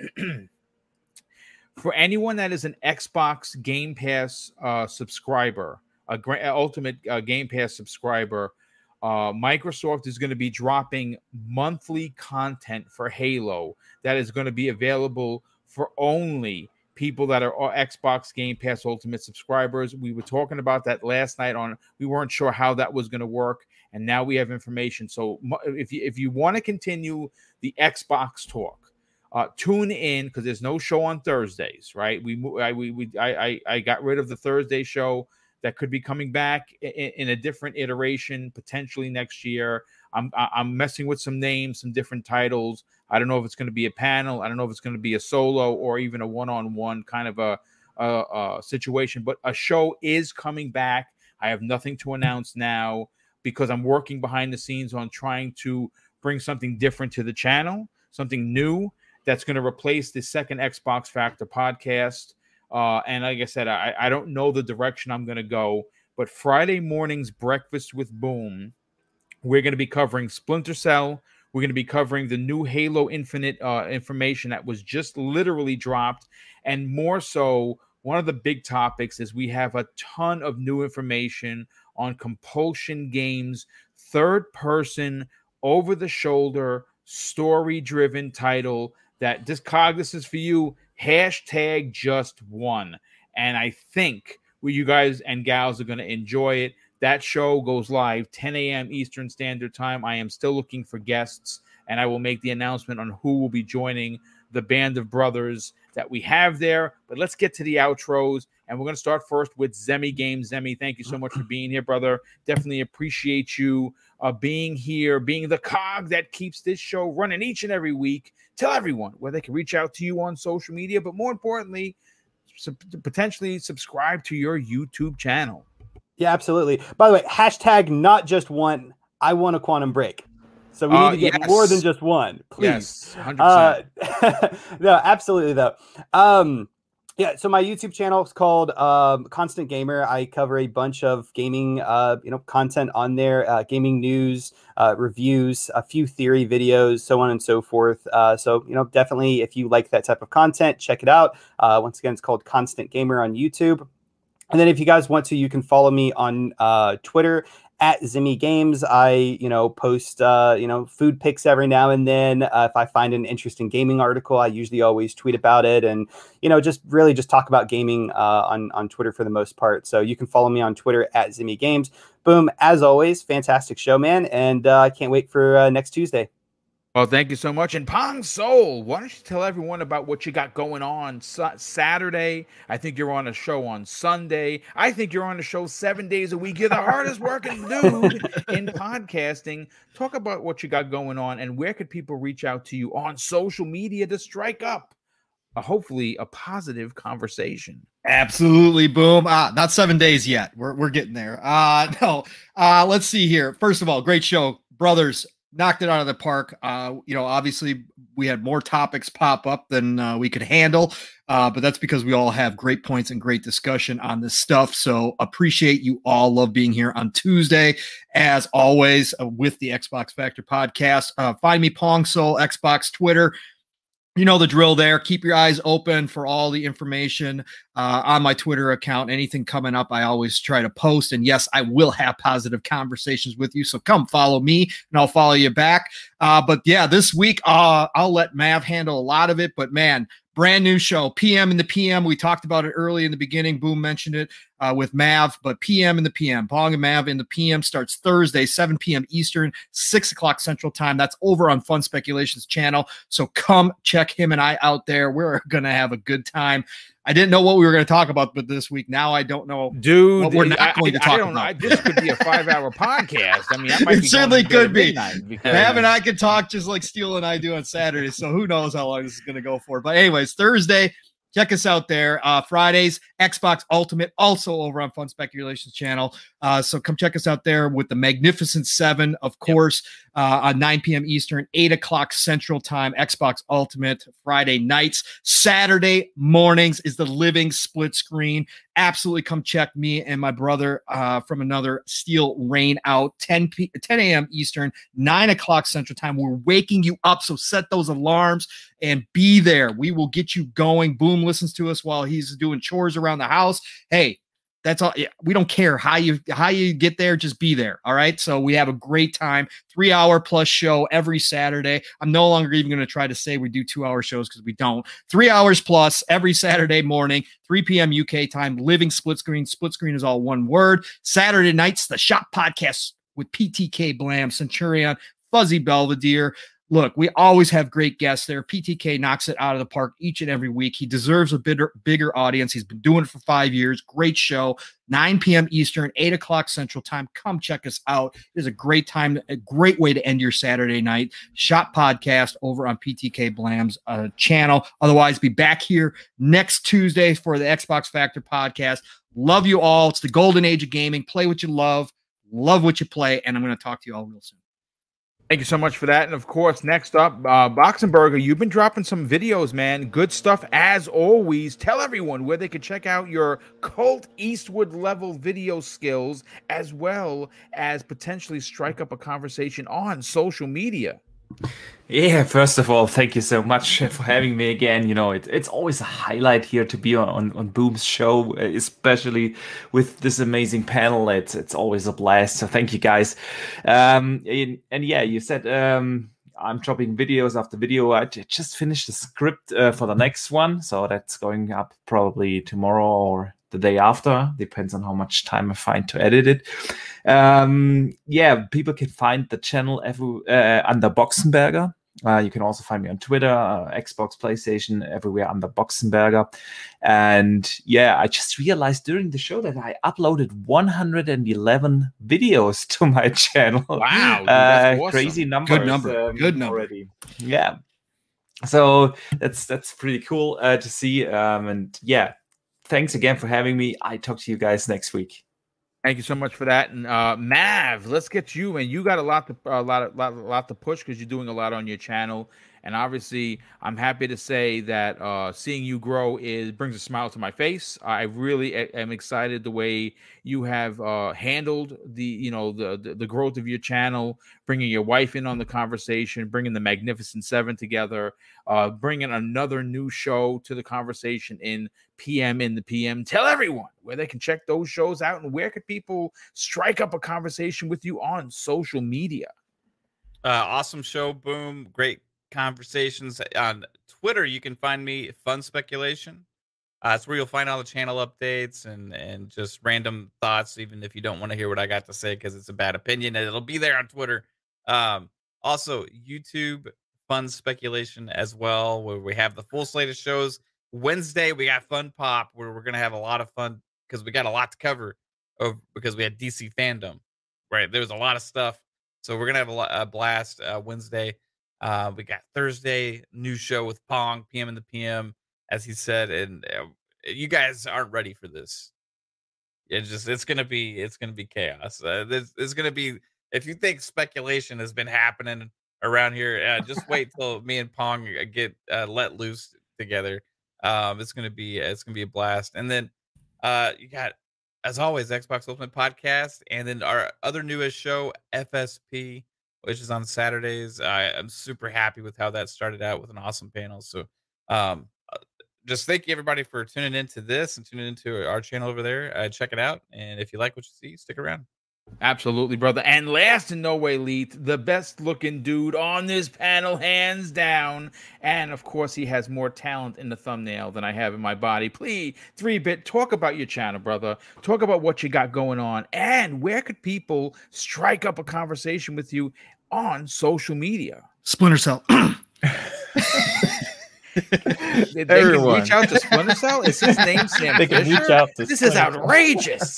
for anyone that is an Xbox Game Pass subscriber. Ultimate Game Pass subscriber, Microsoft is going to be dropping monthly content for Halo that is going to be available for only people that are Xbox Game Pass Ultimate subscribers. We were talking about that last night. We weren't sure how that was going to work, and now we have information. So if you want to continue the Xbox talk, tune in, because there's no show on Thursdays, right? I got rid of the Thursday show. That could be coming back in a different iteration, potentially next year. I'm messing with some names, some different titles. I don't know if it's going to be a panel. I don't know if it's going to be a solo or even a one-on-one kind of a situation. But a show is coming back. I have nothing to announce now because I'm working behind the scenes on trying to bring something different to the channel, something new that's going to replace the second Xbox Factor podcast. And like I said, I don't know the direction I'm going to go, but Friday morning's Breakfast with Boom, we're going to be covering Splinter Cell. We're going to be covering the new Halo Infinite information that was just literally dropped. And more so, one of the big topics is we have a ton of new information on Compulsion Games, third-person, over-the-shoulder, story-driven title that this is for you. #JustOne. And I think you guys and gals are going to enjoy it. That show goes live 10 a.m. Eastern Standard Time. I am still looking for guests, and I will make the announcement on who will be joining the band of brothers that we have there. But let's get to the outros, and we're going to start first with Zemi Games. Zemi, thank you so much for being here, brother. Definitely appreciate you being here, being the cog that keeps this show running each and every week. Tell everyone where they can reach out to you on social media, but more importantly, potentially subscribe to your YouTube channel. Yeah, absolutely. By the way, #NotJustOne. I want a quantum break. So we need to get more than just one, please. Yes, 100%. No, absolutely, though. Yeah, so my YouTube channel is called Constant Gamer. I cover a bunch of gaming, content on there, gaming news, reviews, a few theory videos, so on and so forth. So definitely, if you like that type of content, check it out. Once again, it's called Constant Gamer on YouTube. And then if you guys want to, you can follow me on Twitter at Zemi Games. I post, food pics every now and then. If I find an interesting gaming article, I usually always tweet about it and, just talk about gaming on Twitter for the most part. So you can follow me on Twitter at Zemi Games. Boom. As always, fantastic show, man. And I can't wait for next Tuesday. Well, thank you so much. And Pong Sol, why don't you tell everyone about what you got going on Saturday? I think you're on a show on Sunday. I think you're on a show 7 days a week. You're the hardest working dude in podcasting. Talk about what you got going on and where could people reach out to you on social media to strike up, hopefully, a positive conversation. Absolutely, Boom. Not 7 days yet. We're getting there. Let's see here. First of all, great show, brothers. Knocked it out of the park. Obviously we had more topics pop up than we could handle, but that's because we all have great points and great discussion on this stuff. So appreciate you all. Love being here on Tuesday, as always, with the Xbox Factor podcast. Find me, Pong Sol, Xbox Twitter. You know the drill there. Keep your eyes open for all the information on my Twitter account. Anything coming up, I always try to post. And yes, I will have positive conversations with you. So come follow me and I'll follow you back. But yeah, this week, I'll let Mav handle a lot of it. But man, brand new show, PM in the PM. We talked about it early in the beginning. Boom mentioned it with Mav. But PM in the PM, Pong and Mav in the PM starts Thursday, 7 p.m. Eastern, 6 o'clock Central Time. That's over on Fun Speculations channel. So come check him and I out there. We're going to have a good time. I didn't know what we were going to talk about, but this week now I don't know. Dude, what we're not going to talk I don't about. This could be a 5-hour podcast. I mean, I might it be certainly could be. Mav and I can talk just like Steele and I do on Saturday. So who knows how long this is going to go for? But anyways, Thursday, check us out there. Fridays, Xbox Ultimate, also over on Fun Speculations channel. So come check us out there with the Magnificent Seven, of course, on 9 p.m. Eastern, 8 o'clock Central Time, Xbox Ultimate, Friday nights. Saturday mornings is the Living Split Screen. Absolutely come check me and my brother from another Steel Rain out, 10 a.m. Eastern, 9 o'clock Central Time. We're waking you up, so set those alarms and be there. We will get you going. Boom listens to us while he's doing chores around the house. Hey, that's all. We don't care how you get there. Just be there. All right. So we have a great time. 3-hour plus show every Saturday. I'm no longer even going to try to say we do 2-hour shows because we don't. 3 hours plus every Saturday morning, 3 p.m. UK time, Living Split Screen. Split Screen is all one word. Saturday nights, the Shop Podcast with PTK Blam, Centurion, Fuzzy Belvedere. Look, we always have great guests there. PTK knocks it out of the park each and every week. He deserves a bigger audience. He's been doing it for 5 years. Great show. 9 p.m. Eastern, 8 o'clock Central Time. Come check us out. It is a great time, a great way to end your Saturday night. Shop Podcast over on PTK Blam's channel. Otherwise, be back here next Tuesday for the Xbox Factor Podcast. Love you all. It's the golden age of gaming. Play what you love. Love what you play. And I'm going to talk to you all real soon. Thank you so much for that. And, of course, next up, Boxenberger, you've been dropping some videos, man. Good stuff, as always. Tell everyone where they can check out your Colt Eastwood-level video skills as well as potentially strike up a conversation on social media. Yeah, first of all, thank you so much for having me again. You know, it's always a highlight here to be on Boom's show, especially with this amazing panel. It's always a blast. So thank you guys. And yeah, you said I'm dropping videos after video. I just finished the script for the next one. So that's going up probably tomorrow or the day after. Depends on how much time I find to edit it. Yeah, people can find the channel under Boxenberger. You can also find me on Twitter, Xbox, PlayStation, everywhere under Boxenberger. And yeah, I just realized during the show that I uploaded 111 videos to my channel. Wow, that's awesome. Crazy numbers. Good number. Already. Yeah. So that's pretty cool to see. And yeah, thanks again for having me. I talk to you guys next week. Thank you so much for that, and Mav, let's get you. And you got a lot to push because you're doing a lot on your channel. And obviously, I'm happy to say that seeing you grow brings a smile to my face. I really am excited the way you have handled the growth of your channel, bringing your wife in on the conversation, bringing the Magnificent Seven together, bringing another new show to the conversation in PM in the PM. Tell everyone where they can check those shows out and where could people strike up a conversation with you on social media. Awesome show, Boom. Great conversations on Twitter. You can find me at Fun Speculation. It's where you'll find all the channel updates and just random thoughts, even if you don't want to hear what I got to say because it's a bad opinion. It'll be there on Twitter. Also, YouTube, Fun Speculation as well, where we have the full slate of shows. Wednesday, we got Fun Pop, where we're going to have a lot of fun because we got a lot to cover because we had DC Fandom, right? There was a lot of stuff. So we're going to have a blast Wednesday. We got Thursday, new show with Pong, PM and the PM, as he said, and you guys aren't ready for this. It's gonna be chaos. It's gonna be, if you think speculation has been happening around here, just wait till me and Pong get let loose together. It's gonna be a blast. And then you got, as always, Xbox Ultimate Podcast, and then our other newest show, FSP. which is on Saturdays. I'm super happy with how that started out with an awesome panel. So just thank you, everybody, for tuning into this and tuning into our channel over there. Check it out. And if you like what you see, stick around. Absolutely, brother. And last in no way least, the best looking dude on this panel, hands down. And of course, he has more talent in the thumbnail than I have in my body. Please, 3-Bit, talk about your channel, brother. Talk about what you got going on. And where could people strike up a conversation with you on social media? Splinter Cell. They can reach out to Splinter Cell. Is his name Sam Fisher? This is outrageous.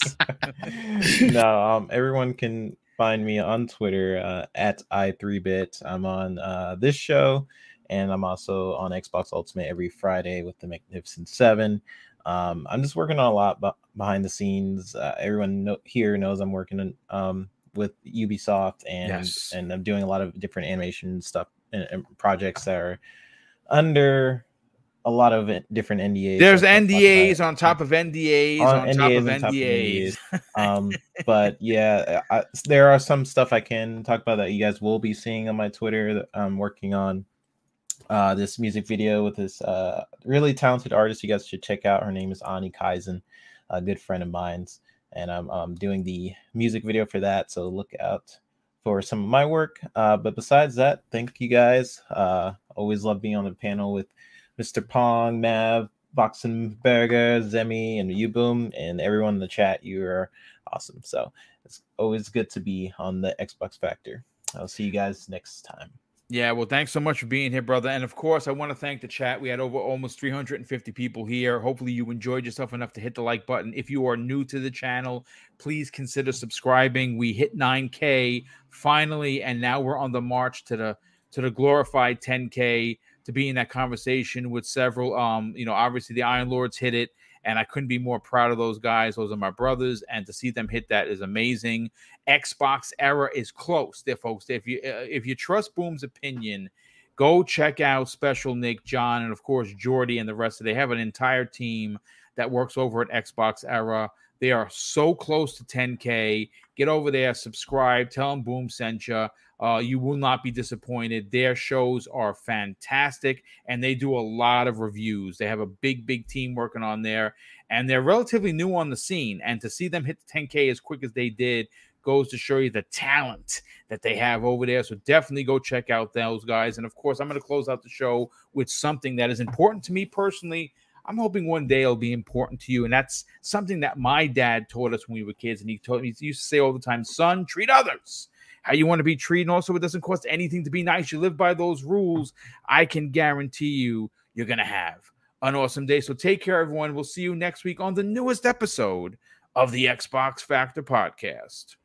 No, everyone can find me on Twitter at i3bit. I'm on this show, and I'm also on Xbox Ultimate every Friday with the Magnificent Seven. I'm just working on a lot behind the scenes. Everyone here knows I'm working on, with Ubisoft, and yes, and I'm doing a lot of different animation stuff and projects that are under a lot of different NDAs. There's NDAs on top of NDAs on top of NDAs. But yeah, there are some stuff I can talk about that you guys will be seeing on my Twitter that I'm working on. This music video with this really talented artist you guys should check out. Her name is Ani Kaizen, a good friend of mine's. And I'm doing the music video for that. So look out for some of my work. But besides that, thank you guys. Always love being on the panel with Mr. Pong, Mav, Boxenberger, Zemi, and U-Boom, and everyone in the chat. You are awesome. So it's always good to be on the Xbox Factor. I'll see you guys next time. Yeah, well, thanks so much for being here, brother. And, of course, I want to thank the chat. We had over almost 350 people here. Hopefully you enjoyed yourself enough to hit the like button. If you are new to the channel, please consider subscribing. We hit 9K finally, and now we're on the march to the glorified 10K, to be in that conversation with several, you know, obviously the Iron Lords hit it, and I couldn't be more proud of those guys. Those are my brothers, and to see them hit that is amazing. Xbox Era is close there, folks. If you trust Boom's opinion, go check out Special Nick, John, and of course Jordy and the rest of it. They have an entire team that works over at Xbox Era. They are so close to 10K. Get over there, subscribe, tell them Boom sent you. You will not be disappointed. Their shows are fantastic, and they do a lot of reviews. They have a big, big team working on there, and they're relatively new on the scene. And to see them hit the 10K as quick as they did goes to show you the talent that they have over there. So definitely go check out those guys. And, of course, I'm going to close out the show with something that is important to me personally. I'm hoping one day it'll be important to you. And that's something that my dad taught us when we were kids. And he used to say all the time, son, treat others how you want to be treated. And also, it doesn't cost anything to be nice. You live by those rules. I can guarantee you, you're going to have an awesome day. So take care, everyone. We'll see you next week on the newest episode of the Xbox Factor Podcast.